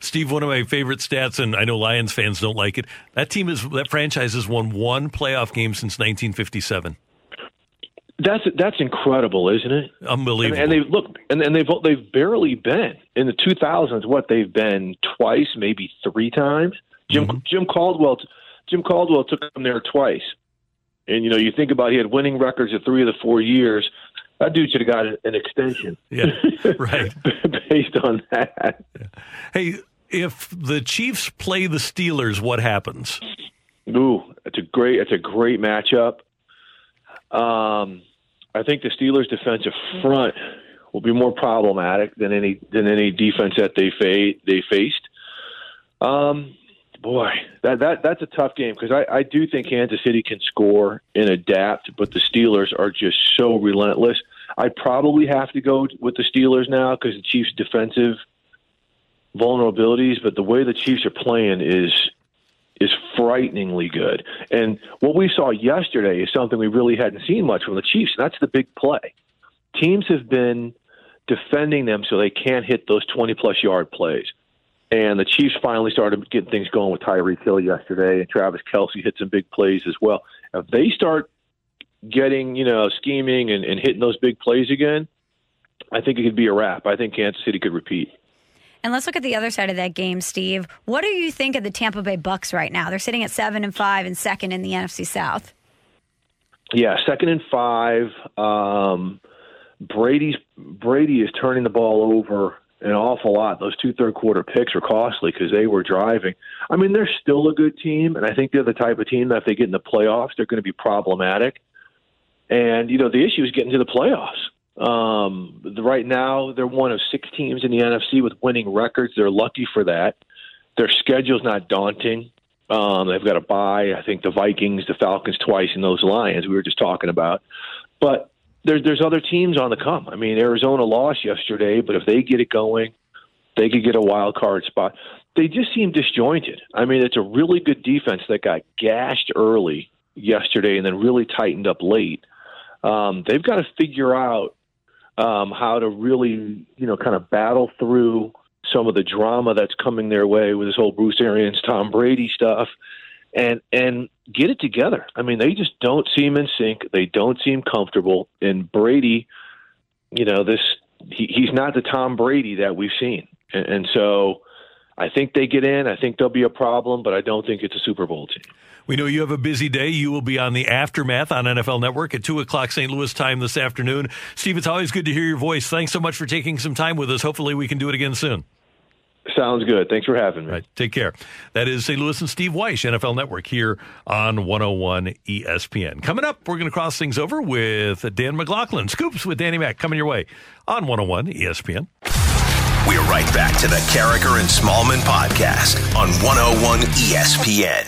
Steve, one of my favorite stats, and I know Lions fans don't like it, that team is that franchise has won one playoff game since nineteen fifty-seven. That's that's incredible, isn't it? Unbelievable. And, and they've look, and, and they've they've barely been in the two thousands. What they've been twice, maybe three times. Jim mm-hmm. Jim Caldwell Jim Caldwell took them there twice, and you know you think about he had winning records of three of the four years. That dude should have got an extension. Yeah, right. Based on that. Yeah. Hey. If the Chiefs play the Steelers, what happens? Ooh, it's a great, it's a great matchup. Um, I think the Steelers' defensive front will be more problematic than any than any defense that they fa- they faced. Um, boy, that that that's a tough game because I, I do think Kansas City can score and adapt, but the Steelers are just so relentless. I'd probably have to go with the Steelers now because the Chiefs' defensive vulnerabilities, but the way the Chiefs are playing is is frighteningly good. And what we saw yesterday is something we really hadn't seen much from the Chiefs. That's the big play. Teams have been defending them so they can't hit those twenty-plus yard plays. And the Chiefs finally started getting things going with Tyreek Hill yesterday, and Travis Kelce hit some big plays as well. If they start getting, you know, scheming and, and hitting those big plays again, I think it could be a wrap. I think Kansas City could repeat. And let's look at the other side of that game, Steve. What do you think of the Tampa Bay Bucks right now? They're sitting at seven and five and second in the N F C South. Yeah, second and five. Um, Brady's Brady is turning the ball over an awful lot. Those two third-quarter picks are costly because they were driving. I mean, they're still a good team, and I think they're the type of team that if they get in the playoffs, they're going to be problematic. And, you know, the issue is getting to the playoffs. Um, the, right now, they're one of six teams in the N F C with winning records. They're lucky for that. Their schedule's not daunting. Um, they've got a bye. I think the Vikings, the Falcons twice, and those Lions we were just talking about. But there's there's other teams on the come. I mean, Arizona lost yesterday, but if they get it going, they could get a wild card spot. They just seem disjointed. I mean, it's a really good defense that got gashed early yesterday and then really tightened up late. Um, they've got to figure out um, how to really, you know, kind of battle through some of the drama that's coming their way with this whole Bruce Arians, Tom Brady stuff, and and get it together. I mean, they just don't seem in sync. They don't seem comfortable. And Brady, you know, this he, he's not the Tom Brady that we've seen. And, and so I think they get in. I think there'll be a problem, but I don't think it's a Super Bowl team. We know you have a busy day. You will be on The Aftermath on N F L Network at two o'clock Saint Louis time this afternoon. Steve, it's always good to hear your voice. Thanks so much for taking some time with us. Hopefully we can do it again soon. Sounds good. Thanks for having me. Right, take care. That is Saint Louis and Steve Wyche, N F L Network, here on one oh one E S P N. Coming up, we're going to cross things over with Dan McLaughlin. Scoops with Danny Mac coming your way on one oh one E S P N. We're right back to the Carricker and Smallman podcast on one oh one E S P N.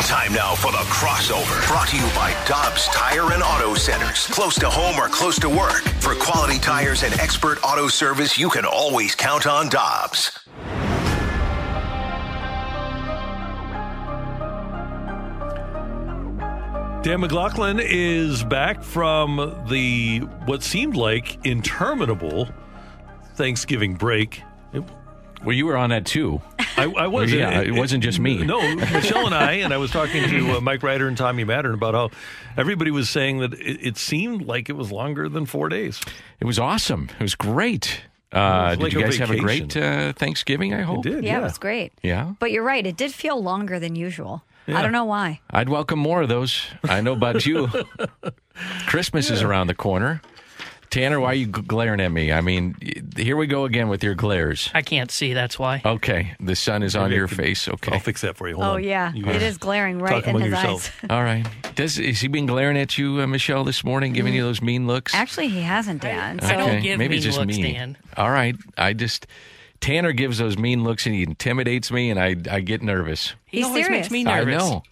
Time now for the crossover, brought to you by Dobbs Tire and Auto Centers. Close to home or close to work, for quality tires and expert auto service, you can always count on Dobbs. Dan McLaughlin is back from the what seemed like interminable Thanksgiving break. It, Well, you were on that, too. I, I was. Yeah, it, it wasn't just me. No, Michelle and I, and I was talking to uh, Mike Ryder and Tommy Mattern about how everybody was saying that it, it seemed like it was longer than four days. It was awesome. It was great. Uh, it was like did you guys vacation. have a great uh, Thanksgiving, I hope? It did, yeah, yeah, it was great. Yeah. But you're right. It did feel longer than usual. Yeah. I don't know why. I'd welcome more of those. I know about you. Christmas yeah. is around the corner. Tanner, why are you glaring at me? I mean, here we go again with your glares. I can't see, that's why. Okay, the sun is Maybe on I your could, face. Okay, I'll fix that for you. Hold oh, on. yeah, you it is glaring right in his yourself. eyes. All right. Does, has he been glaring at you, uh, Michelle, this morning, giving mm. you those mean looks? Actually, he hasn't, Dan. I, so. I don't okay. give Maybe mean just looks, me. Dan. All right, I just... Tanner gives those mean looks and he intimidates me and I, I get nervous. He He's always serious. makes me nervous. I know.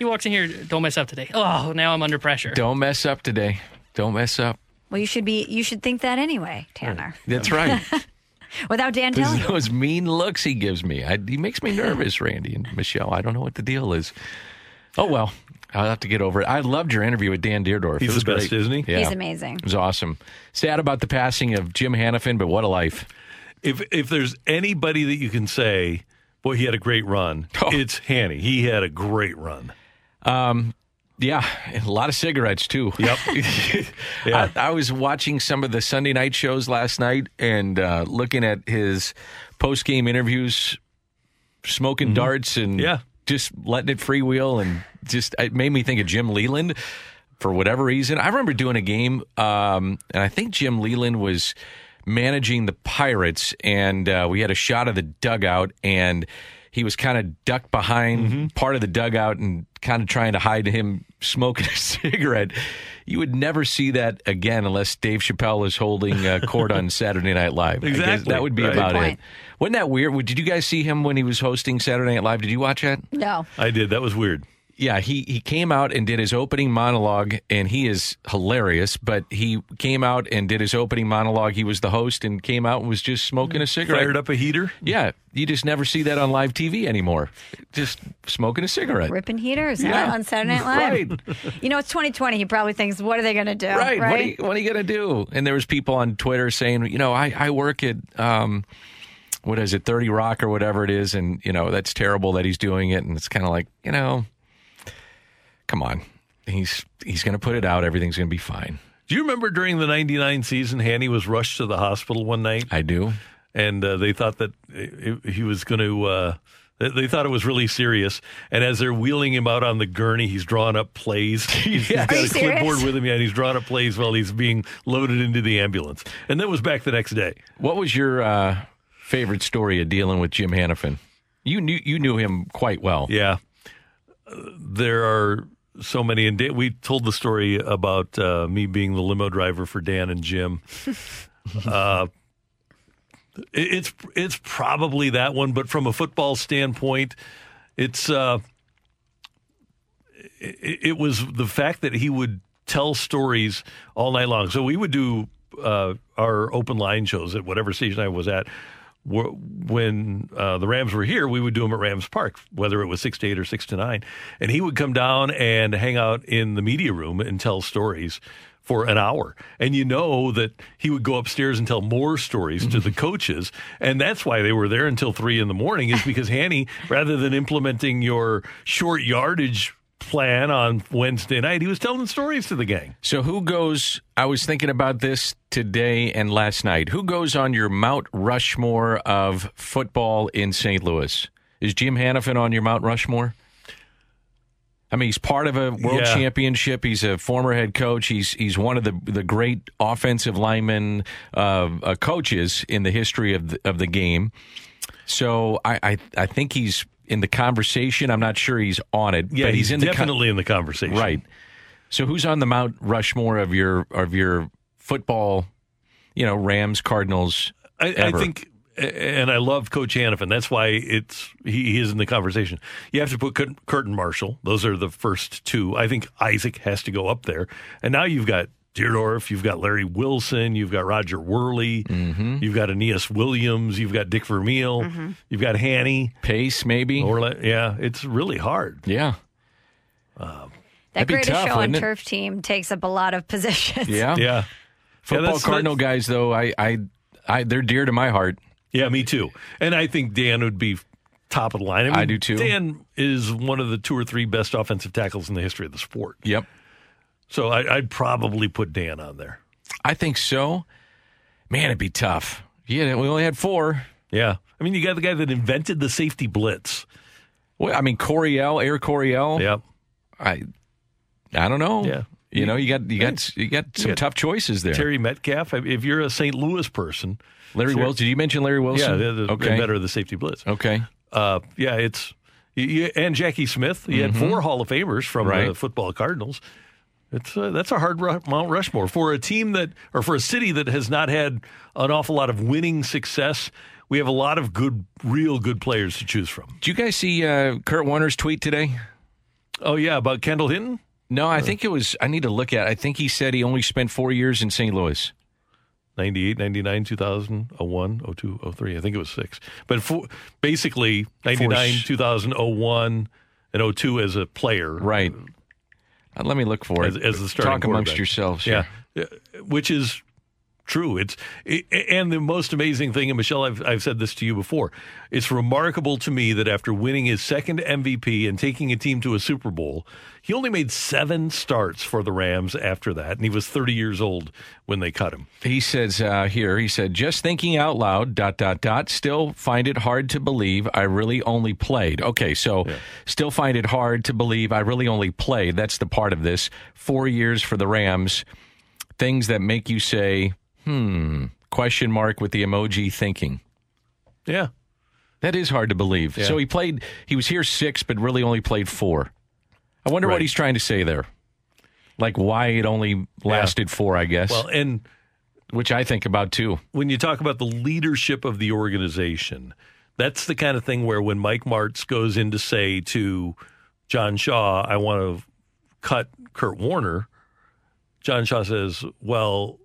He walks in here, don't mess up today. Oh, now I'm under pressure. Don't mess up today. Don't mess up. Well, you should be. You should think that anyway, Tanner. That's right. Without Dan telling you. Those mean looks he gives me. I, he makes me nervous, Randy and Michelle. I don't know what the deal is. Oh, well, I'll have to get over it. I loved your interview with Dan Dierdorf. He's the best, great. isn't he? Yeah. He's amazing. It was awesome. Sad about the passing of Jim Hanifan, but what a life. If if there's anybody that you can say, boy, he had a great run, oh. it's Hanny. He had a great run. Um. Yeah, a lot of cigarettes, too. Yep. yeah. I, I was watching some of the Sunday night shows last night and uh, looking at his post-game interviews, smoking mm-hmm. darts and yeah. just letting it freewheel. And just it made me think of Jim Leland for whatever reason. I remember doing a game, um, and I think Jim Leland was managing the Pirates, and uh, we had a shot of the dugout, and he was kind of ducked behind mm-hmm. part of the dugout and kind of trying to hide him smoking a cigarette. You would never see that again unless Dave Chappelle is holding uh, court on Saturday Night Live. Exactly. That would be right. about it. Wasn't that weird? Did you guys see him when he was hosting Saturday Night Live? Did you watch that? No. I did. That was weird. Yeah, he, he came out and did his opening monologue, and he is hilarious, but he came out and did his opening monologue. He was the host and came out and was just smoking a cigarette. Fired up a heater? Yeah, you just never see that on live T V anymore. Just smoking a cigarette. Ripping heaters yeah. on Saturday Night Live. Right. You know, it's twenty twenty. He probably thinks, what are they going to do? Right, right? What are you, what are you going to do? And there was people on Twitter saying, you know, I, I work at... Um, what is it, thirty Rock or whatever it is, and, you know, that's terrible that he's doing it, and it's kind of like, you know... Come on. He's he's going to put it out. Everything's going to be fine. Do you remember during the ninety-nine season, Hanny was rushed to the hospital one night? I do. and uh, they thought that he was going to. Uh, They thought it was really serious, and as they're wheeling him out on the gurney, he's drawing up plays. He's, yeah. he's got a clipboard with him, yeah, and he's drawing up plays while he's being loaded into the ambulance. And that was back the next day. What was your uh, favorite story of dealing with Jim Hanifan? You knew you knew him quite well. Yeah, uh, there are so many. And Dan, we told the story about uh, me being the limo driver for Dan and Jim. uh, It's it's probably that one, but from a football standpoint, it's uh, it, it was the fact that he would tell stories all night long. So we would do uh, our open line shows at whatever station I was at. When uh, the Rams were here, we would do them at Rams Park, whether it was six to eight or six to nine. And he would come down and hang out in the media room and tell stories for an hour. And you know that he would go upstairs and tell more stories to the coaches. And that's why they were there until three in the morning, is because Hanny, rather than implementing your short yardage plan on Wednesday night, he was telling stories to the gang. So who goes, I was thinking about this today and last night, who goes on your Mount Rushmore of football in Saint Louis? Is Jim Hanifan on your Mount Rushmore? I mean, he's part of a world yeah. championship. He's a former head coach. He's he's one of the the great offensive linemen uh, uh, coaches in the history of the, of the game. So I, I I think he's in the conversation. I'm not sure he's on it, yeah, but he's, he's in definitely the con- in the conversation, right? So who's on the Mount Rushmore of your of your football? You know, Rams, Cardinals. I, ever? I think. And I love Coach Hanifan. That's why it's he, he is in the conversation. You have to put Curtin Marshall. Those are the first two. I think Isaac has to go up there. And now you've got Dierdorf. You've got Larry Wilson. You've got Roger Worley. Mm-hmm. You've got Aeneas Williams. You've got Dick Vermeil. Mm-hmm. You've got Hanny. Pace, maybe. Or, yeah, it's really hard. Yeah. Um, that greatest tough, show on turf team takes up a lot of positions. Yeah. yeah. Football yeah, Cardinal guys, though, I, I, I, they're dear to my heart. Yeah, me too. And I think Dan would be top of the line. I, mean, I do too. Dan is one of the two or three best offensive tackles in the history of the sport. Yep. So I, I'd probably put Dan on there. I think so. Man, it'd be tough. Yeah, we only had four. Yeah. I mean, you got the guy that invented the safety blitz. Well, I mean, Coryell, Air Coryell. Yep. I, I don't know. Yeah. You know, you got you got you got some you got tough choices there. Terry Metcalf. If you're a Saint Louis person, Larry Sarah, Wilson. Did you mention Larry Wilson? Yeah, the okay. better of the safety blitz. Okay. Uh, yeah, it's you, and Jackie Smith. He mm-hmm. had four Hall of Famers from right. the football Cardinals. It's uh, that's a hard Mount Rushmore for a team that, or for a city that has not had an awful lot of winning success. We have a lot of good, real good players to choose from. Did you guys see uh, Kurt Warner's tweet today? Oh yeah, about Kendall Hinton. No, I think it was, I need to look at it. I think he said he only spent four years in Saint Louis. ninety-eight, ninety-nine, two thousand, oh one, oh two, oh three. I think it was six. But for, basically, ninety-nine, Force. two thousand, oh one, and oh two as a player. Right. Uh, Let me look for as, it. As the starting Talk amongst yourselves. Here. Yeah. Which is true. It's it, and the most amazing thing, and Michelle, I've, I've said this to you before, it's remarkable to me that after winning his second M V P and taking a team to a Super Bowl, he only made seven starts for the Rams after that, and he was thirty years old when they cut him. He says uh, here, he said, just thinking out loud, dot, dot, dot, still find it hard to believe I really only played. Okay, so yeah. still find it hard to believe I really only played. That's the part of this. Four years for the Rams. Things that make you say... Hmm. Question mark with the emoji thinking. Yeah. That is hard to believe. Yeah. So he played, he was here six, but really only played four. I wonder right. what he's trying to say there. Like why it only lasted yeah. four, I guess. Well, and which I think about too. When you talk about the leadership of the organization, that's the kind of thing where when Mike Martz goes in to say to John Shaw, I want to cut Kurt Warner, John Shaw says, well,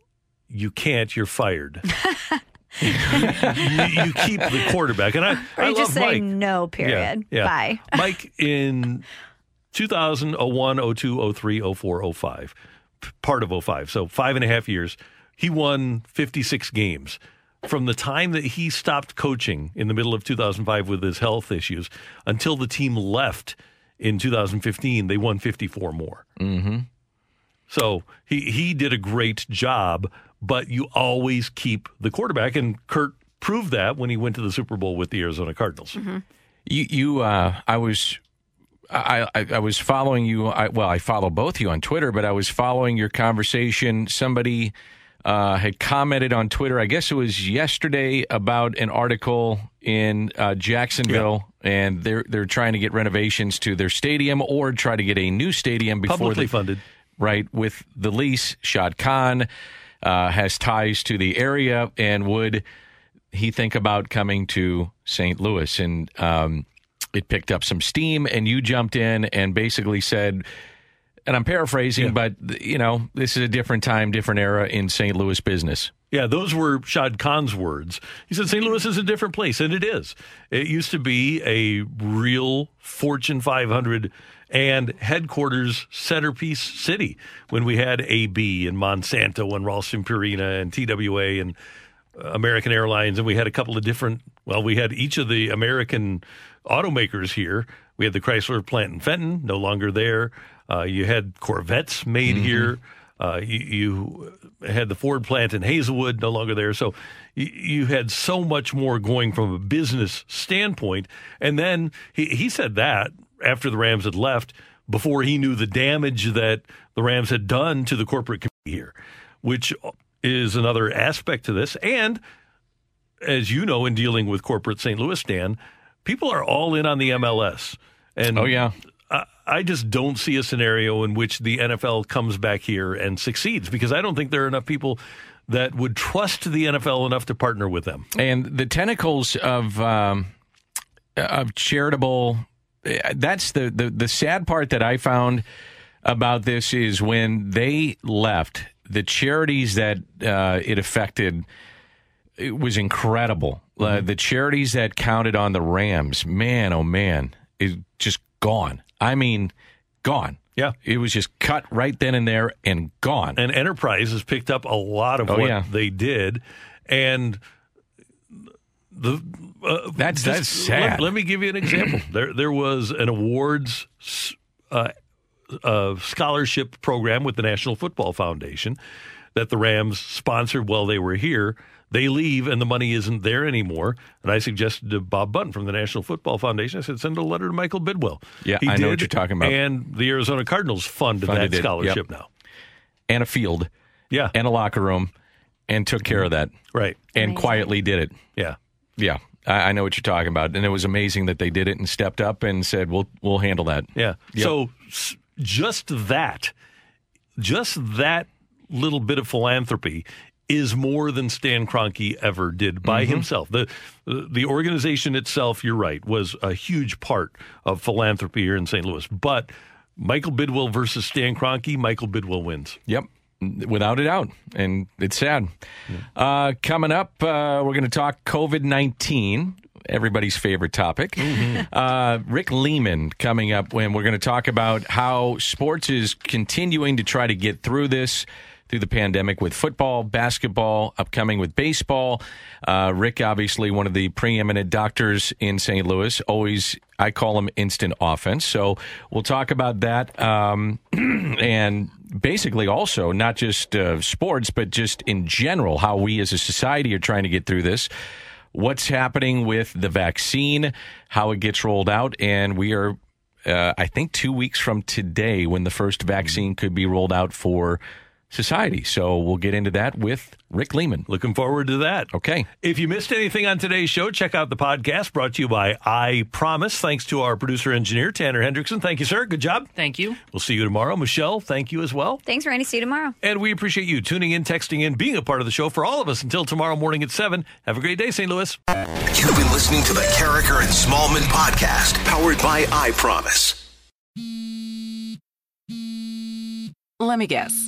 you can't, you're fired. you, you keep the quarterback. And I, or I you love just say Mike. No, period. Yeah, yeah. Bye. Mike in two thousand, oh one, oh two, oh three, oh four, oh five, part of oh five, so five and a half years, he won fifty-six games. From the time that he stopped coaching in the middle of two thousand five with his health issues until the team left in two thousand fifteen, they won fifty-four more. Mm-hmm. So he, he did a great job, but you always keep the quarterback. And Kurt proved that when he went to the Super Bowl with the Arizona Cardinals. Mm-hmm. You, you, uh, I was, I, I, I was following you. I, well, I follow both you on Twitter, but I was following your conversation. Somebody uh, had commented on Twitter, I guess it was yesterday, about an article in uh, Jacksonville, yeah. and they're they're trying to get renovations to their stadium or try to get a new stadium before publicly the, funded, right? With the lease, Shad Khan uh, has ties to the area, and would he think about coming to Saint Louis? And um, it picked up some steam, and you jumped in and basically said, and I'm paraphrasing, yeah. but, you know, this is a different time, different era in Saint Louis business. Yeah, those were Shad Khan's words. He said Saint Louis is a different place, and it is. It used to be a real Fortune five hundred and headquarters centerpiece city when we had A B and Monsanto and Ralston Purina and T W A and American Airlines, and we had a couple of different, well, we had each of the American automakers here. We had the Chrysler plant in Fenton, no longer there. Uh, you had Corvettes made mm-hmm. here. Uh, you, you had the Ford plant in Hazelwood, no longer there. So you, you had so much more going from a business standpoint. And then he, he said that after the Rams had left, before he knew the damage that the Rams had done to the corporate community here, which is another aspect to this. And as you know, in dealing with corporate Saint Louis, Dan, people are all in on the M L S. And oh, yeah. I, I just don't see a scenario in which the N F L comes back here and succeeds, because I don't think there are enough people that would trust the N F L enough to partner with them. And the tentacles of um, of charitable, that's the, the, the sad part that I found about this, is when they left, the charities that uh, it affected, it was incredible. Mm-hmm. Uh, the charities that counted on the Rams, man, oh, man, is just gone. I mean, gone. Yeah. It was just cut right then and there and gone. And Enterprise has picked up a lot of oh, what yeah. they did. And the uh, that's, just, that's sad. Let, let me give you an example. there, there was an awards uh a scholarship program with the National Football Foundation that the Rams sponsored while they were here. They leave and the money isn't there anymore. And I suggested to Bob Bunn from the National Football Foundation, I said, send a letter to Michael Bidwell. Yeah, he I did, know what you're talking about. And the Arizona Cardinals funded, funded that scholarship yep. now. And a field. Yeah. And a locker room. And took care of that. Right. And amazing. Quietly did it. Yeah. Yeah. I know what you're talking about. And it was amazing that they did it and stepped up and said, we'll we'll handle that. Yeah. Yep. So just that, just that little bit of philanthropy is more than Stan Kroenke ever did by mm-hmm. himself. The the organization itself, you're right, was a huge part of philanthropy here in Saint Louis. But Michael Bidwell versus Stan Kroenke, Michael Bidwell wins. Yep. Without a doubt. And it's sad. Yeah. Uh, coming up, uh, we're going to talk COVID nineteen, everybody's favorite topic. Mm-hmm. uh, Rick Lehman coming up when we're going to talk about how sports is continuing to try to get through this, through the pandemic, with football, basketball, upcoming with baseball. Uh, Rick, obviously, one of the preeminent doctors in Saint Louis, always, I call him instant offense. So we'll talk about that um, and basically also not just uh, sports, but just in general, how we as a society are trying to get through this, what's happening with the vaccine, how it gets rolled out. And we are, uh, I think, two weeks from today when the first vaccine could be rolled out for society. So we'll get into that with Rick Lehman. Looking forward to that. Okay. If you missed anything on today's show, check out the podcast brought to you by I Promise. Thanks to our producer engineer, Tanner Hendrickson. Thank you, sir. Good job. Thank you. We'll see you tomorrow. Michelle, thank you as well. Thanks, Randy. See you tomorrow. And we appreciate you tuning in, texting in, being a part of the show for all of us. Until tomorrow morning at seven, have a great day, Saint Louis. You've been listening to the Carricker and Smallman podcast, powered by I Promise. Let me guess.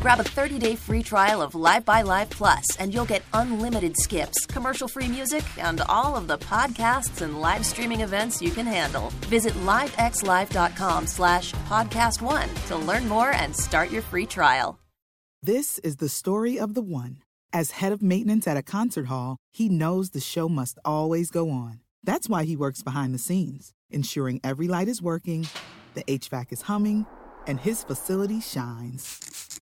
Grab a thirty-day free trial of Live by Live Plus, and you'll get unlimited skips, commercial-free music, and all of the podcasts and live streaming events you can handle. Visit livexlive.com slash podcast one to learn more and start your free trial. This is the story of the one. As head of maintenance at a concert hall, he knows the show must always go on. That's why he works behind the scenes, ensuring every light is working, the H V A C is humming, and his facility shines.